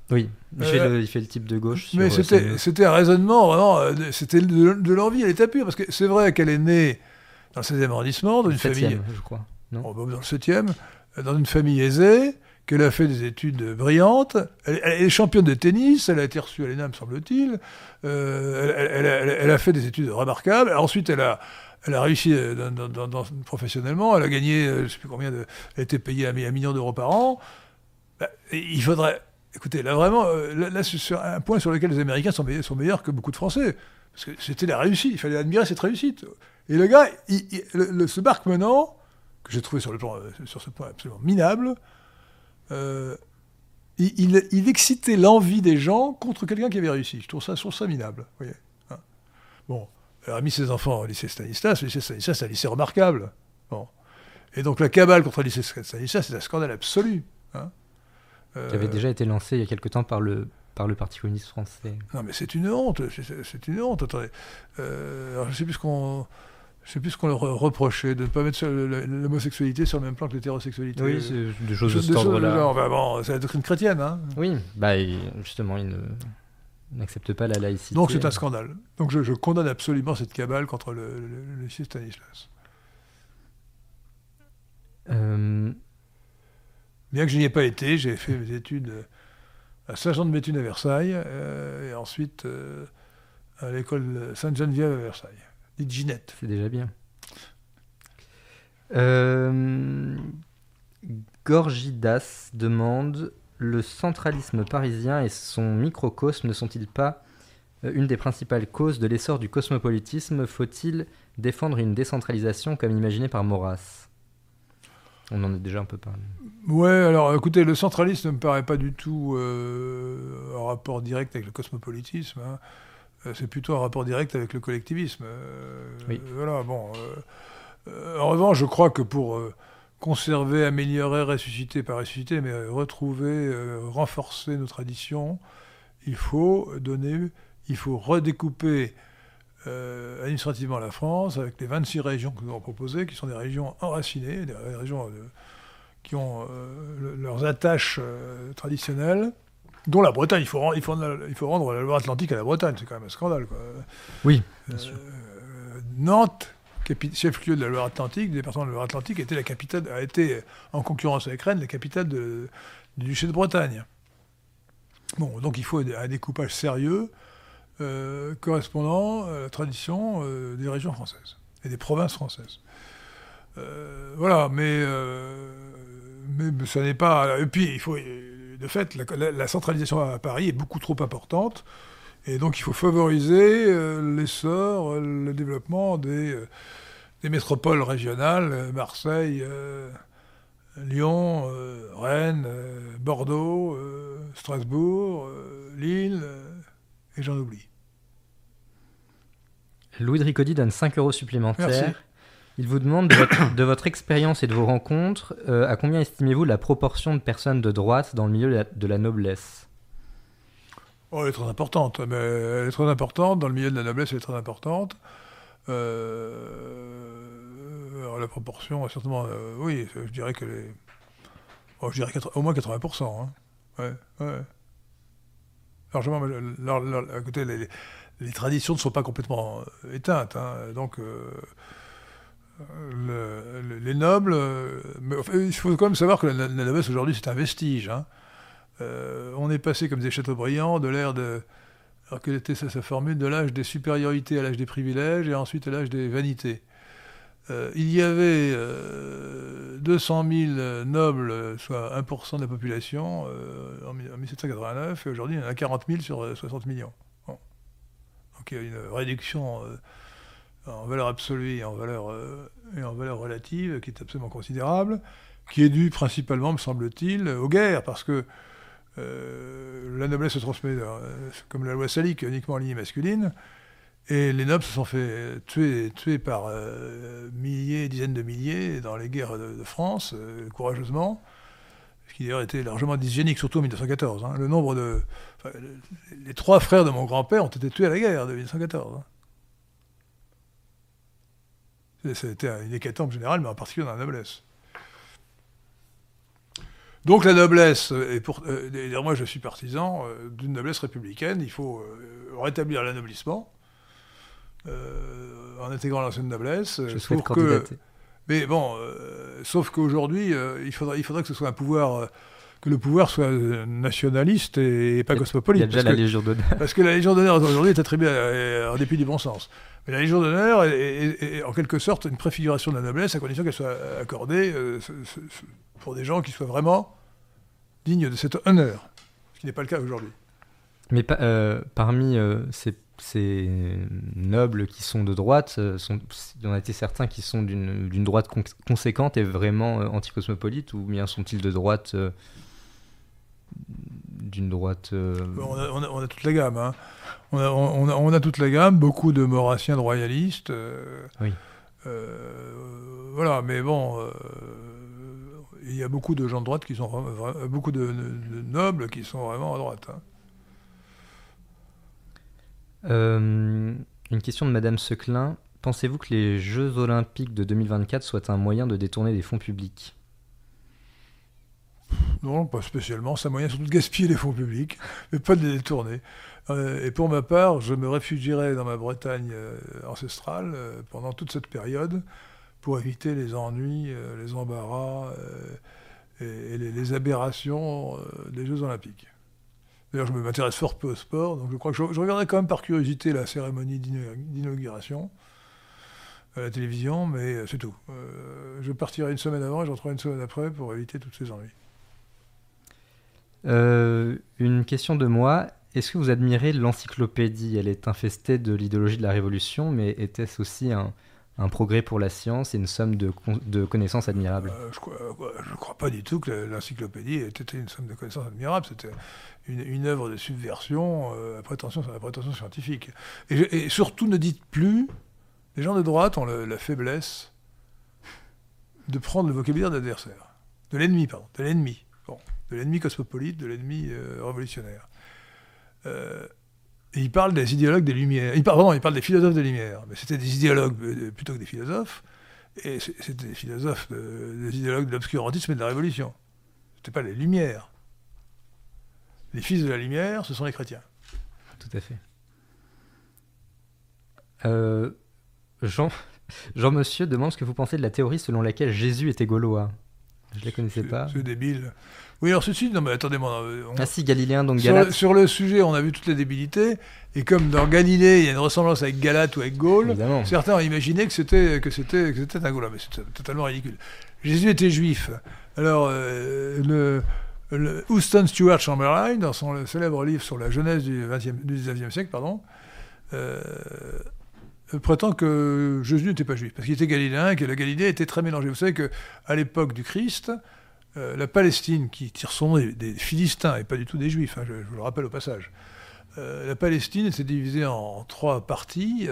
Oui, il fait le type de gauche. Mais c'était un raisonnement, vraiment, c'était de l'envie, elle était pure. Parce que c'est vrai qu'elle est née dans le 16e arrondissement, dans une famille. Je crois. Non, dans le 7e, dans une famille aisée, qu'elle a fait des études brillantes, elle est championne de tennis, elle a été reçue à l'ENA, me semble-t-il, elle a fait des études remarquables, ensuite elle a réussi professionnellement, elle a gagné, je ne sais plus combien, elle a été payée $1 million par an. Il faudrait... Écoutez, là vraiment, sur un point sur lequel les Américains sont meilleurs que beaucoup de Français, parce que c'était la réussite, il fallait admirer cette réussite. Et le gars, ce Marc Menant, que j'ai trouvé sur ce point absolument minable, il excitait l'envie des gens contre quelqu'un qui avait réussi. Je trouve ça minable. Vous voyez, hein. Bon, elle a mis ses enfants au lycée Stanislas. Le lycée Stanislas, c'est un lycée remarquable. Bon. Et donc la cabale contre le lycée Stanislas, c'est un scandale absolu. Hein. Qui avait déjà été lancé il y a quelque temps par le Parti communiste français. Non, mais c'est une honte. C'est une honte. Attendez. Alors, je sais plus ce qu'on leur reprochait, de ne pas mettre l'homosexualité sur le même plan que l'hétérosexualité. Oui, c'est des choses de ce genre. Ben bon, c'est la doctrine chrétienne. Hein. Oui, justement, ils n'acceptent pas la laïcité. Donc c'est un scandale. Donc je condamne absolument cette cabale contre le lycée Stanislas. Bien que je n'y ai pas été, j'ai fait mes études à Saint-Jean-de-Béthune à Versailles, et ensuite à l'école Sainte-Geneviève à Versailles. Ginette. C'est déjà bien. Gorgidas demande « Le centralisme parisien et son microcosme ne sont-ils pas une des principales causes de l'essor du cosmopolitisme ? Faut-il défendre une décentralisation comme imaginée par Maurras ?» On en a déjà un peu parlé. Oui, alors écoutez, le centralisme ne me paraît pas du tout en rapport direct avec le cosmopolitisme. Hein. C'est plutôt un rapport direct avec le collectivisme. Oui. Voilà, bon. En revanche, je crois que pour conserver, améliorer, ressusciter, mais retrouver, renforcer nos traditions, il faut redécouper administrativement la France avec les 26 régions que nous avons proposées, qui sont des régions enracinées, des régions qui ont leurs attaches traditionnelles. Dont la Bretagne, il faut rendre la Loire-Atlantique à la Bretagne, c'est quand même un scandale. Quoi. Oui, bien sûr. Nantes, chef-lieu de la Loire-Atlantique, département de la Loire-Atlantique, a été en concurrence avec Rennes, la capitale du duché de Bretagne. Bon, donc il faut un découpage sérieux correspondant à la tradition des régions françaises et des provinces françaises. Voilà, mais ça n'est pas... Et puis, il faut... de fait, la centralisation à Paris est beaucoup trop importante. Et donc, il faut favoriser l'essor, le développement des métropoles régionales, Marseille, Lyon, Rennes, Bordeaux, Strasbourg, Lille, et j'en oublie. Louis Dricody donne 5 € supplémentaires. Merci. Il vous demande, de votre expérience et de vos rencontres, à combien estimez-vous la proportion de personnes de droite dans le milieu de la noblesse ? Oh, elle est très importante. Mais elle est très importante. Dans le milieu de la noblesse, elle est très importante. Alors, la proportion, certainement, oui, je dirais qu'elle est... Oh, je dirais au moins 80%. Hein. Ouais, ouais. Largement, écoutez, les traditions ne sont pas complètement éteintes. Hein. Donc, les nobles... Mais, enfin, il faut quand même savoir que la noblesse, aujourd'hui, c'est un vestige. Hein. On est passé comme des Chateaubriand de l'ère de... Alors quelle était sa formule? De l'âge des supériorités à l'âge des privilèges et ensuite à l'âge des vanités. Il y avait 200 000 nobles, soit 1% de la population en 1789, et aujourd'hui il y en a 40 000 sur 60 millions. Bon. Donc il y a une réduction en valeur absolue et en valeur relative qui est absolument considérable, qui est due principalement, me semble-t-il, aux guerres, parce que la noblesse se transmet, comme la loi salique, uniquement en lignée masculine, et les nobles se sont fait tuer par milliers, dizaines de milliers dans les guerres de France, courageusement, ce qui d'ailleurs était largement dysgénique, surtout en 1914. Hein. Les 3 frères de mon grand-père ont été tués à la guerre de 1914. Hein. C'était une hécatombe générale, mais en particulier dans la noblesse. Donc la noblesse, moi je suis partisan d'une noblesse républicaine, il faut rétablir l'anoblissement en intégrant l'ancienne noblesse. Je souhaite candidater. Mais bon, sauf qu'aujourd'hui, il faudrait que ce soit un pouvoir, que le pouvoir soit nationaliste et pas cosmopolite. Il y a déjà la Légion d'honneur. Parce que la Légion d'honneur aujourd'hui est attribuée en dépit du bon sens. Mais la Légion d'honneur est en quelque sorte une préfiguration de la noblesse à condition qu'elle soit accordée pour des gens qui soient vraiment dignes de cet honneur, ce qui n'est pas le cas aujourd'hui. Mais parmi ces nobles qui sont de droite, il y en a été certains qui sont d'une droite conséquente et vraiment anticosmopolite, ou bien sont-ils de droite d'une droite... On a toute la gamme. Hein. On a toute la gamme, beaucoup de maurassiens, de royalistes. Oui. Voilà, mais bon... il y a beaucoup de gens de droite qui sont... beaucoup de nobles qui sont vraiment à droite. Hein. Une question de Madame Seclin. Pensez-vous que les Jeux Olympiques de 2024 soient un moyen de détourner des fonds publics? Non, pas spécialement. C'est un moyen surtout de gaspiller les fonds publics, mais pas de les détourner. Et pour ma part, je me réfugierai dans ma Bretagne ancestrale pendant toute cette période, pour éviter les ennuis, les embarras et les aberrations des Jeux Olympiques. D'ailleurs, je m'intéresse fort peu au sport, donc je crois que je regarderai quand même par curiosité la cérémonie d'inauguration à la télévision, mais c'est tout. Je partirai une semaine avant et je rentrerai une semaine après pour éviter tous ces ennuis. Une question de moi. Est-ce que vous admirez l'encyclopédie? Elle est infestée de l'idéologie de la Révolution, mais était-ce aussi un progrès pour la science et une somme de connaissances admirables? Je ne crois pas du tout que l'encyclopédie était une somme de connaissances admirables. C'était une œuvre de subversion à prétention scientifique. Et surtout, ne dites plus, les gens de droite ont la faiblesse de prendre le vocabulaire de l'adversaire. De l'ennemi, pardon. De l'ennemi. Bon, de l'ennemi cosmopolite, de l'ennemi révolutionnaire. Et il parle des idéologues des Lumières. Il parle des philosophes des Lumières. Mais c'était des idéologues plutôt que des philosophes. Et c'était des philosophes, des idéologues de l'obscurantisme et de la Révolution. C'était pas les Lumières. Les fils de la Lumière, ce sont les chrétiens. Tout à fait. Jean Monsieur demande ce que vous pensez de la théorie selon laquelle Jésus était gaulois. Je ne la connaissais pas. C'est débile. Oui, alors ceci, non mais attendez... Ah si, Galiléen, donc Galate. Sur le sujet, on a vu toutes les débilités, et comme dans Galilée, il y a une ressemblance avec Galate ou avec Gaule, évidemment, certains ont imaginé que c'était un Gaulois, mais c'est totalement ridicule. Jésus était juif. Alors, Houston Stuart Chamberlain, dans son célèbre livre sur la jeunesse du 19e siècle, prétend que Jésus n'était pas juif, parce qu'il était galiléen et que la Galilée était très mélangée. Vous savez qu'à l'époque du Christ, la Palestine, qui tire son nom des Philistins et pas du tout des Juifs, hein, je vous le rappelle au passage, la Palestine était divisée en trois parties.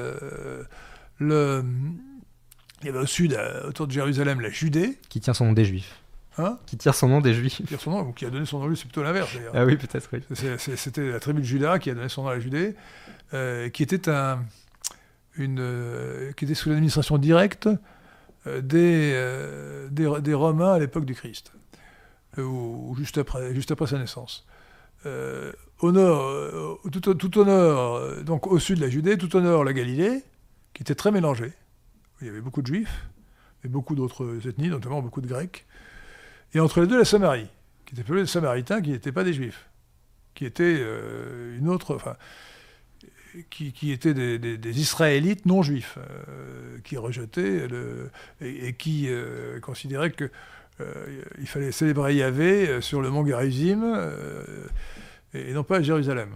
Il y avait au sud, autour de Jérusalem, la Judée. Qui tire son nom des Juifs. Hein? Qui tire son nom des Juifs. Qui tire son nom, ou qui a donné son nom, c'est plutôt l'inverse d'ailleurs. Ah oui, peut-être, oui. C'était la tribu de Juda qui a donné son nom à la Judée, qui était sous l'administration directe des Romains à l'époque du Christ, ou juste après sa naissance. Au sud de la Judée, tout au nord, la Galilée, qui était très mélangée. Il y avait beaucoup de Juifs, mais beaucoup d'autres ethnies, notamment beaucoup de Grecs. Et entre les deux, la Samarie, qui était peuplée de Samaritains, qui n'étaient pas des Juifs, qui étaient qui étaient des Israélites non juifs, qui rejetaient et qui considéraient qu'il fallait célébrer Yahvé sur le mont Garizim et non pas à Jérusalem.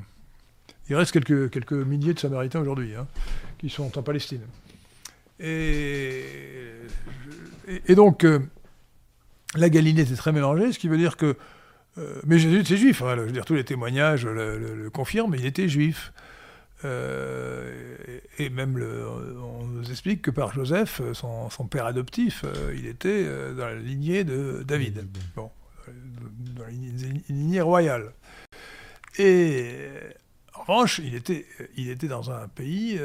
Il reste quelques milliers de Samaritains aujourd'hui, hein, qui sont en Palestine. Et donc la Galilée était très mélangée, ce qui veut dire que... mais Jésus était juif, hein, je veux dire, tous les témoignages le confirment, mais il était juif. Et même on nous explique que par Joseph, son père adoptif, il était dans la lignée de David, bon, dans la lignée royale. Et en revanche, il était dans un pays,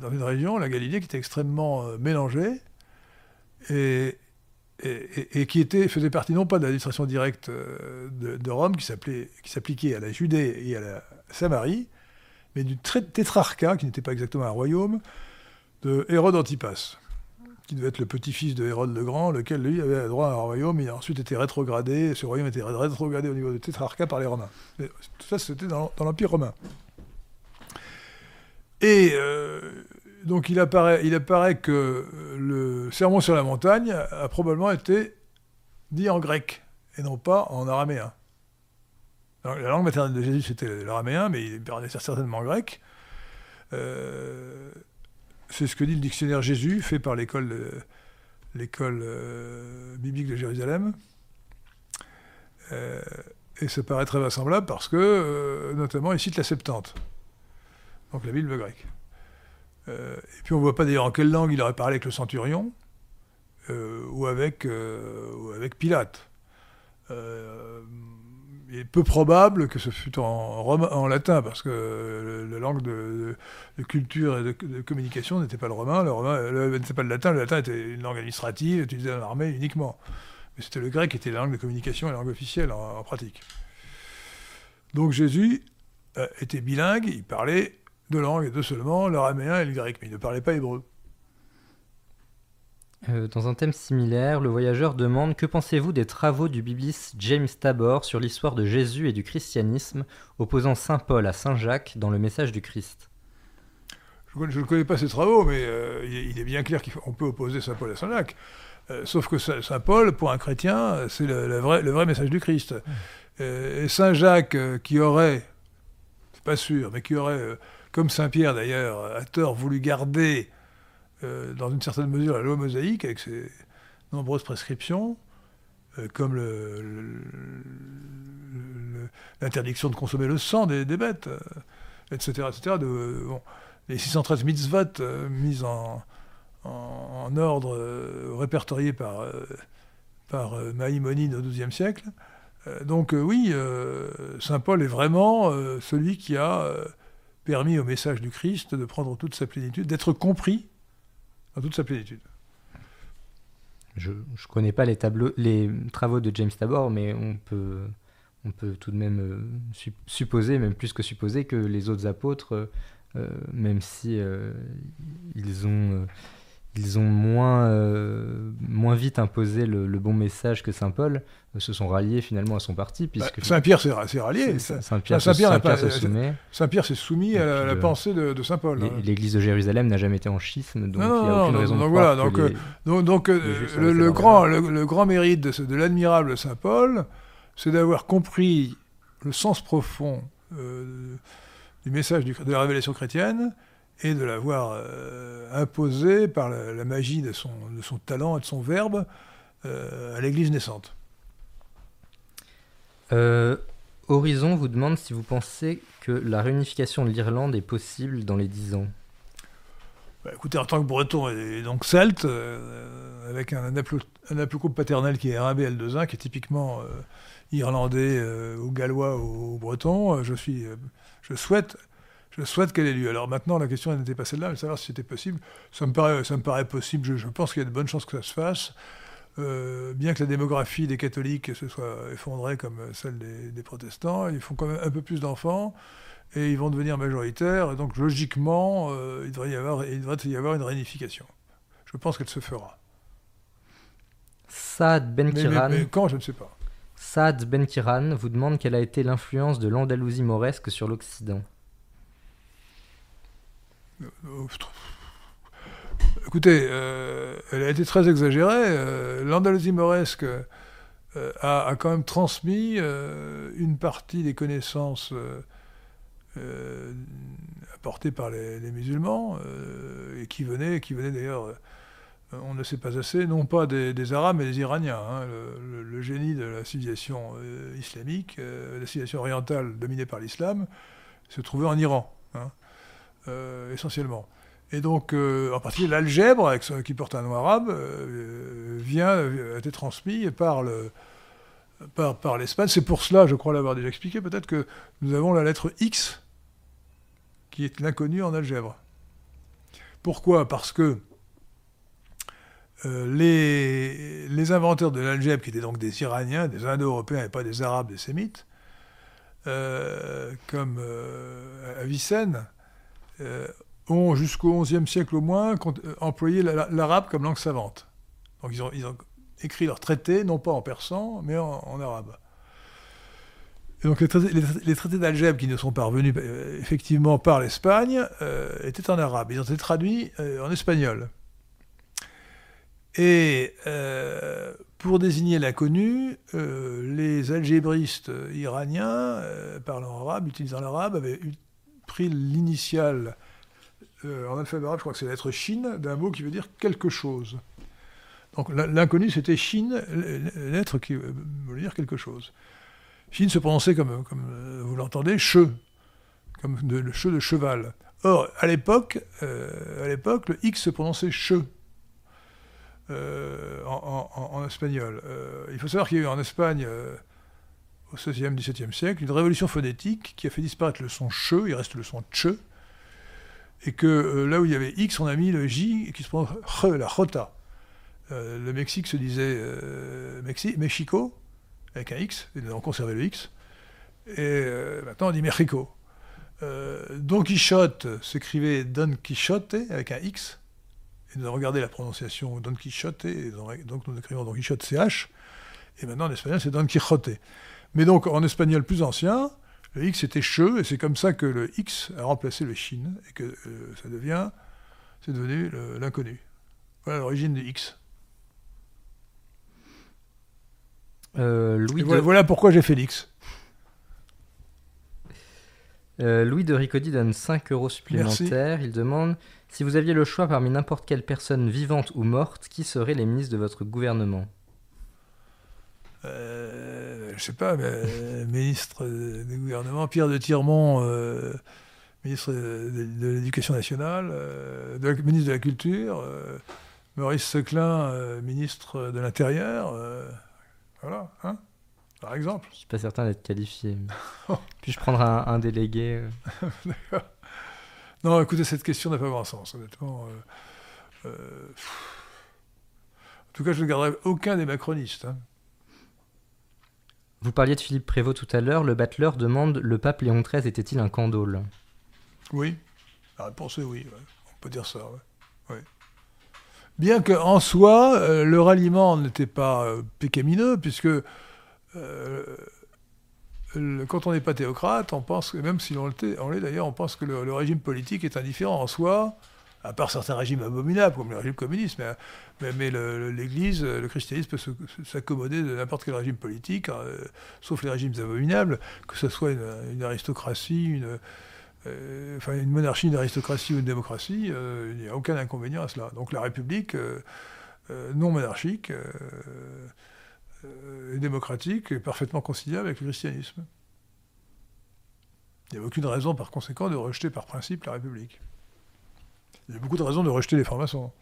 dans une région, la Galilée, qui était extrêmement mélangée et qui faisait partie non pas de l'administration directe de Rome, qui s'appliquait à la Judée et à la Samarie, mais du tétrarcat, qui n'était pas exactement un royaume, de Hérode Antipas, qui devait être le petit-fils de Hérode le Grand, lequel, lui, avait droit à un royaume, et il a ensuite été rétrogradé, ce royaume était rétrogradé au niveau du tétrarcat par les Romains. Mais tout ça, c'était dans l'Empire romain. Et donc il apparaît que le sermon sur la montagne a probablement été dit en grec, et non pas en araméen. La langue maternelle de Jésus, c'était l'araméen, mais il parlait certainement grec. C'est ce que dit le dictionnaire Jésus, fait par l'école biblique de Jérusalem. Et ça paraît très vraisemblable parce que, notamment, il cite la Septante, donc la Bible grecque. Et puis on ne voit pas d'ailleurs en quelle langue il aurait parlé avec le centurion ou avec Pilate. Il est peu probable que ce fût en latin, parce que la langue de culture et de communication n'était pas le romain. Le romain n'était pas le latin. Le latin était une langue administrative, utilisée dans l'armée uniquement. Mais c'était le grec qui était la langue de communication et la langue officielle en pratique. Donc Jésus était bilingue. Il parlait deux langues, et deux seulement, l'araméen et le grec. Mais il ne parlait pas hébreu. Dans un thème similaire, le voyageur demande « Que pensez-vous des travaux du bibliste James Tabor sur l'histoire de Jésus et du christianisme, opposant saint Paul à saint Jacques dans le message du Christ ?» Je ne connais pas ses travaux, mais il est bien clair qu'on peut opposer saint Paul à saint Jacques. Sauf que saint Paul, pour un chrétien, c'est le vrai message du Christ. Et saint Jacques, qui aurait, c'est pas sûr, mais qui aurait, comme saint Pierre d'ailleurs, à tort voulu garder... dans une certaine mesure, la loi mosaïque, avec ses nombreuses prescriptions, comme l'interdiction de consommer le sang des bêtes, etc. Les 613 mitzvot mises en ordre, répertoriées par Maïmonide au XIIe siècle. Saint Paul est vraiment celui qui a permis au message du Christ de prendre toute sa plénitude, d'être compris dans toute sa plénitude. Je ne connais pas les travaux de James Tabor, mais on peut tout de même supposer, même plus que supposer, que les autres apôtres, même si ils ont moins vite imposé le bon message que saint Paul, se sont ralliés finalement à son parti. Saint Pierre s'est rallié. Saint Pierre s'est soumis à la pensée de saint Paul. L'église de Jérusalem n'a jamais été en schisme, donc il n'y a aucune raison de croire. Donc le grand mérite de l'admirable saint Paul, c'est d'avoir compris le sens profond du message de la révélation chrétienne et de l'avoir imposé par la magie de son talent et de son verbe à l'Église naissante. Horizon vous demande si vous pensez que la réunification de l'Irlande est possible dans les 10 ans. Bah, écoutez, en tant que breton et donc celte, avec un haplogroupe paternel qui est RABL21, qui est typiquement irlandais ou gallois ou breton, je souhaite qu'elle ait lieu. Alors maintenant, la question n'était pas celle-là, mais savoir si c'était possible, ça me paraît possible. Je pense qu'il y a de bonnes chances que ça se fasse. Bien que la démographie des catholiques se soit effondrée comme celle des protestants, ils font quand même un peu plus d'enfants et ils vont devenir majoritaires. Et donc logiquement, il devrait y avoir une réunification. Je pense qu'elle se fera. Saad Benkiran. Mais quand, je ne sais pas. Saad Benkiran vous demande quelle a été l'influence de l'Andalousie mauresque sur l'Occident. Écoutez, elle a été très exagérée. L'Andalousie mauresque a quand même transmis une partie des connaissances apportées par les musulmans, et qui venaient d'ailleurs, on ne sait pas assez, non pas des Arabes, mais des Iraniens. Hein, le génie de la civilisation islamique, la civilisation orientale dominée par l'islam, se trouvait en Iran, hein, essentiellement. Et donc, en particulier, l'algèbre, qui porte un nom arabe, a été transmis par l'Espagne. C'est pour cela, je crois l'avoir déjà expliqué, peut-être que nous avons la lettre X, qui est l'inconnue en algèbre. Pourquoi ? Parce que les inventeurs de l'algèbre, qui étaient donc des Iraniens, des Indo-Européens, et pas des Arabes, des Sémites, comme Avicenne, ont, jusqu'au XIe siècle au moins, employé l'arabe comme langue savante. Donc ils ont écrit leurs traités, non pas en persan, mais en arabe. Et donc les traités d'algèbre qui nous sont parvenus effectivement par l'Espagne étaient en arabe. Ils ont été traduits en espagnol. Et pour désigner l'inconnu, les algébristes iraniens, parlant arabe, utilisant l'arabe, avaient pris l'initiale en alphabet arabe, je crois que c'est la lettre Chine, d'un mot qui veut dire quelque chose. Donc l'inconnu, c'était Chine, lettre qui veut dire quelque chose. Chine se prononçait comme vous l'entendez, che, comme le che de cheval. Or, à l'époque, le X se prononçait che en espagnol. Il faut savoir qu'il y a eu en Espagne, au XVIe, XVIIe siècle, une révolution phonétique qui a fait disparaître le son che, il reste le son che, et que là où il y avait X, on a mis le J qui se prononce « re », la « rota ». Le Mexique se disait « Mexico » avec un X, et nous avons conservé le X, et maintenant on dit « Mexico ». Don Quichotte s'écrivait « Don Quichote » avec un X, et nous avons regardé la prononciation « Don Quichote », et donc nous écrivons « Don Quichotte » CH, et maintenant en espagnol c'est « Don Quijote ». Mais donc en espagnol plus ancien, le X était che, et c'est comme ça que le X a remplacé le Chine, et que c'est devenu l'inconnu. Voilà l'origine du X. Voilà pourquoi j'ai fait l'X. Louis de Ricaudi donne 5 € supplémentaires. Merci. Il demande « Si vous aviez le choix parmi n'importe quelle personne vivante ou morte, qui seraient les ministres de votre gouvernement ?» je sais pas, ministre du gouvernement, Pierre de Tirmont, ministre de l'Éducation nationale, ministre de la Culture, Maurice Seclin, ministre de l'Intérieur, voilà, hein, par exemple. Je suis pas certain d'être qualifié. Mais... Puis-je prendre un délégué D'accord. Non, écoutez, cette question n'a pas bon sens, honnêtement. En tout cas, je ne garderai aucun des macronistes, hein. Vous parliez de Philippe Prévost tout à l'heure. Le battleur demande « Le pape Léon XIII était-il un candole ?» Oui. La réponse est oui. Ouais. On peut dire ça. Ouais. Ouais. Bien qu'en soi, le ralliement n'était pas pécamineux, puisque quand on n'est pas théocrate, on pense, même si on l'est d'ailleurs, on pense que le régime politique est indifférent en soi à part certains régimes abominables, comme le régime communiste, mais l'Église, le christianisme peut s'accommoder de n'importe quel régime politique, sauf les régimes abominables, que ce soit une aristocratie, enfin, une monarchie, une aristocratie ou une démocratie, il n'y a aucun inconvénient à cela. Donc la République non monarchique et démocratique est parfaitement conciliable avec le christianisme. Il n'y a aucune raison, par conséquent, de rejeter par principe la République. Il y a beaucoup de raisons de rejeter les francs-maçons.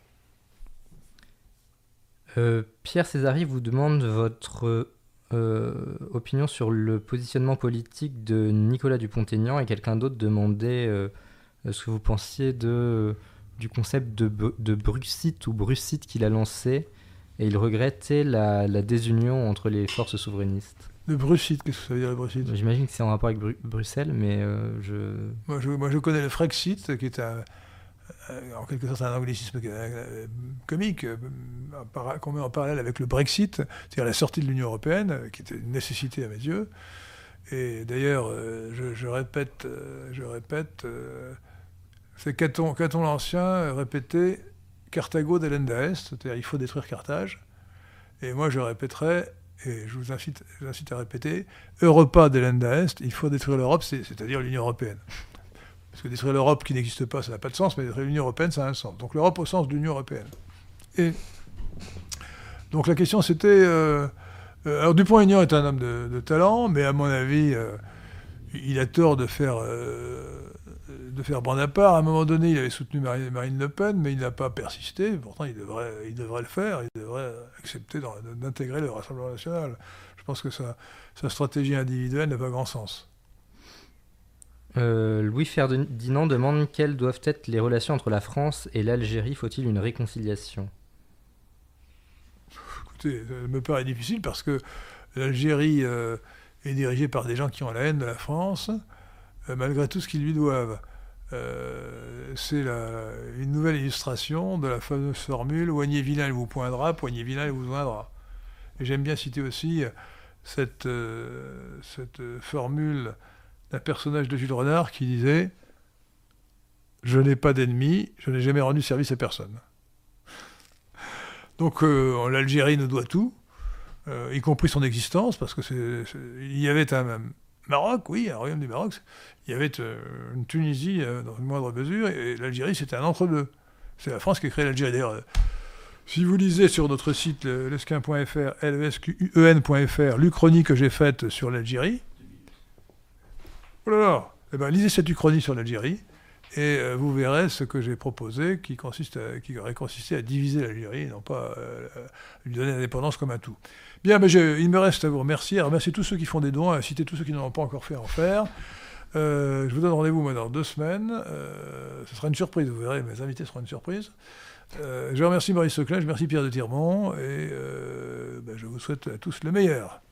Pierre Césari vous demande votre opinion sur le positionnement politique de Nicolas Dupont-Aignan, et quelqu'un d'autre demandait ce que vous pensiez du concept de Brexit ou Brucite qu'il a lancé, et il regrettait la désunion entre les forces souverainistes. Le Brexit, qu'est-ce que ça veut dire le Brexit ? J'imagine que c'est en rapport avec Bruxelles, mais Moi, je connais le Frexit, qui est en quelque sorte un anglicisme comique qu'on met en parallèle avec le Brexit, c'est-à-dire la sortie de l'Union européenne, qui était une nécessité à mes yeux. Et d'ailleurs, je répète, c'est Caton l'Ancien répétait Carthago delenda est, c'est-à-dire il faut détruire Carthage. Et moi, je répéterais, et je vous incite à répéter, Europa delenda est, il faut détruire l'Europe, c'est-à-dire l'Union européenne. Parce que détruire l'Europe qui n'existe pas, ça n'a pas de sens, mais détruire l'Union européenne, ça a un sens. Donc l'Europe au sens de l'Union européenne. Et donc la question c'était... alors Dupont-Aignan est un homme de talent, mais à mon avis, il a tort de faire bande à part. À un moment donné, il avait soutenu Marine Le Pen, mais il n'a pas persisté. Pourtant, il devrait le faire, il devrait accepter d'intégrer le Rassemblement national. Je pense que sa stratégie individuelle n'a pas grand sens. Louis Ferdinand demande quelles doivent être les relations entre la France et l'Algérie. Faut-il une réconciliation ? Écoutez, ça me paraît difficile parce que l'Algérie est dirigée par des gens qui ont la haine de la France, malgré tout ce qu'ils lui doivent. C'est une nouvelle illustration de la fameuse formule « Oignez vilain, il vous poindra, poignez vilain, il vous oindra ». Et j'aime bien citer aussi cette formule d'un personnage de Jules Renard qui disait « Je n'ai pas d'ennemi, je n'ai jamais rendu service à personne ». Donc l'Algérie nous doit tout, y compris son existence, parce que il y avait un Maroc, oui, un royaume du Maroc, il y avait une Tunisie dans une moindre mesure, et l'Algérie c'était un entre-deux. C'est la France qui a créé l'Algérie. D'ailleurs, si vous lisez sur notre site lesquen.fr, lesquen.fr, l'Uchronie que j'ai faite sur l'Algérie, oh là là, lisez cette uchronie sur l'Algérie et vous verrez ce que j'ai proposé qui aurait consisté à diviser l'Algérie et non pas lui donner l'indépendance comme un tout. Bien, mais il me reste à vous remercier. Remercier tous ceux qui font des dons, à citer tous ceux qui n'en ont pas encore fait à en faire. Je vous donne rendez-vous moi, dans 2 semaines. Ce sera une surprise, vous verrez, mes invités seront une surprise. Je remercie Maurice Seclin, je remercie Pierre de Tirmont et je vous souhaite à tous le meilleur.